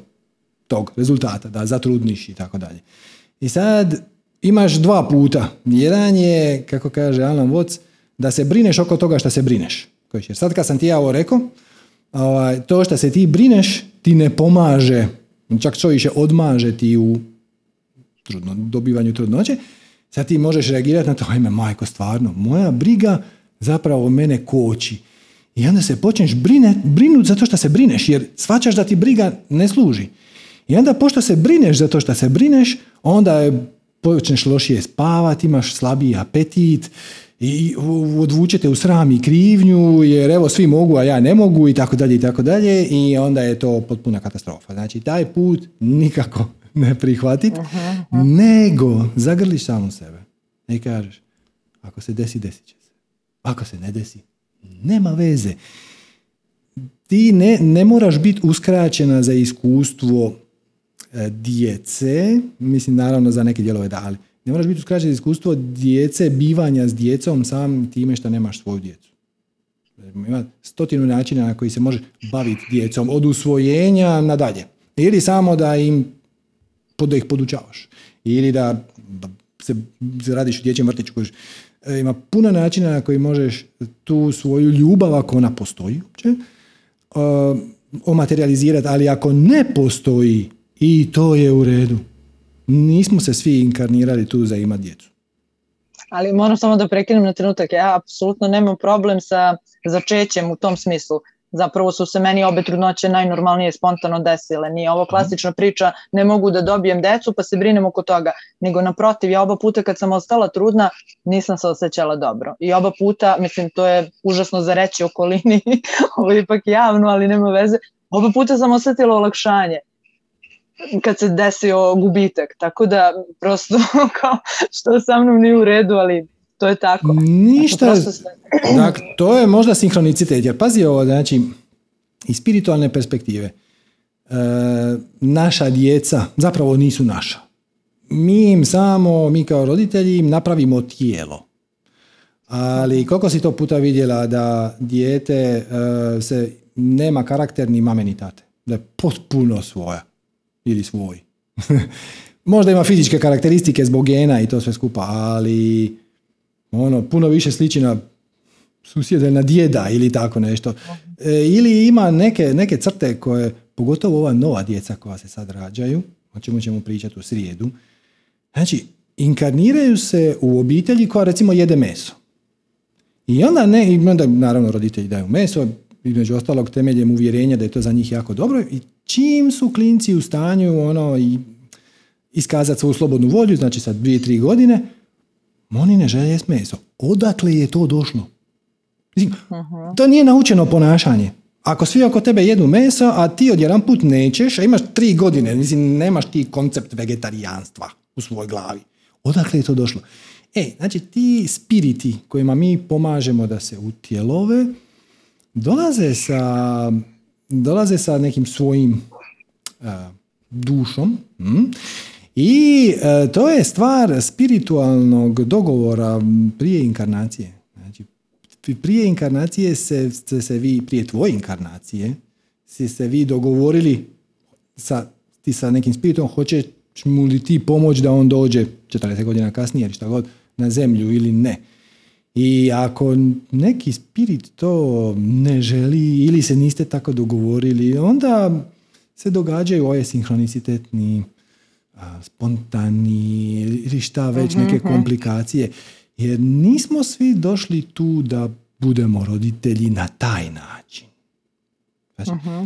tog rezultata, da zatrudniš i tako dalje. I sad imaš dva puta. Jedan je, kako kaže Alan Watts, da se brineš oko toga što se brineš. Jer sad kad sam ti ja ovo rekao, ovaj, to što se ti brineš ti ne pomaže, čak što više odmaže ti u trudno, dobivanju trudnoće. Sad ti možeš reagirati na to, ajme majko, stvarno, moja briga zapravo mene koči. I onda se počneš brinuti zato što se brineš, jer shvaćaš da ti briga ne služi. I onda pošto se brineš zato što se brineš, onda počneš lošije spavati, imaš slabiji apetit, i odvučete u sram i krivnju, jer evo svi mogu, a ja ne mogu i tako dalje i tako dalje i onda je to potpuna katastrofa. Znači, taj put nikako ne prihvatiti, aha, aha. nego zagrliš samo sebe i kažeš, ako se desi, desit će se. Ako se ne desi, nema veze. Ti ne, ne moraš biti uskraćena za iskustvo djece, mislim naravno za neke dijelove da, ali ne moraš biti uskraćen iskustvo djece, bivanja s djecom sam time što nemaš svoju djecu. Ima stotinu načina na koji se može baviti djecom, od usvojenja nadalje. Ili samo da im da ih podučavaš. Ili da se radiš u dječjem vrtiću. Ima puno načina na koji možeš tu svoju ljubav, ako ona postoji uopće, omaterializirati, ali ako ne postoji, i to je u redu. Nismo se svi inkarnirali tu za imati djecu. Ali moram samo da prekinem na trenutak. Ja apsolutno nemam problem sa začećem u tom smislu. Zapravo su se meni obe trudnoće najnormalnije spontano desile. Nije ovo klasična priča, ne mogu da dobijem decu pa se brinem oko toga. Nego naprotiv, ja oba puta kad sam ostala trudna nisam se osjećala dobro. I oba puta, mislim to je užasno za reći okolini, ovo je ipak javno, ali nema veze. Oba puta sam osjetila olakšanje kad se desio gubitak, tako da prosto kao što sa mnom nije u redu, ali to je tako. Ništa, se... dakle, to je možda sinhronicitet, jer pazi ovo, znači iz spiritualne perspektive e, naša djeca zapravo nisu naša. mi im samo, mi kao roditelji im napravimo tijelo. Ali koliko si to puta vidjela da dijete uh, se nema karakter ni mame ni tate? Da je potpuno svoja ili svoj. Možda ima fizičke karakteristike zbog gena i to sve skupa, ali ono, puno više sliči na susjeda, na djeda ili tako nešto. E, ili ima neke, neke crte koje, pogotovo ova nova djeca koja se sad rađaju, o čemu ćemo pričati u srijedu, znači, inkarniraju se u obitelji koja recimo jede meso. I onda, ne, i onda naravno roditelji daju meso, između ostalog temeljem uvjerenja da je to za njih jako dobro, i čim su klinci u stanju ono, i iskazati svoju slobodnu volju, znači sad dvije, tri godine, oni ne žele jest meso. Odakle je to došlo? Mislim, to nije naučeno ponašanje. Ako svi oko tebe jedu meso, a ti odjedan put nećeš, a imaš tri godine, mislim, nemaš ti koncept vegetarijanstva u svojoj glavi. Odakle je to došlo? E, znači ti spiriti kojima mi pomažemo da se utjelove, dolaze sa, dolaze sa nekim svojim uh, dušom, mm, i uh, to je stvar spiritualnog dogovora prije inkarnacije. Znači, prije inkarnacije se, se, se vi, prije tvoje inkarnacije, se, se vi dogovorili sa, ti sa nekim spiritom, hoćeš mu li ti pomoć da on dođe četrdeset godina kasnije ili šta god na zemlju ili ne. I ako neki spirit to ne želi ili se niste tako dogovorili, onda se događaju ove sinhronicitetni, a, spontani ili šta već, neke komplikacije. Jer nismo svi došli tu da budemo roditelji na taj način. Znači, uh-huh.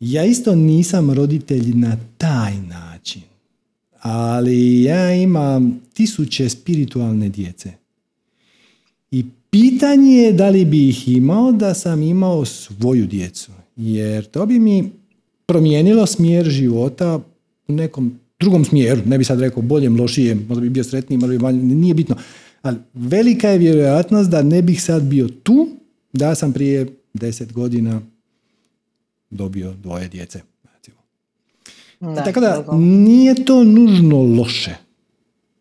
Ja isto nisam roditelj na taj način, ali ja imam tisuće spiritualne djece. I pitanje je da li bi ih imao da sam imao svoju djecu. Jer to bi mi promijenilo smjer života u nekom drugom smjeru. Ne bi sad rekao boljem, lošijem, možda bi bio sretniji, možda bi manj, nije bitno. Ali velika je vjerojatnost da ne bih sad bio tu da sam prije deset godina dobio dvoje djece. Da, tako da nije to nužno loše.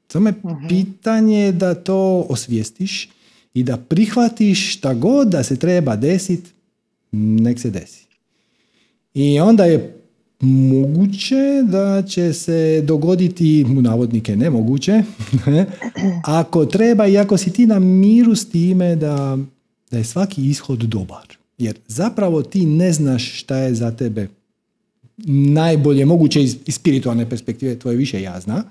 Samo je uh-huh. pitanje da to osvijestiš i da prihvatiš šta god da se treba desiti, nek se desi. I onda je moguće da će se dogoditi, u navodnike nemoguće, ako treba i ako si ti na miru s time da, da je svaki ishod dobar. Jer zapravo ti ne znaš šta je za tebe najbolje moguće iz, iz spiritualne perspektive, tvoje više ja zna,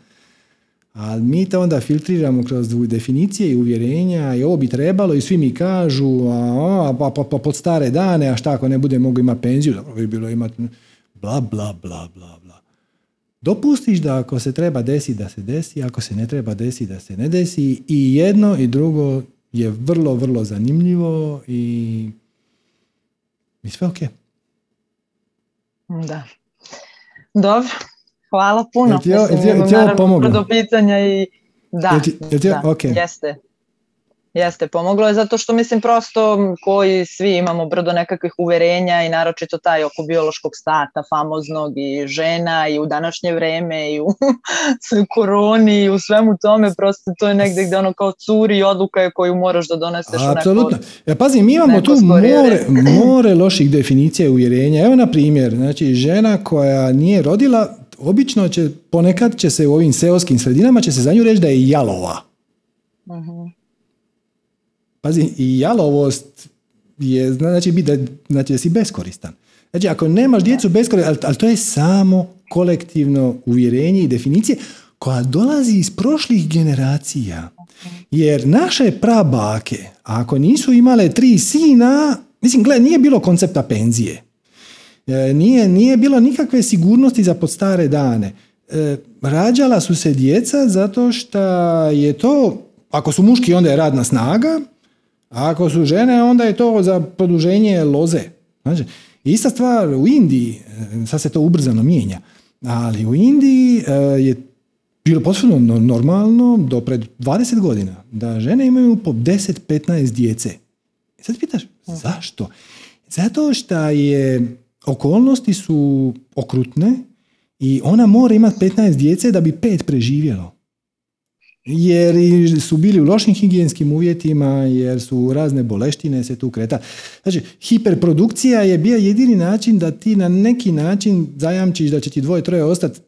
ali mi to onda filtriramo kroz definicije i uvjerenja i ovo bi trebalo i svi mi kažu a, a, a, a pod stare dane, a šta ako ne bude mogu imati penziju, dobro bi bilo imati bla, bla, bla, bla, bla. Dopustiš da ako se treba desiti da se desi, ako se ne treba desiti da se ne desi, i jedno i drugo je vrlo, vrlo zanimljivo i, i sve ok. Da. Dobro. Hvala puno. Jel ti ovo pomoglo? I... Da, jel ti, jel ti, da okay. jeste. Jeste, pomoglo je zato što mislim prosto koji svi imamo brdo nekakvih uvjerenja i naročito taj oko biološkog stata, famoznog i žena i u današnje vrijeme i u koroni i u svemu tome, prosto to je negdje gdje ono kao curi odluka je koju moraš da doneseš. Apsolutno. Ja pazi, mi imamo tu more, more loših definicija i uvjerenja. Evo na primjer, znači žena koja nije rodila, obično će, ponekad će se u ovim seoskim sredinama će se za nju reći da je jalova. Uh-huh. Pazi, i jalovost je, znači, da, znači da si beskoristan. Znači, ako nemaš djecu beskoristan, ali, ali to je samo kolektivno uvjerenje i definicije koja dolazi iz prošlih generacija. Jer naše prabake, ako nisu imale tri sina, mislim, gledaj, nije bilo koncepta penzije. E, nije, nije bilo nikakve sigurnosti za pod stare dane. E, rađala su se djeca zato što je to, ako su muški, onda je radna snaga, a ako su žene, onda je to za produženje loze. Znači, ista stvar u Indiji, sad se to ubrzano mijenja, ali u Indiji je bilo potpuno normalno do pred dvadeset godina da žene imaju po deset do petnaest djece. Sad pitaš, zašto? Zato što je okolnosti su okrutne I ona mora imati petnaest djece da bi pet preživjelo. Jer su bili u lošim higijenskim uvjetima, jer su razne boleštine se tu kreta. Znači, hiperprodukcija je bio jedini način da ti na neki način zajamčiš da će ti dvoje, troje ostati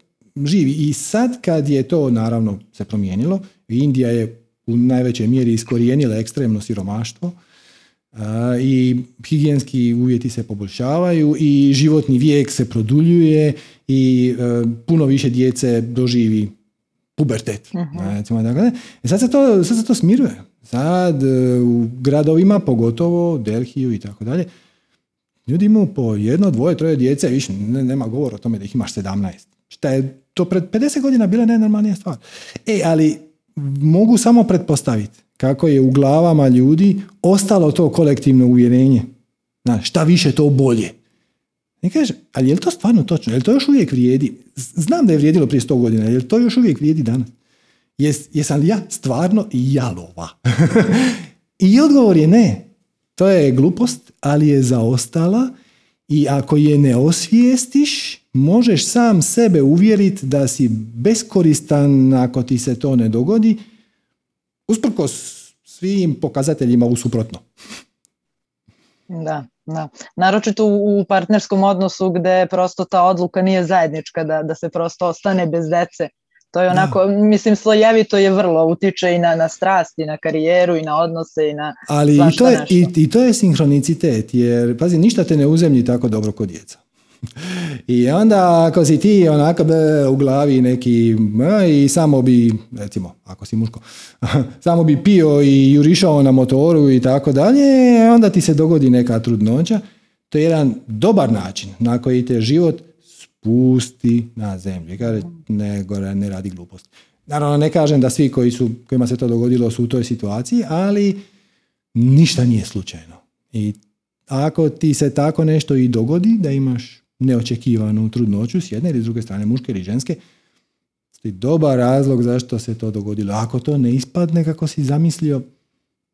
živi. I sad kad je to naravno se promijenilo, Indija je u najvećoj mjeri iskorijenila ekstremno siromaštvo a, i higijenski uvjeti se poboljšavaju i životni vijek se produljuje i a, puno više djece doživi pubertet. Uh-huh. E sad, se to, sad se to smiruje. Sad u gradovima, pogotovo Delhiju i tako dalje, ljudi imaju po jedno, dvoje, troje djece, više ne, nema govora o tome da ih imaš sedamnaest. Šta je to pred pedeset godina bila najnormalnija stvar. E, ali mogu samo pretpostaviti kako je u glavama ljudi ostalo to kolektivno uvjerenje. Znači, šta više to bolje. I kaže, ali je li to stvarno točno? Je li to još uvijek vrijedi? Znam da je vrijedilo prije sto godina, je li to još uvijek vrijedi danas? Jes, jesam li ja stvarno jalova? I odgovor je ne. To je glupost, ali je zaostala i ako je ne osvijestiš, možeš sam sebe uvjeriti da si beskoristan ako ti se to ne dogodi, usprkos svim pokazateljima usuprotno. Da, da. Naročito u partnerskom odnosu gdje prosto ta odluka nije zajednička da, da se prosto ostane bez dece. To je onako, da. Mislim, slojevito je vrlo, utiče i na, na strast, i na karijeru, i na odnose, i na ali i to je, nešto. I, i to je sinhronicitet, jer, pazi, ništa te ne uzemlji tako dobro kod djeca. I onda ako si ti onako u glavi neki i samo bi, recimo, ako si muško, samo bi pio i jurišao na motoru i tako dalje, onda ti se dogodi neka trudnoća. To je jedan dobar način na koji te život spusti na zemlju. Kaže, ne, ne radi glupost. Naravno, ne kažem da svi koji su, kojima se to dogodilo su u toj situaciji, ali ništa nije slučajno. I ako ti se tako nešto i dogodi, da imaš neočekivanu trudnoću s jedne ili s druge strane, muške ili ženske, to je dobar razlog zašto se to dogodilo. Ako to ne ispadne kako si zamislio,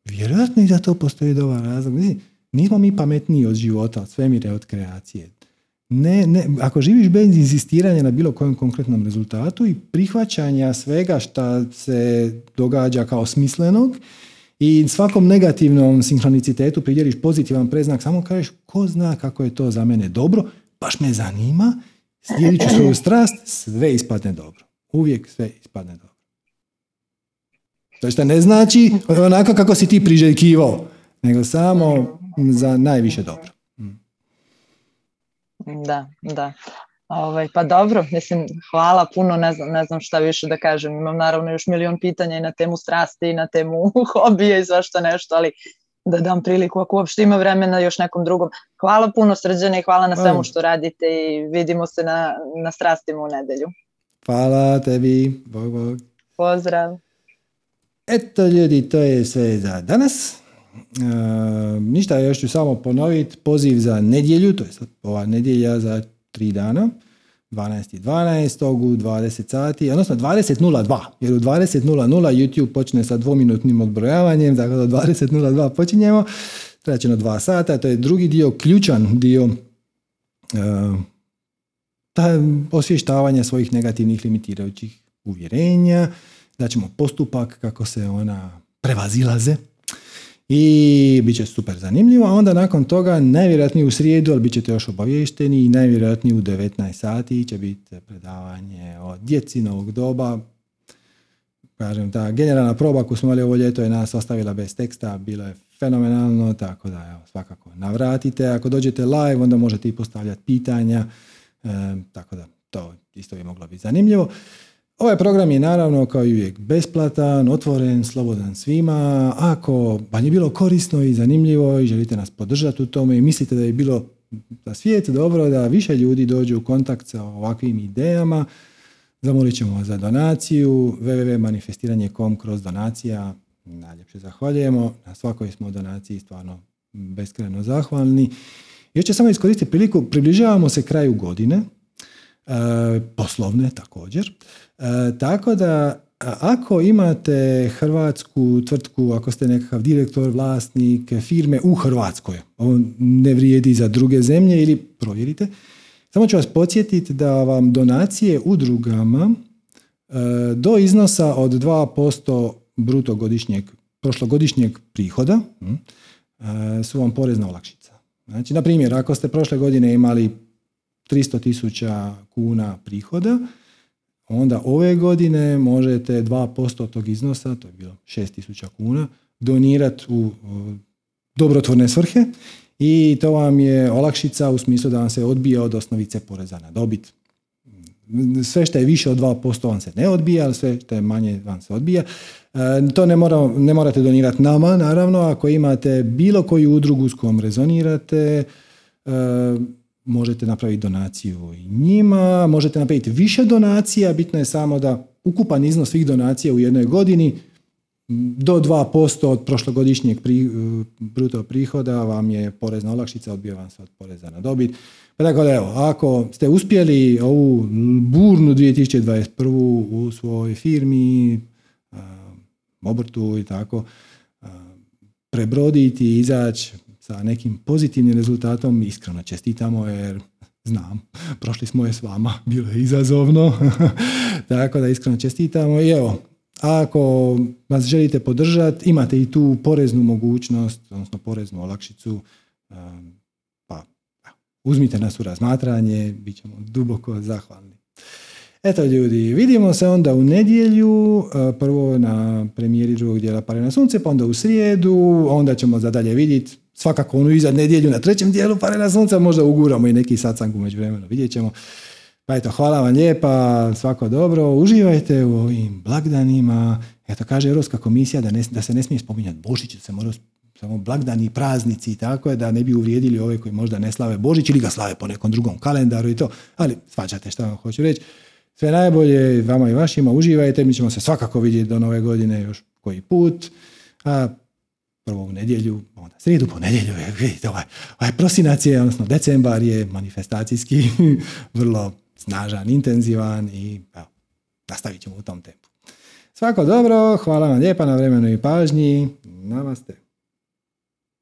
vjerojatno i za to postoji dobar razlog. Nismo mi pametniji od života, od svemira, od kreacije. Ne, ne, ako živiš bez inzistiranja na bilo kojem konkretnom rezultatu i prihvaćanja svega što se događa kao smislenog, i svakom negativnom sinhronicitetu pridjeliš pozitivan predznak, samo kažeš ko zna kako je to za mene dobro, baš me zanima, slijedit ću svoju strast, sve ispadne dobro. Uvijek sve ispadne dobro. To što ne znači onako kako si ti priželjkivao, nego samo za najviše dobro. Da, da. Ovaj, pa dobro, mislim, hvala puno, ne znam, ne znam šta više da kažem, imam naravno još milion pitanja i na temu strasti i na temu hobije i svašta nešto, ali da dam priliku ako uopšte ima vremena još nekom drugom. Hvala puno Srđane i hvala na svemu što radite i vidimo se na, na strastima u nedjelju. Hvala tebi, bog bog. Pozdrav. Eto ljudi, to je sve za danas. E, ništa, još ću samo ponoviti poziv za nedjelju, to je sad ova nedjelja za tri dana, dvanaesti dvanaesti u dvadeset sati, odnosno dvadeset nula dva, jer u dvadeset nula nula YouTube počne sa dvominutnim odbrojavanjem, tako da dvadeset nula dva počinjemo, traćeno dva sata, to je drugi dio, ključan dio uh, osvještavanja svojih negativnih limitirajućih uvjerenja, daćemo postupak kako se ona prevazilaze, i bit će super zanimljivo, a onda nakon toga najvjerojatnije u srijedu, ali bit ćete još obavješteni i najvjerojatnije u devetnaest sati će biti predavanje o djeci novog doba. Kažem, ta generalna proba koju smo imali ovo ljeto je nas ostavila bez teksta, bilo je fenomenalno, tako da evo, svakako navratite. Ako dođete live, onda možete i postavljati pitanja, e, tako da to isto bi moglo biti zanimljivo. Ovaj program je naravno kao i uvijek besplatan, otvoren, slobodan svima. Ako vam je bilo korisno i zanimljivo i želite nas podržati u tome i mislite da je bilo za svijet dobro da više ljudi dođe u kontakt sa ovakvim idejama, zamolit ćemo vas za donaciju double-u double-u double-u dot manifestiranje dot com kroz donacija. Najljepše zahvaljujemo. Na svakoj smo donaciji stvarno beskrajno zahvalni. Još ću samo iskoristiti priliku, približavamo se kraju godine. E, poslovne također. E, tako da ako imate hrvatsku tvrtku, ako ste nekakav direktor, vlasnik firme u Hrvatskoj, on ne vrijedi za druge zemlje ili provjerite, Samo ću vas podsjetiti da vam donacije udrugama e, do iznosa od dva posto bruto godišnjeg, prošlogodišnjeg prihoda m, e, su vam porezna olakšica. Znači, na primjer, ako ste prošle godine imali tristo tisuća kuna prihoda, onda ove godine možete dva posto tog iznosa, to je bilo šest tisuća kuna, donirati u dobrotvorne svrhe i to vam je olakšica u smislu da vam se odbija od osnovice poreza na dobit. Sve što je više od dva posto vam se ne odbija, ali sve što je manje vam se odbija. E, to ne, mora, ne morate donirati nama, naravno. Ako imate bilo koju udrugu s kojom rezonirate, e, možete napraviti donaciju i njima, možete napraviti više donacija, bitno je samo da ukupan iznos svih donacija u jednoj godini do dva posto od prošlogodišnjeg pri, bruto prihoda vam je porezna olakšica, odbija vam se od poreza na dobit. Pa tako da evo, ako ste uspjeli ovu burnu dvije tisuće dvadeset prvu u svojoj firmi, obrtu i tako, prebroditi i izaći sa nekim pozitivnim rezultatom, iskreno čestitamo jer znam, prošli smo je s vama, bilo je izazovno, tako da iskreno čestitamo i evo, ako vas želite podržati, imate i tu poreznu mogućnost, odnosno poreznu olakšicu, pa uzmite nas u razmatranje, bit ćemo duboko zahvalni. Eto ljudi, vidimo se onda u nedjelju, prvo na premijeri drugog dijela Pare na sunce, pa onda u srijedu, onda ćemo za dalje vidjeti, svakako onu iza nedjelju na trećem dijelu Pare na sunce, možda uguramo i neki satsang u međuvremenu, vidjet ćemo. Pa eto, hvala vam lijepa, svako dobro, uživajte u ovim blagdanima. Eto, kaže Europska komisija da, ne, da se ne smije spominjati Božić, da se moraju samo blagdani, praznici i tako je, da ne bi uvrijedili ove koji možda ne slave Božić ili ga slave po nekom drugom kalendaru i to, ali shvaćate šta vam hoću reći. Sve najbolje vama i vašima, uživajte, mi ćemo se svakako vidjeti do nove godine još koji put, a prvo u nedjelju, onda srijedu, ponedjelju, vidite, ovaj, ovaj prosinac je, odnosno decembar je manifestacijski vrlo snažan, intenzivan i evo, nastavit ćemo u tom tempu. Svako dobro, hvala vam lijepa na vremenu i pažnji, namaste.